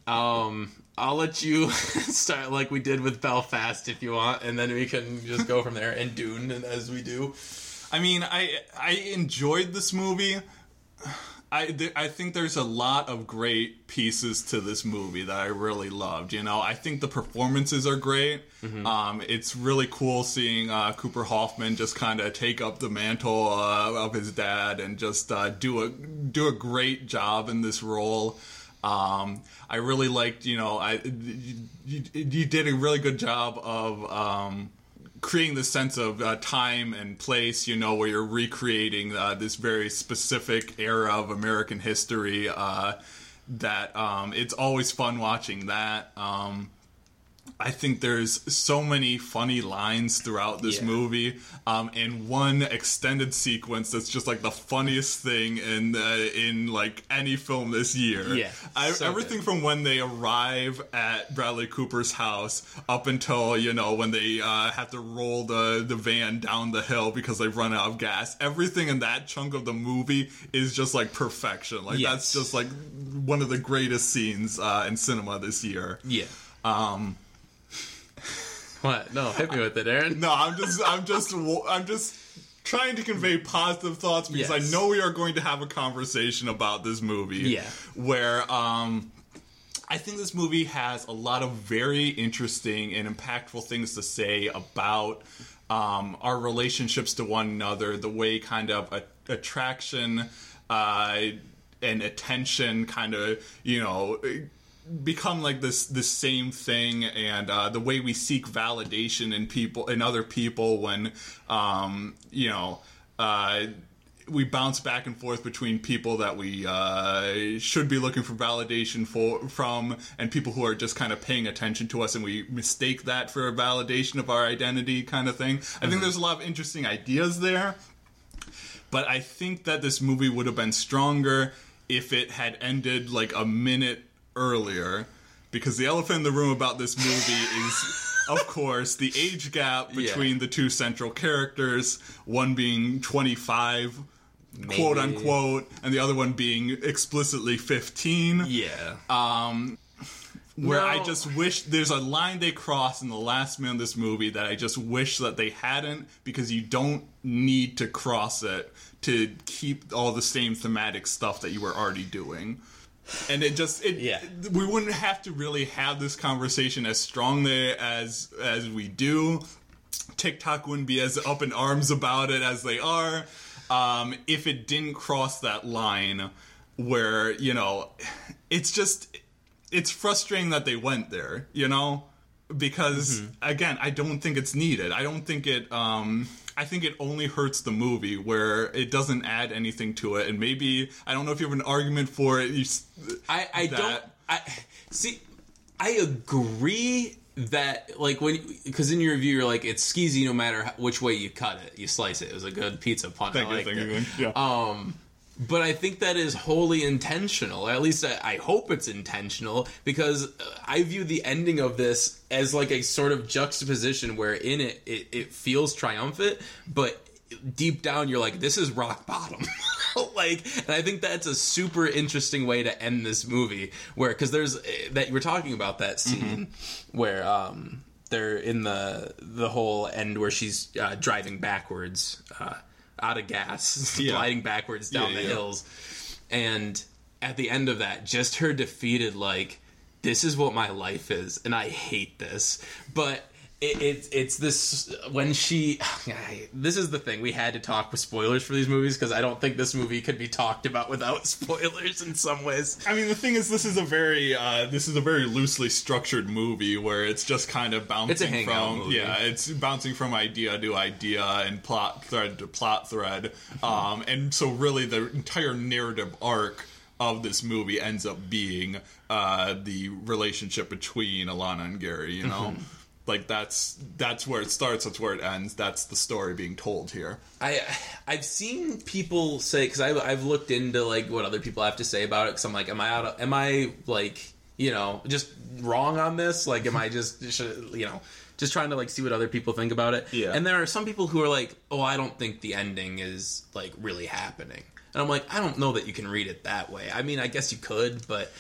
I'll let you start like we did with Belfast if you want, and then we can just go from there, and Dune as we do. I mean, I enjoyed this movie. I think there's a lot of great pieces to this movie that I really loved. You know, I think the performances are great. Mm-hmm. It's really cool seeing Cooper Hoffman just kind of take up the mantle of his dad and just do a great job in this role. I really liked, you know, you did a really good job of creating this sense of time and place, you know, where you're recreating this very specific era of American history that it's always fun watching that. I think there's so many funny lines throughout this movie, and one extended sequence that's just like the funniest thing in like any film this year. Yeah, everything good. From when they arrive at Bradley Cooper's house up until, you know, when they have to roll the van down the hill because they've run out of gas. Everything in that chunk of the movie is just like perfection. Like that's just like one of the greatest scenes in cinema this year. Yeah. What? No, hit me with it, Aaron. No, I'm just trying to convey positive thoughts because I know we are going to have a conversation about this movie. Yeah. Where I think this movie has a lot of very interesting and impactful things to say about our relationships to one another, the way kind of attraction and attention kind of, you know, become like this same thing, and the way we seek validation in other people when we bounce back and forth between people that we should be looking for validation from and people who are just kind of paying attention to us, and we mistake that for a validation of our identity kind of thing. Mm-hmm. I think there's a lot of interesting ideas there, but I think that this movie would have been stronger if it had ended like a minute earlier, because the elephant in the room about this movie is, of course, the age gap between the two central characters, one being 25, maybe, quote unquote, and the other one being explicitly 15. Yeah. Where I just wish there's a line they cross in the last minute of this movie that I just wish that they hadn't, because you don't need to cross it to keep all the same thematic stuff that you were already doing. And we wouldn't have to really have this conversation as strongly as we do. TikTok wouldn't be as up in arms about it as they are if it didn't cross that line where, you know, it's frustrating that they went there, you know, because again, I don't think it's needed. I don't think it. I think it only hurts the movie where it doesn't add anything to it, and maybe I don't know if you have an argument for it. I agree that, like, because in your review you're like, it's skeezy no matter which way you cut it, you slice it. It was a good pizza pun. Thank you. Yeah. But I think that is wholly intentional. At least I hope it's intentional, because I view the ending of this as like a sort of juxtaposition where in it feels triumphant, but deep down you're like, this is rock bottom. like. And I think that's a super interesting way to end this movie, where, because there's that, you were talking about that scene where they're in the whole end where she's driving backwards, out of gas, gliding backwards down the hills, and at the end of that, just her defeated, like, this is what my life is, and I hate this, but. It's this, when she, this is the thing, we had to talk with spoilers for these movies, because I don't think this movie could be talked about without spoilers in some ways. I mean, the thing is, this is a very loosely structured movie, where it's just kind of bouncing from movie. Yeah, it's bouncing from idea to idea and plot thread to plot thread, and so really the entire narrative arc of this movie ends up being the relationship between Alana and Gary, you know. Like, that's where it starts, that's where it ends, that's the story being told here. I've seen people say, because I've looked into, like, what other people have to say about it, because I'm like, am I, you know, just wrong on this? Like, am I just, you know, just trying to, like, see what other people think about it? Yeah. And there are some people who are like, oh, I don't think the ending is, like, really happening. And I'm like, I don't know that you can read it that way. I mean, I guess you could, but...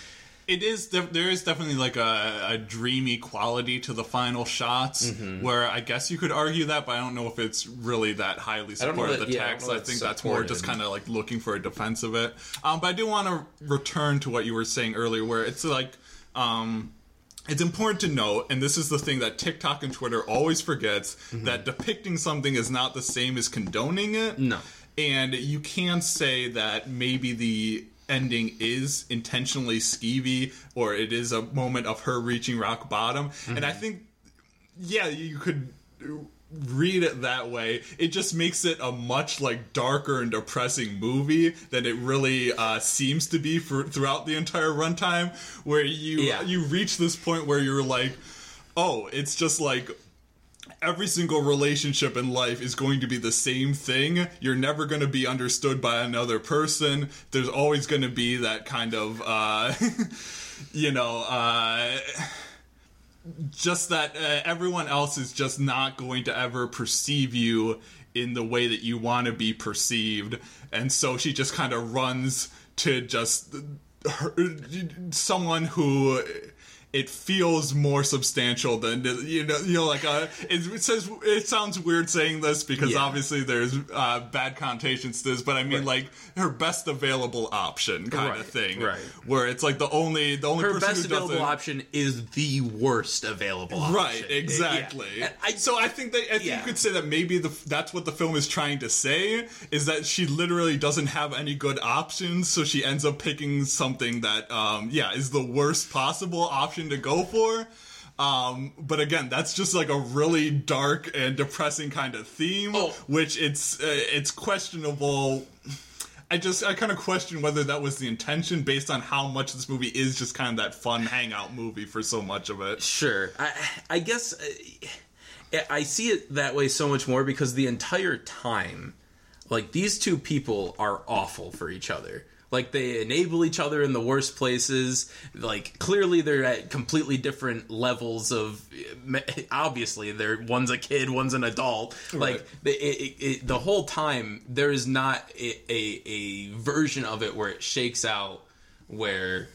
It is. There is definitely like a dreamy quality to the final shots, where I guess you could argue that, but I don't know if it's really that highly supported the text. I think that's more just kind of like looking for a defense of it. But I do want to return to what you were saying earlier, where it's like, it's important to note, and this is the thing that TikTok and Twitter always forgets, that depicting something is not the same as condoning it. No, and you can say that maybe the ending is intentionally skeevy, or it is a moment of her reaching rock bottom, and I think, yeah, you could read it that way. It just makes it a much, like, darker and depressing movie than it really seems to be throughout the entire runtime, where you reach this point where you're like, oh, it's just like every single relationship in life is going to be the same thing. You're never going to be understood by another person. There's always going to be that kind of, you know, just that everyone else is just not going to ever perceive you in the way that you want to be perceived. And so she just kind of runs to just someone who... It feels more substantial than, you know, like it says. It sounds weird saying this because obviously there's bad connotations to this, but I mean like her best available option kind of thing, right? Where it's like the only her person best who available option is the worst available option, right? Exactly. So I think you could say that maybe that's what the film is trying to say, is that she literally doesn't have any good options, so she ends up picking something that is the worst possible option to go for, but again, that's just like a really dark and depressing kind of theme, which it's questionable. I kind of question whether that was the intention, based on how much this movie is just kind of that fun hangout movie for so much of it. Sure, I guess I see it that way so much more because the entire time, like, these two people are awful for each other. Like, they enable each other in the worst places. Like, clearly they're at completely different levels of... Obviously, one's a kid, one's an adult. Right. Like, the whole time, there is not a version of it where it shakes out where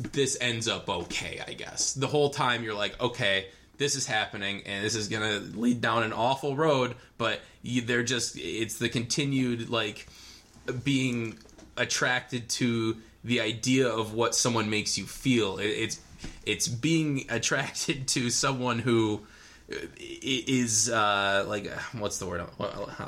this ends up okay, I guess. The whole time you're like, okay, this is happening, and this is gonna lead down an awful road, but they're just... It's the continued, like, being... attracted to the idea of what someone makes you feel. It's being attracted to someone who is like, what's the word?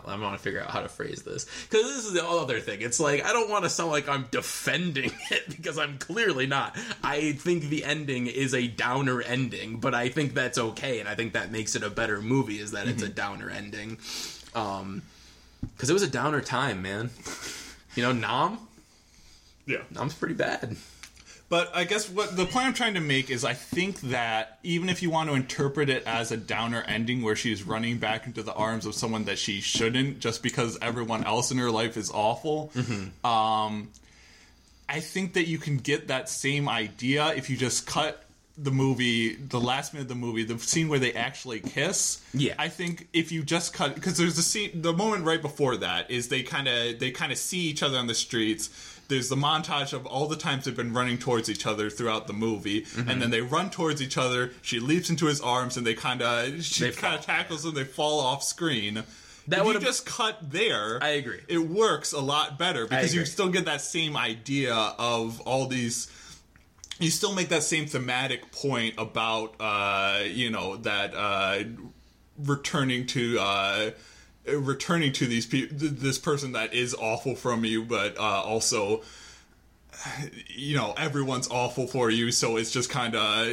I'm gonna figure out how to phrase this, because this is the other thing. It's like, I don't want to sound like I'm defending it, because I'm clearly not. I think the ending is a downer ending, but I think that's okay, and I think that makes it a better movie, is that it's a downer ending, because it was a downer time, man. You know, Nam? Yeah. Nam's pretty bad. But I guess what the point I'm trying to make is, I think that even if you want to interpret it as a downer ending where she's running back into the arms of someone that she shouldn't, just because everyone else in her life is awful, I think that you can get that same idea if you just cut the movie, the last minute of the movie, the scene where they actually kiss. Yeah, I think if you just cut, because there's the scene, the moment right before that is they kind of see each other on the streets. There's the montage of all the times they've been running towards each other throughout the movie, mm-hmm. and then they run towards each other. She leaps into his arms, and she kind of tackles them. They fall off screen. That if you just cut there, I agree. It works a lot better because you still get that same idea of all these. You still make that same thematic point about returning to these people, this person that is awful from you, but also. You know, everyone's awful for you, so it's just kind of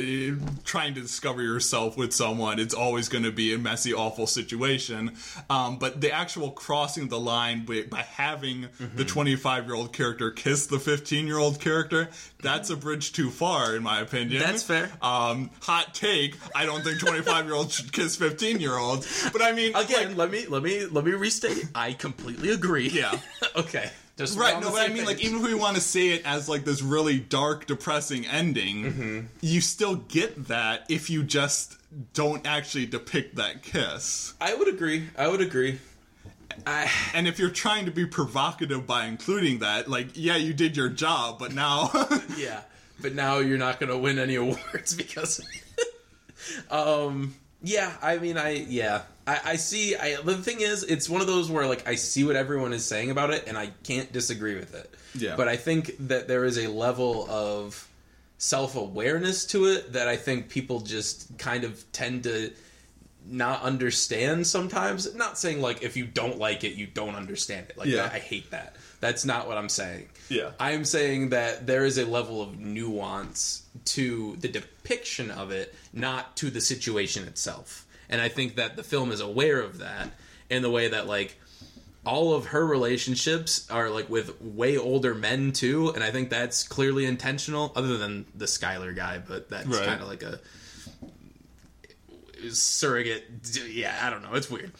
trying to discover yourself with someone. It's always going to be a messy, awful situation. But the actual crossing the line by having mm-hmm. the 25-year-old character kiss the 15-year-old character, that's a bridge too far, in my opinion. That's fair. Hot take, I don't think 25-year-olds should kiss 15-year-olds. But I mean... Again, like, let me restate. I completely agree. Yeah. Okay. Just right, no, but I mean, page. Like, even if we want to say it as, like, this really dark, depressing ending, mm-hmm. you still get that if you just don't actually depict that kiss. I would agree. And if you're trying to be provocative by including that, like, yeah, you did your job, but now... yeah, but now you're not going to win any awards because... Yeah, I mean, I see. The thing is, it's one of those where, like, I see what everyone is saying about it, and I can't disagree with it. Yeah. But I think that there is a level of self-awareness to it that I think people just kind of tend to not understand sometimes. Not saying, like, if you don't like it, you don't understand it. Like, yeah. I hate that. That's not what I'm saying. Yeah. I'm saying that there is a level of nuance to the depiction of it, not to the situation itself. And I think that the film is aware of that in the way that, like, all of her relationships are, like, with way older men, too. And I think that's clearly intentional, other than the Skylar guy, but that's right. Kind of like a surrogate. Yeah, I don't know. It's weird.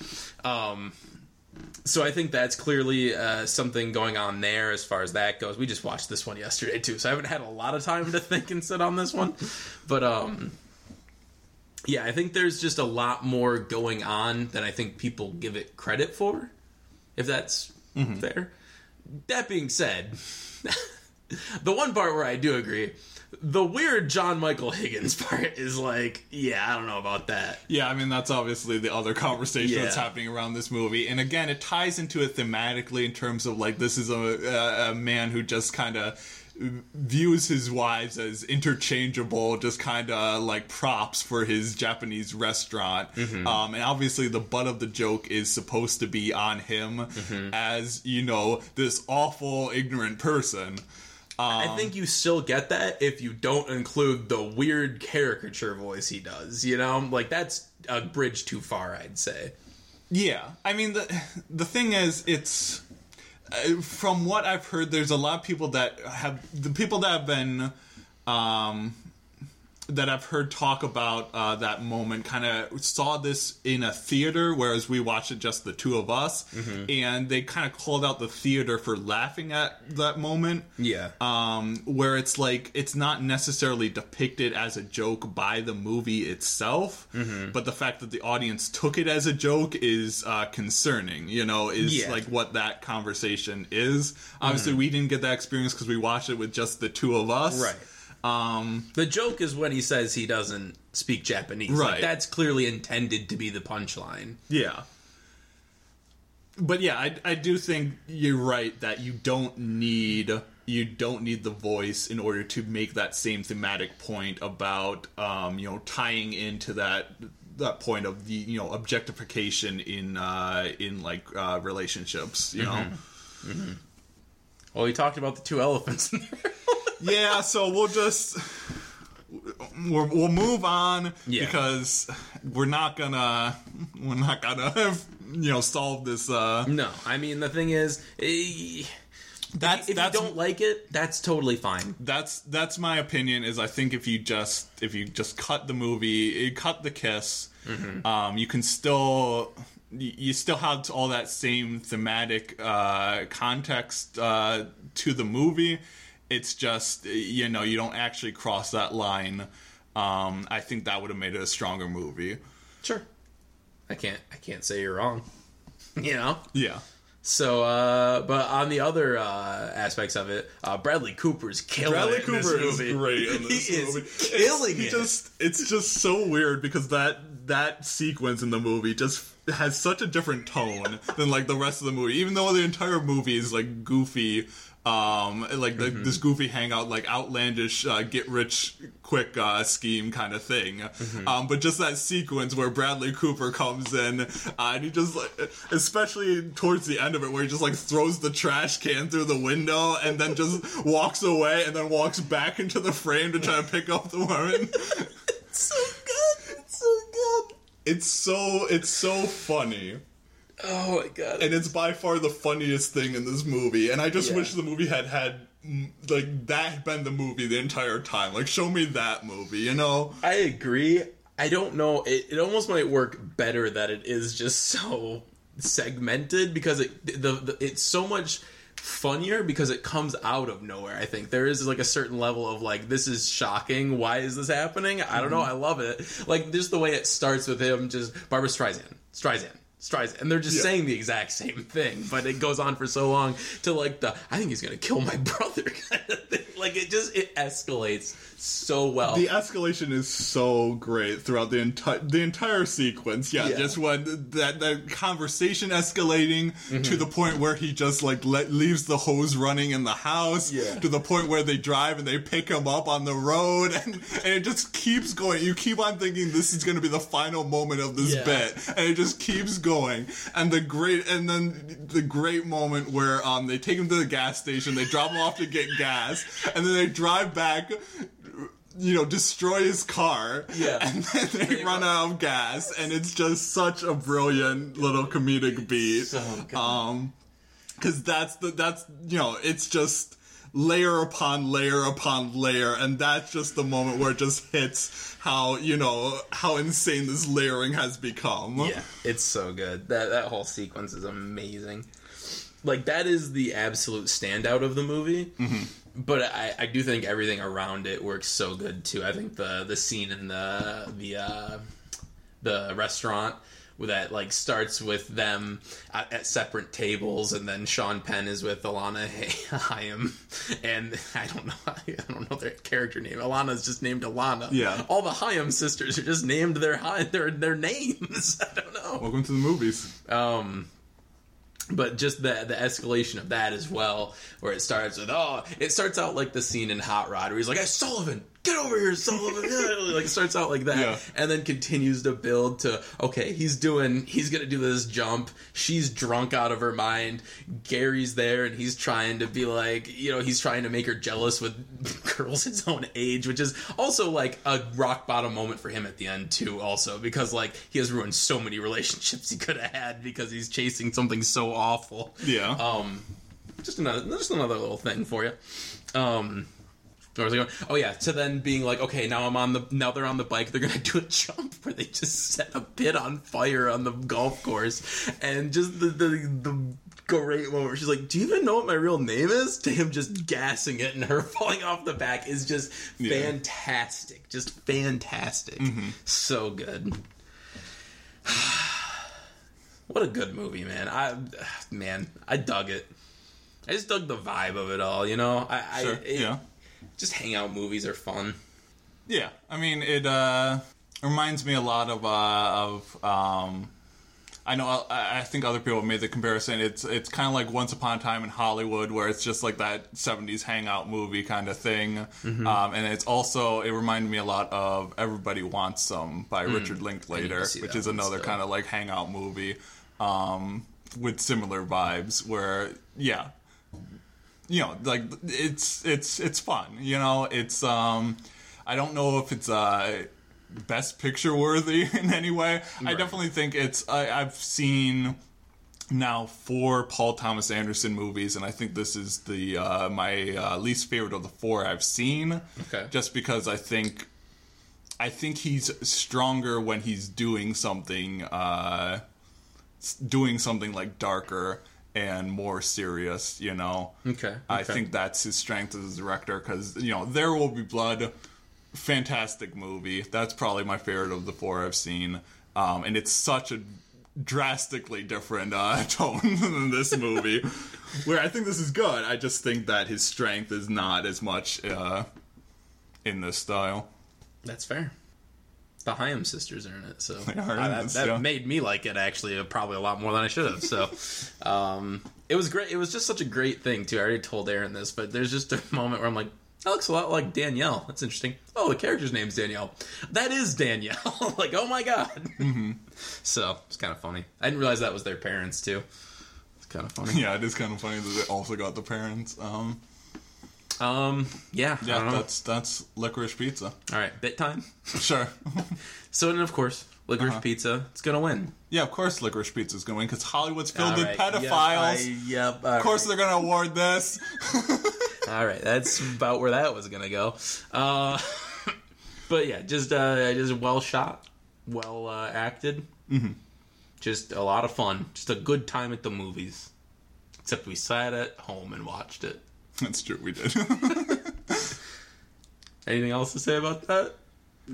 So I think that's clearly something going on there as far as that goes. We just watched this one yesterday, too, so I haven't had a lot of time to think and sit on this one. But, yeah, I think there's just a lot more going on than I think people give it credit for, if that's mm-hmm. fair. That being said, the one part where I do agree... The weird John Michael Higgins part is like, yeah, I don't know about that. Yeah, I mean, that's obviously the other conversation that's happening around this movie. And again, it ties into it thematically in terms of, like, this is a man who just kind of views his wives as interchangeable, just kind of, like, props for his Japanese restaurant. Mm-hmm. And obviously the butt of the joke is supposed to be on him mm-hmm. as, you know, this awful, ignorant person. I think you still get that if you don't include the weird caricature voice he does, you know? Like, that's a bridge too far, I'd say. Yeah. I mean, the thing is, it's... from what I've heard, there's a lot of people that have... The people that have been... that I've heard talk about that moment kind of saw this in a theater, whereas we watched it just the two of us, mm-hmm. and they kind of called out the theater for laughing at that moment. Yeah. Where it's like, it's not necessarily depicted as a joke by the movie itself, mm-hmm. but the fact that the audience took it as a joke is concerning, you know, like what that conversation is. Obviously, mm-hmm. we didn't get that experience because we watched it with just the two of us. Right. The joke is when he says he doesn't speak Japanese. Right. Like, that's clearly intended to be the punchline. Yeah. But yeah, I do think you're right that you don't need the voice in order to make that same thematic point about, you know, tying into that point of the, you know, objectification in relationships, you mm-hmm. know? Mm-hmm. Well, we talked about the two elephants in there. Yeah, so we'll move on because we're not gonna you know, solve this. No, I mean, the thing is, if you don't like it, that's totally fine. That's my opinion. Is I think if you just cut the movie, cut the kiss, mm-hmm. You can still. You still have all that same thematic context to the movie. It's just, you know, you don't actually cross that line I think that would have made it a stronger movie. Sure. I can't say you're wrong. You know? Yeah. So, but on the other aspects of it, Bradley Cooper's killing it in this movie. Is great in this he movie. Is killing it. It's just so weird because that sequence in the movie just has such a different tone than like the rest of the movie. Even though the entire movie is like goofy, this goofy hangout, like outlandish get rich quick scheme kind of thing. Mm-hmm. But just that sequence where Bradley Cooper comes in and he just, like, especially towards the end of it, where he just like throws the trash can through the window and then just walks away and then walks back into the frame to try to pick up the woman. It's so good. It's so good. It's so funny. Oh my god! And it's by far the funniest thing in this movie, and I just wish the movie had like that been the movie the entire time. Like, show me that movie, you know? I agree. I don't know. It almost might work better that it is just so segmented because it's so much funnier because it comes out of nowhere. I think there is like a certain level of like, this is shocking. Why is this happening? I don't know. I love it. Like just the way it starts with him, just Barbara Streisand. And they're just saying the exact same thing, but it goes on for so long to like I think he's going to kill my brother kind of thing. Like it escalates so well. The escalation is so great throughout the entire sequence. Yeah, just when that conversation escalating to the point where he just like leaves the hose running in the house to the point where they drive and they pick him up on the road and it just keeps going. You keep on thinking this is going to be the final moment of this bit, and it just keeps going. And then the great moment where they take him to the gas station, they drop him off to get gas, and then they drive back, you know, destroy his car, and then they run out of gas, and it's just such a brilliant little comedic beat. So good. Because that's you know, it's just layer upon layer upon layer, and that's just the moment where it just hits how, you know, how insane this layering has become. Yeah, it's so good. That whole sequence is amazing. Like, that is the absolute standout of the movie. Mm-hmm. But I do think everything around it works so good too. I think the scene in the restaurant that like starts with them at separate tables, and then Sean Penn is with Alana Hayim, and I don't know their character name. Alana's just named Alana. Yeah. All the Hayim sisters are just named their names. I don't know. Welcome to the movies. But just the escalation of that as well, where it starts out like the scene in Hot Rod where he's like, "Hey, Sullivan, get over here, Sullivan!" Like, it starts out like that, and then continues to build to, okay, he's gonna do this jump. She's drunk out of her mind. Gary's there, and he's trying to be like, you know, he's trying to make her jealous with girls his own age, which is also like a rock bottom moment for him at the end too. Also, because like he has ruined so many relationships he could have had because he's chasing something so awful. Yeah. Just another little thing for you. Oh yeah, so then being like, okay, now they're on the bike, they're gonna do a jump where they just set a pit on fire on the golf course, and just the great moment where she's like, "Do you even know what my real name is?" to him just gassing it and her falling off the back is just fantastic. Just fantastic. Mm-hmm. So good. What a good movie, man. I dug it. I just dug the vibe of it all, you know? Just hangout movies are fun. Yeah, I mean, it reminds me a lot I know, I think other people have made the comparison. It's kind of like Once Upon a Time in Hollywood, where it's just like that 70s hangout movie kind of thing. Mm-hmm. And it reminded me a lot of Everybody Wants Some by Richard Linklater, which is another kind of like hangout movie with similar vibes where, you know, like it's fun. You know, it's I don't know if it's best picture worthy in any way. Right. I definitely think I've seen now 4 Paul Thomas Anderson movies, and I think this is the my least favorite of the 4 I've seen. Okay, just because I think he's stronger when he's doing something like darker and more serious, you know? Okay. I think that's his strength as a director, because, you know, There Will Be Blood fantastic movie. That's probably my favorite of the four I've seen. And it's such a drastically different tone than this movie, where I think this is good. I just think that his strength is not as much in this style. That's fair. The Hyams sisters are in it, so that made me like it actually probably a lot more than I should have. So it was great. It was just such a great thing too. I already told Aaron this, but there's just a moment where I'm like, that looks a lot like Danielle. That's interesting. Oh, the character's name's Danielle. That is Danielle. Like, oh my god. Mm-hmm. So it's kind of funny. I didn't realize that was their parents too. It's kind of funny. Yeah, it is kind of funny that they also got the parents. Yeah, I don't know. That's Licorice Pizza. All right, bit time. Sure. So then, of course, Licorice Pizza is gonna win. Yeah, of course, Licorice Pizza is gonna win because Hollywood's filled with pedophiles. Yep, of course, they're gonna award this. All right, that's about where that was gonna go. But yeah, just well shot, well acted, just a lot of fun, just a good time at the movies. Except we sat at home and watched it. That's true, we did. Anything else to say about that?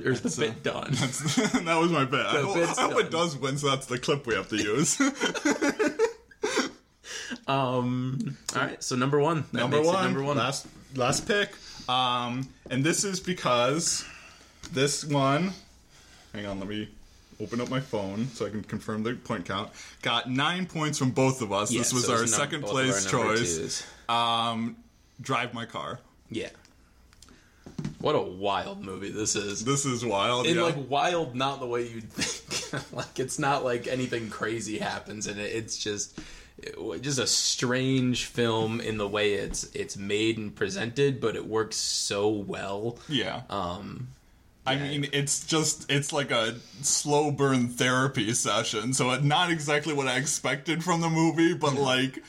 Or is the bit done? That was my bit. I hope it does win, so that's the clip we have to use. Alright, so number 1. Number one. Last pick. And this is because this one... Hang on, let me open up my phone so I can confirm the point count. Got 9 points from both of us. Yeah, this was our second place choice. Drive My Car. Yeah. What a wild movie this is. This is wild, and like wild, not the way you'd think. Like, it's not like anything crazy happens in it. It's just a strange film in the way it's made and presented, but it works so well. Yeah. I mean, it's like a slow burn therapy session, so not exactly what I expected from the movie, but like...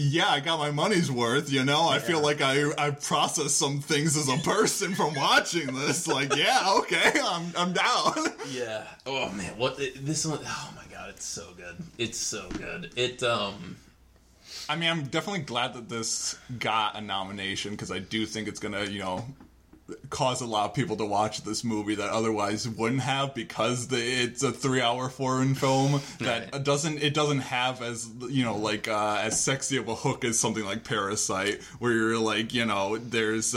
Yeah, I got my money's worth, you know? I feel like I processed some things as a person from watching this. Like, yeah, okay, I'm down. Yeah. Oh, man, this one... Oh, my God, it's so good. It's so good. I mean, I'm definitely glad that this got a nomination, because I do think it's going to, cause a lot of people to watch this movie that otherwise wouldn't have, because it's a 3-hour foreign film that doesn't have as as sexy of a hook as something like Parasite, where you're like, there's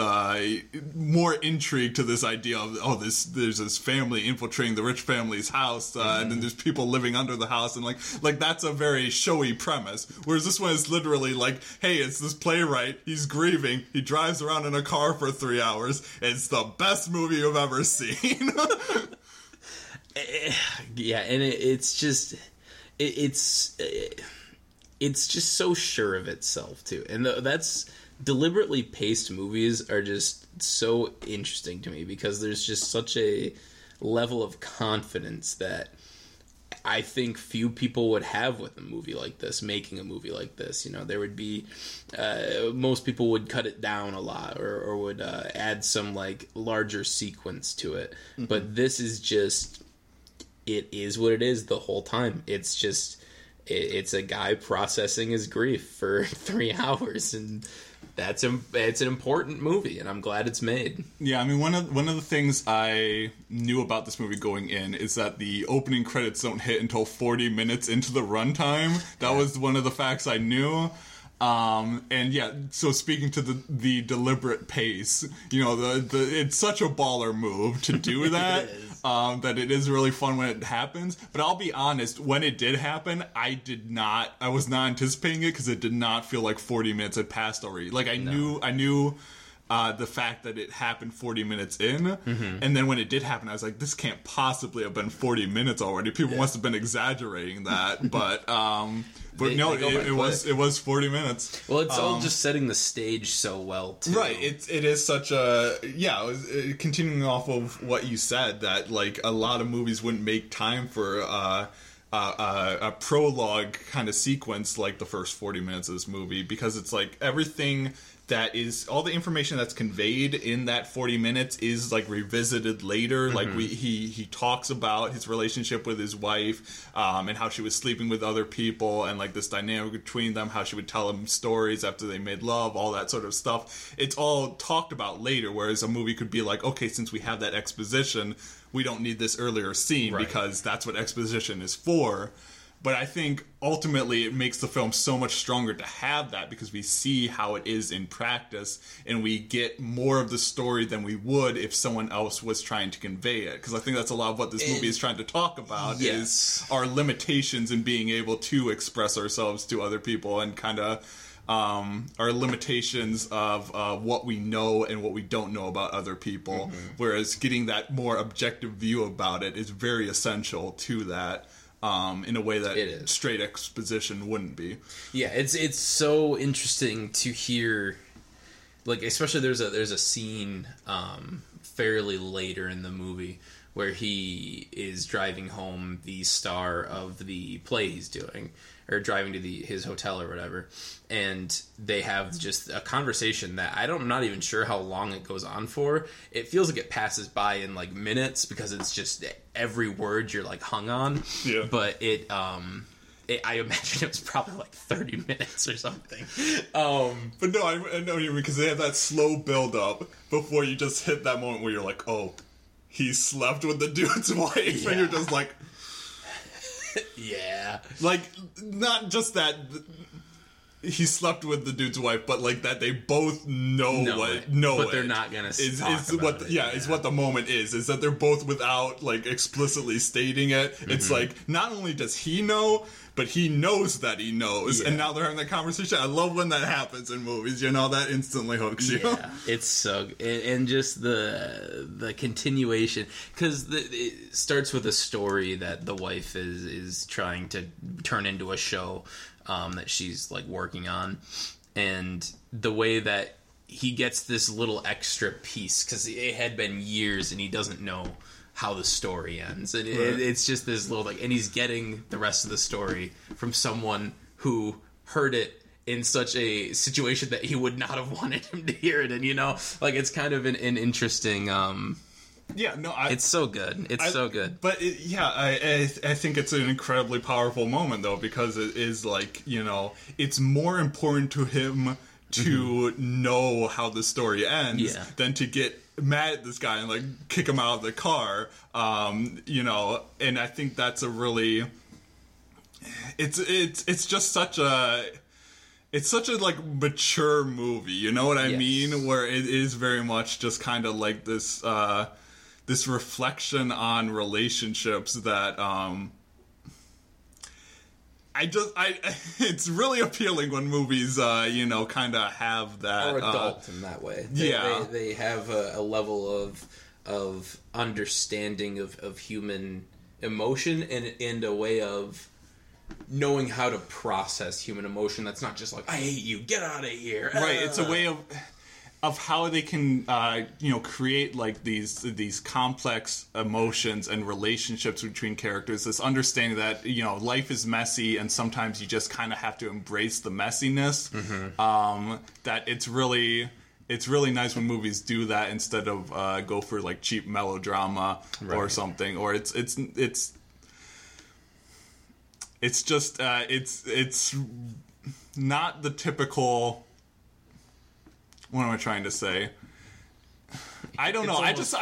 more intrigue to this idea of there's this family infiltrating the rich family's house, and then there's people living under the house, and like that's a very showy premise. Whereas this one is literally like, hey, it's this playwright, he's grieving, he drives around in a car for 3 hours. It's the best movie you've ever seen. Yeah, and it's just so sure of itself too, and that's deliberately paced. Movies are just so interesting to me because there's just such a level of confidence that I think few people would have with a movie like this, making a movie like this. There would be, most people would cut it down a lot or would add some like larger sequence to it. Mm-hmm. But this is just, it is what it is the whole time. It's just, it's a guy processing his grief for 3 hours, and it's an important movie, and I'm glad it's made. Yeah, I mean, one of the things I knew about this movie going in is that the opening credits don't hit until 40 minutes into the runtime. That was one of the facts I knew. And yeah, so speaking to the deliberate pace, it's such a baller move to do that. That it is really fun when it happens. But I'll be honest, when it did happen, I was not anticipating it, because it did not feel like 40 minutes had passed already. Like, I knew the fact that it happened 40 minutes in, and then when it did happen, I was like, this can't possibly have been 40 minutes already. People must have been exaggerating that, but it was 40 minutes. Well, it's all just setting the stage so well, too. Right, it is such a... Yeah, continuing off of what you said, that, like, a lot of movies wouldn't make time for... a prologue kind of sequence like the first 40 minutes of this movie, because it's like everything that is all the information that's conveyed in that 40 minutes is like revisited later. Mm-hmm. Like he talks about his relationship with his wife, and how she was sleeping with other people, and like this dynamic between them, how she would tell him stories after they made love, all that sort of stuff. It's all talked about later, whereas a movie could be like, okay, since we have that exposition, we don't need this earlier scene, right, because that's what exposition is for. But I think ultimately it makes the film so much stronger to have that, because we see how it is in practice and we get more of the story than we would if someone else was trying to convey it. Because I think that's a lot of what this movie is trying to talk about, yes, is our limitations in being able to express ourselves to other people, and kind of our limitations of what we know and what we don't know about other people. Mm-hmm. Whereas getting that more objective view about it is very essential to that. In a way that straight exposition wouldn't be. Yeah, it's so interesting to hear, like, especially there's a scene fairly later in the movie where he is driving home the star of the play he's doing, or driving to his hotel or whatever, and they have just a conversation that I'm not even sure how long it goes on for. It feels like it passes by in, like, minutes, because it's just every word you're, like, hung on. Yeah. But I imagine it was probably like 30 minutes or something. But no, I know you, because they have that slow build-up before you just hit that moment where you're like, oh, he slept with the dude's wife, yeah, and you're just like... yeah. Like, not just that he slept with the dude's wife, but like that they both know it. They're not going to talk about what it. Yeah, is what the moment is that they're both, without like explicitly stating it, mm-hmm, it's like, not only does he know, but he knows that he knows, yeah, and now they're having that conversation. I love when that happens in movies, you know, that instantly hooks you. Yeah, it's so... And just the continuation, because it starts with a story that the wife is trying to turn into a show that she's, like, working on, and the way that he gets this little extra piece, because it had been years and he doesn't know how the story ends, and it's just this little thing, and he's getting the rest of the story from someone who heard it in such a situation that he would not have wanted him to hear it. And, you know, like, it's kind of an interesting it's so good. It's so good. But I think it's an incredibly powerful moment, though, because it is, like, you know, it's more important to him to mm-hmm know how the story ends, yeah, than to get mad at this guy and, like, kick him out of the car, you know. And I think that's a really... It's just such a... It's such a, like, mature movie, you know what I yes mean? Where it is very much just kind of like this this reflection on relationships that it's really appealing when movies, you know, kind of have that. Or adult in that way. They have a level of understanding of human emotion and a way of knowing how to process human emotion that's not just like, I hate you, get out of here. Right, it's a way of how they can, you know, create, like, these complex emotions and relationships between characters. This understanding that, you know, life is messy, and sometimes you just kind of have to embrace the messiness. Mm-hmm. That it's really nice when movies do that instead of go for, like, cheap melodrama, right, or something. Or it's just it's not the typical... What am I trying to say? I don't know. It's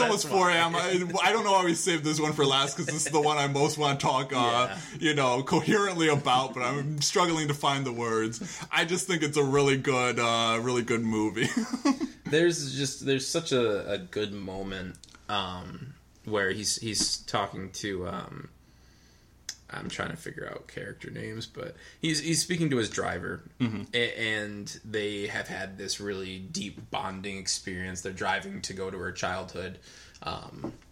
almost 4 a.m. I don't know why we saved this one for last, because this is the one I most want to talk, you know, coherently about, but I'm struggling to find the words. I just think it's a really good movie. There's such a good moment where he's talking to... I'm trying to figure out character names, but he's speaking to his driver, mm-hmm, and they have had this really deep bonding experience. They're driving to go to her childhood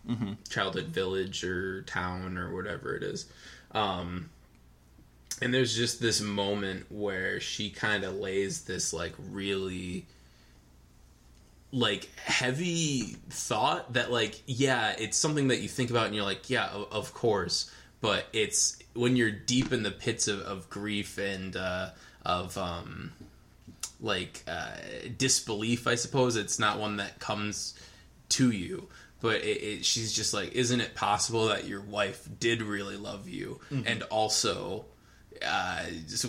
village or town or whatever it is. And there's just this moment where she kind of lays this, like, really, like, heavy thought that, like, yeah, it's something that you think about and you're like, yeah, of course. But it's when you're deep in the pits of grief and of like disbelief, I suppose. It's not one that comes to you, but she's just like, isn't it possible that your wife did really love you, mm-hmm. and also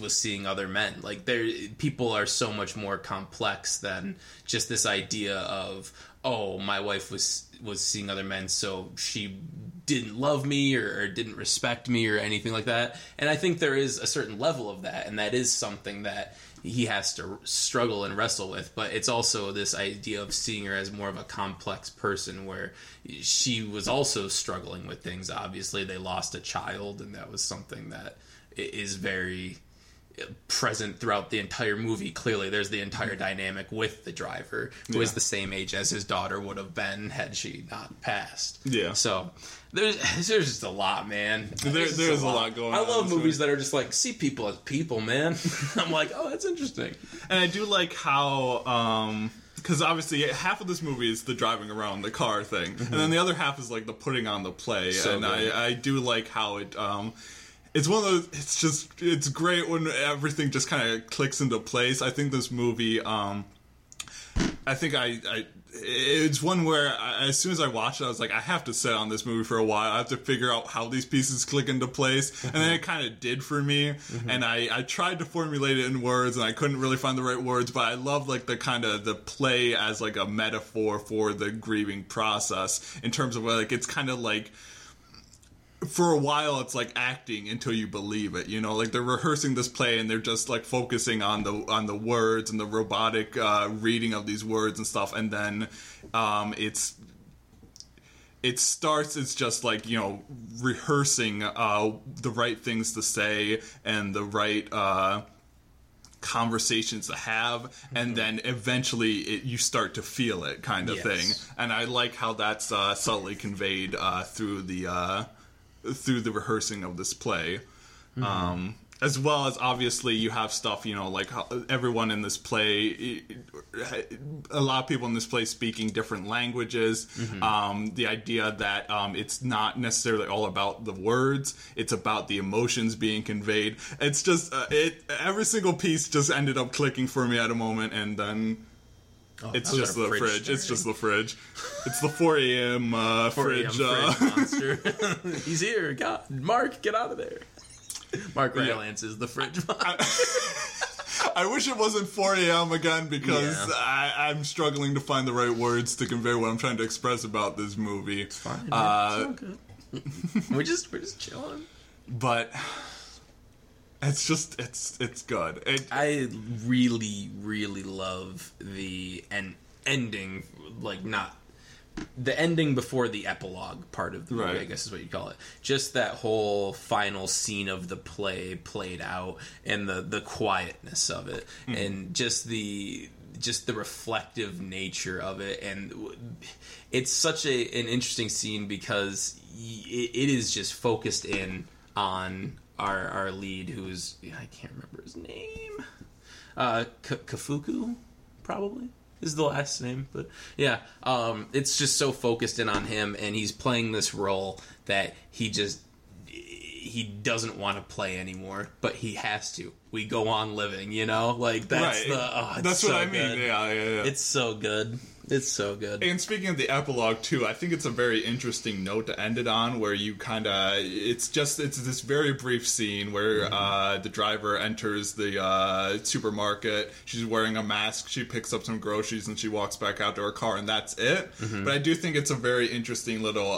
was seeing other men? Like, there, people are so much more complex than just this idea of, oh, my wife was seeing other men, so she didn't love me or didn't respect me or anything like that. And I think there is a certain level of that, and that is something that he has to struggle and wrestle with. But it's also this idea of seeing her as more of a complex person, where she was also struggling with things. Obviously, they lost a child, and that was something that is very present throughout the entire movie. Clearly, there's the entire dynamic with the driver, who is the same age as his daughter would have been had she not passed. Yeah. So there's just a lot, man. There's a lot going on. I love movies that are just like, see people as people, man. I'm like, oh, that's interesting. And I do like how, because obviously half of this movie is the driving around the car thing, mm-hmm. and then the other half is like the putting on the play. So and I do like how it, it's one of those, it's great when everything just kind of clicks into place. I think this movie, it's one where as soon as I watched it, I was like, I have to sit on this movie for a while. I have to figure out how these pieces click into place. Mm-hmm. And then it kind of did for me. Mm-hmm. And I tried to formulate it in words, and I couldn't really find the right words, but I love like the kind of the play as like a metaphor for the grieving process, in terms of like, it's kind of like, for a while it's like acting until you believe it, you know, like they're rehearsing this play and they're just like focusing on the words and the robotic reading of these words and stuff, and then it starts just like, you know, rehearsing the right things to say and the right conversations to have, and mm-hmm. then eventually you start to feel it, kind of thing. And I like how that's subtly conveyed through the rehearsing of this play, mm-hmm. As well as obviously you have stuff, you know, like how everyone in this play, a lot of people in this play speaking different languages, mm-hmm. The idea that it's not necessarily all about the words, it's about the emotions being conveyed. It's just every single piece just ended up clicking for me at a moment, and then it's just the fridge. It's just the fridge. It's the 4 a.m. fridge. Monster. He's here. God, Mark, get out of there. Mark Rylance is the fridge monster. I wish it wasn't 4 a.m. again, because I'm struggling to find the right words to convey what I'm trying to express about this movie. It's fine. It's okay. we're just chilling. But it's just, it's good. I really, really love the ending, like, not the ending before the epilogue part of the movie, right. I guess is what you call it. Just that whole final scene of the play played out, and the quietness of it, mm-hmm. and just the reflective nature of it. And it's such an interesting scene, because it is just focused in on our lead, who's, I can't remember his name, Kafuku probably is the last name, but it's just so focused in on him, and he's playing this role that he doesn't want to play anymore, but he has to. We go on living, you know, like that's right. That's so what I mean. Yeah. It's so good. It's so good. And speaking of the epilogue too, I think it's a very interesting note to end it on, where you kind of, it's this very brief scene where mm-hmm. The driver enters the supermarket. She's wearing a mask. She picks up some groceries and she walks back out to her car, and that's it. Mm-hmm. But I do think it's a very interesting little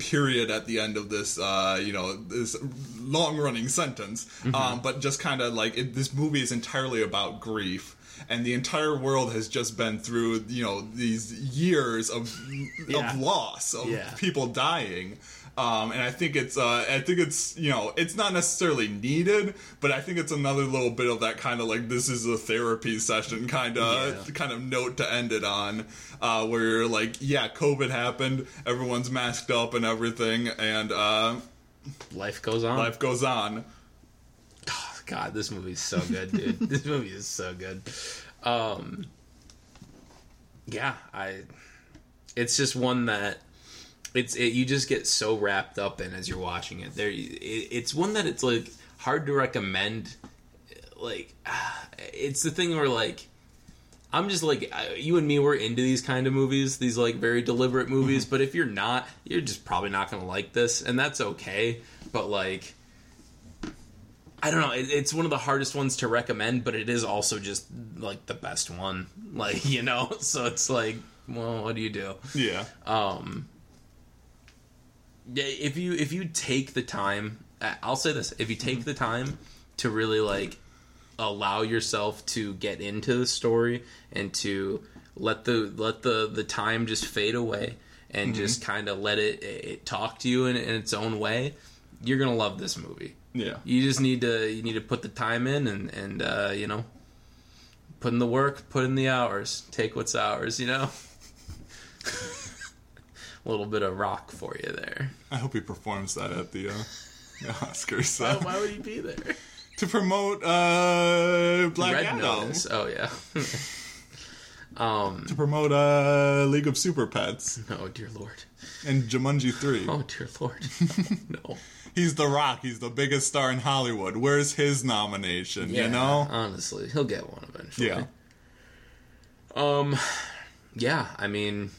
period at the end of this, you know, this long-running sentence. Mm-hmm. But just kind of like, this movie is entirely about grief. And the entire world has just been through, you know, these years of loss, of people dying. And I think it's, you know, it's not necessarily needed, but I think it's another little bit of that kind of like, this is a therapy session kind of note to end it on, where you're like, yeah, COVID happened, everyone's masked up and everything, and life goes on. Oh, God, this movie is so good, dude. This movie is so good. It's just one that, you just get so wrapped up in as you're watching it. It's one that it's like hard to recommend, like, it's the thing where, like, I'm just, like, you and me, we're into these kind of movies, these, like, very deliberate movies, mm-hmm. but if you're not, you're just probably not going to like this, and that's okay, but, like, I don't know, it's one of the hardest ones to recommend, but it is also just, like, the best one, like, you know, so it's, like, well, what do you do? Yeah. If you take the time, I'll say this, if you take mm-hmm. the time to really, like, allow yourself to get into the story and to let the time just fade away and mm-hmm. just kind of let it talk to you in its own way, you're gonna love this movie. Yeah, you just need to put the time in and you know, put in the work, put in the hours, take what's ours. You know, a little bit of rock for you there. I hope he performs that at the Oscars. So. Why would he be there? To promote Black Red Adam. Notice. Oh, yeah. To promote League of Super Pets. Oh, dear Lord. And Jumanji 3. Oh, dear Lord. No. He's The Rock. He's the biggest star in Hollywood. Where's his nomination, yeah, you know? Honestly, he'll get one eventually. Yeah. Yeah, I mean,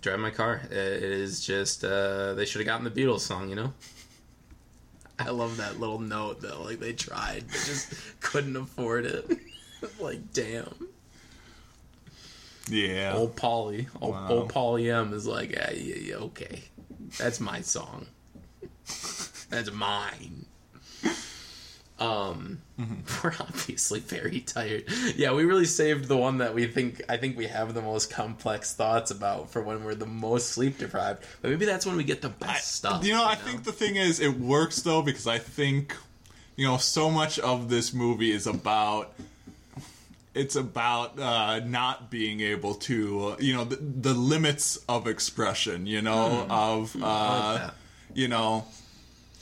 Drive My Car. It is just, they should have gotten the Beatles song, you know? I love that little note, though. Like, they tried, but just couldn't afford it. Like, damn. Yeah. Old Polly. Wow. Old Polly M is like, yeah, okay. That's my song. That's mine. Mm-hmm. We're obviously very tired. Yeah, we really saved the one that I think we have the most complex thoughts about for when we're the most sleep deprived. But maybe that's when we get the best stuff. You know, I think the thing is, it works though, because I think, you know, so much of this movie is about. It's about not being able to, you know, the limits of expression. You know, I like that. You know.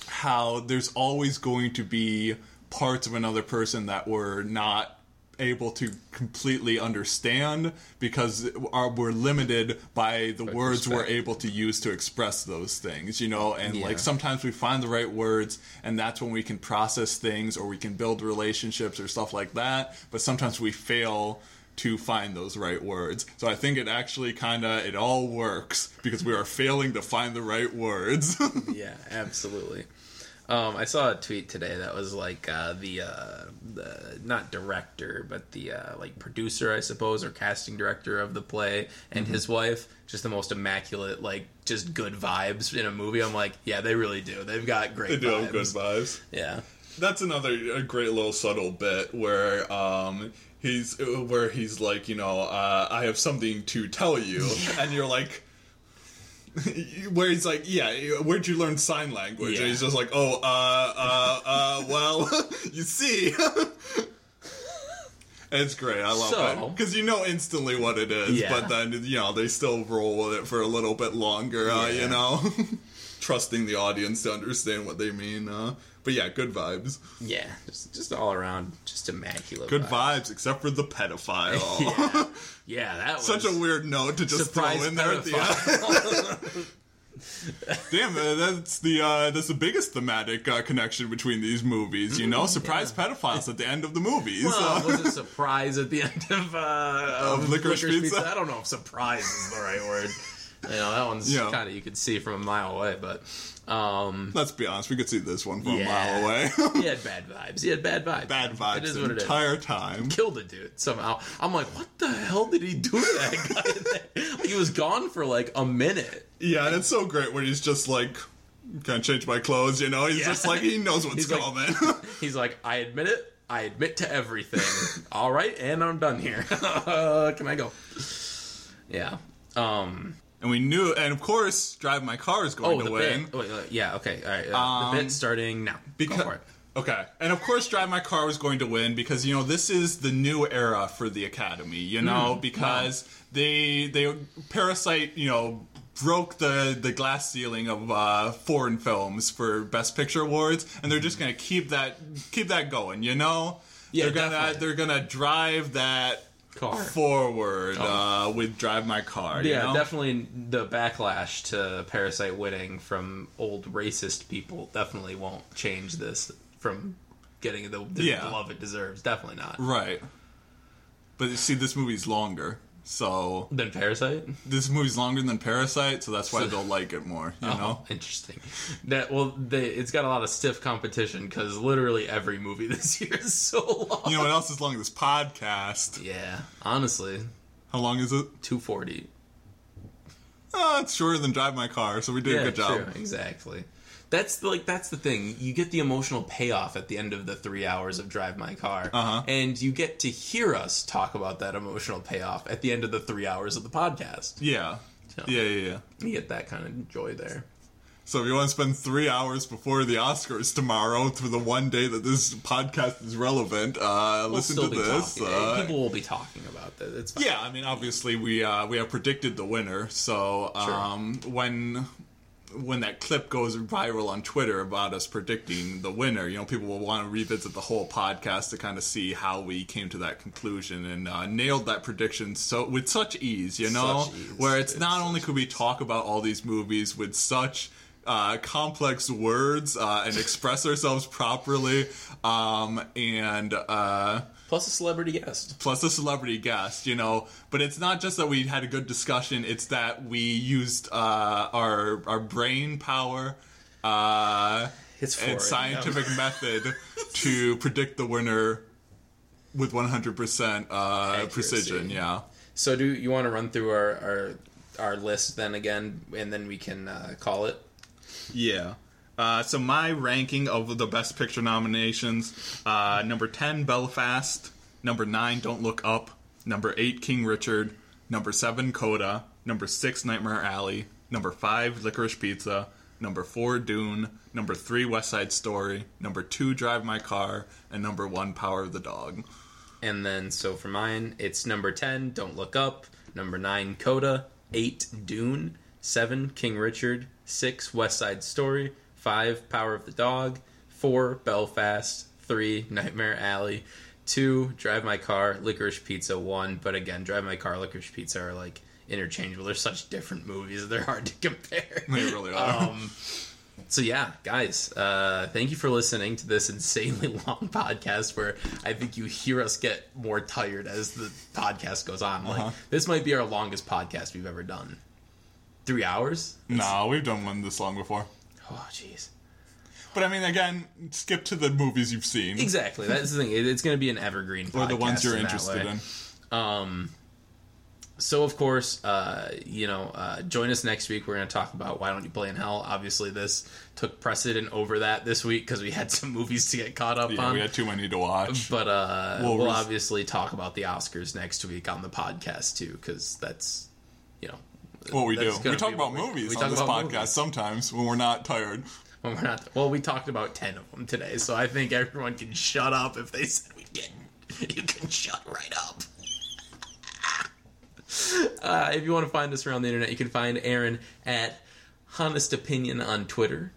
How there's always going to be parts of another person that we're not able to completely understand because we're limited by the words we're able to use to express those things, you know? And, like, sometimes we find the right words, and that's when we can process things or we can build relationships or stuff like that, but sometimes we fail to find those right words. So I think it actually it all works because we are failing to find the right words. Yeah, absolutely. I saw a tweet today that was like the not director, but the like producer, I suppose, or casting director of the play and mm-hmm. his wife. Just the most immaculate, like, just good vibes in a movie. I'm like, yeah, they really do. They've got great vibes. They do have good vibes. Yeah. That's another great little subtle bit where he's like, you know, I have something to tell you, and you're like, where he's like, yeah, where'd you learn sign language? Yeah. And he's just like, oh, well, you see. It's great. I love it. Because you know instantly what it is, but then, you know, they still roll with it for a little bit longer, you know, trusting the audience to understand what they mean, but yeah, good vibes. Yeah, just all around, just immaculate. Good vibes, except for the pedophile. Yeah, that was such a weird note to just throw in there at the end. Damn, that's the biggest thematic connection between these movies, you know? Surprise pedophiles at the end of the movies. Well, was it surprise at the end of Licorice Pizza? I don't know if surprise is the right word. You know, that one's kind of, you could see from a mile away, but... let's be honest, we could see this one from a mile away. He had bad vibes. Bad vibes the entire time. Killed a dude somehow. I'm like, what the hell did he do to that guy? Like, he was gone for like a minute. Yeah, and it's so great when he's just like, can I change my clothes, you know? He's just like, he knows what's coming. Like, he's like, I admit it. I admit to everything. All right, and I'm done here. Can I go? Yeah. And we knew, and of course, Drive My Car is going to win. Yeah, okay, all right. The bit starting now. Go for it. Okay, and of course, Drive My Car was going to win because, you know, this is the new era for the Academy, you know, because they Parasite, you know, broke the glass ceiling of foreign films for Best Picture Awards, and they're just going to keep that going, you know? Yeah, they're gonna drive that car forward with Drive My Car. You know? Definitely the backlash to Parasite winning from old racist people definitely won't change this from getting the love it deserves. Definitely not. Right. But you see, this movie's longer, so... Than Parasite? This movie's longer than Parasite, so that's why they'll like it more, you know? Interesting. It's got a lot of stiff competition, because literally every movie this year is so long. You know what else is long? This podcast. Yeah, honestly. How long is it? 2:40. It's shorter than Drive My Car, so we did a good job. Yeah, true, exactly. That's the thing. You get the emotional payoff at the end of the 3 hours of Drive My Car. Uh-huh. And you get to hear us talk about that emotional payoff at the end of the 3 hours of the podcast. Yeah. So, yeah. You get that kind of joy there. So if you want to spend 3 hours before the Oscars tomorrow through the one day that this podcast is relevant, listen to this. People will be talking about this. It's fine. Yeah, I mean, obviously we have predicted the winner, so sure. When that clip goes viral on Twitter about us predicting the winner, you know, people will want to revisit the whole podcast to kind of see how we came to that conclusion and nailed that prediction with such ease, you know? Such ease. Where it's not only could we talk about all these movies with such complex words and express ourselves properly, plus a celebrity guest. You know. But it's not just that we had a good discussion, it's that we used our brain power and scientific method to predict the winner with 100% precision, yeah. So do you want to run through our list then again, and then we can call it? Yeah. So my ranking of the Best Picture nominations, number 10, Belfast, number 9, Don't Look Up, number 8, King Richard, number 7, Coda, number 6, Nightmare Alley, number 5, Licorice Pizza, number 4, Dune, number 3, West Side Story, number 2, Drive My Car, and number 1, Power of the Dog. And then, so for mine, it's number 10, Don't Look Up, number 9, Coda, 8, Dune, 7, King Richard, 6, West Side Story, 5, Power of the Dog, 4, Belfast, 3, Nightmare Alley, 2, Drive My Car, Licorice Pizza, 1. But again, Drive My Car, Licorice Pizza are, like, interchangeable. They're such different movies. They're hard to compare. They really are. So, yeah, guys, thank you for listening to this insanely long podcast where I think you hear us get more tired as the podcast goes on. Like, this might be our longest podcast we've ever done. 3 hours? No, we've done one this long before. Oh, jeez. But, I mean, again, skip to the movies you've seen. Exactly. That's the thing. It's going to be an evergreen podcast. Or the ones you're interested in. So, of course, join us next week. We're going to talk about Why Don't You Play in Hell. Obviously, this took precedent over that this week because we had some movies to get caught up on. We had too many to watch. But we'll obviously talk about the Oscars next week on the podcast, too, because that's, you know... What we do. We talk about movies on this podcast sometimes when we're not tired. When we're not. Well, we talked about 10 of them today, so I think everyone can shut up if they said we didn't. You can shut right up. If you want to find us around the internet, you can find Aaron at Honest Opinion on Twitter,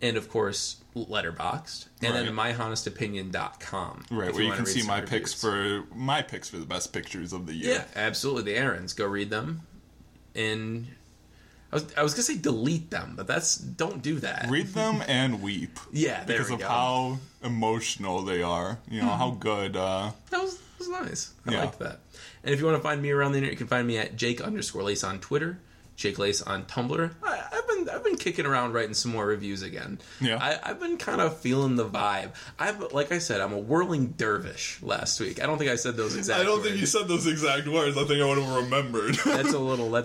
and of course Letterboxd, and then myhonestopinion.com. Right, where you can see my picks for the best pictures of the year. Yeah, absolutely. The Aarons, go read them. And I was going to say delete them, but don't do that. Read them and weep. Yeah, there because we go. Because of how emotional they are. You know, how good. That was nice. I like that. And if you want to find me around the internet, you can find me at Jake_Lace on Twitter, Jake Lace on Tumblr. I've been kicking around writing some more reviews again. Yeah. I've been kind of feeling the vibe. Like I said, I'm a whirling dervish last week. I don't think I said those exact words. I don't think you said those exact words. I think I would have remembered. That's a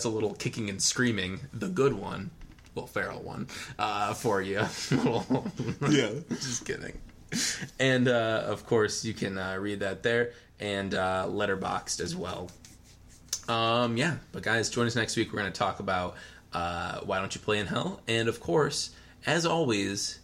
little kicking and screaming, the good one, Will Ferrell one, for you. Yeah. Just kidding. And, of course, you can read that there and Letterboxd as well. But guys, join us next week. We're going to talk about Why Don't You Play in Hell? And of course, as always,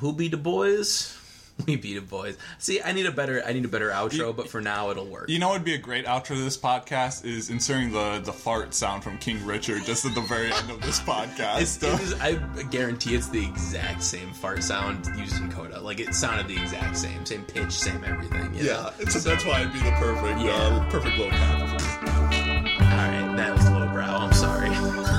who be the boys? We be the boys. See, I need a better outro, but for now it'll work. You know what would be a great outro to this podcast is inserting the fart sound from King Richard just at the very end of this podcast. I guarantee it's the exact same fart sound used in Coda. Like, it sounded the exact same pitch, same everything. You know? So that's why it'd be the perfect little podcast. All right, that was lowbrow. I'm sorry.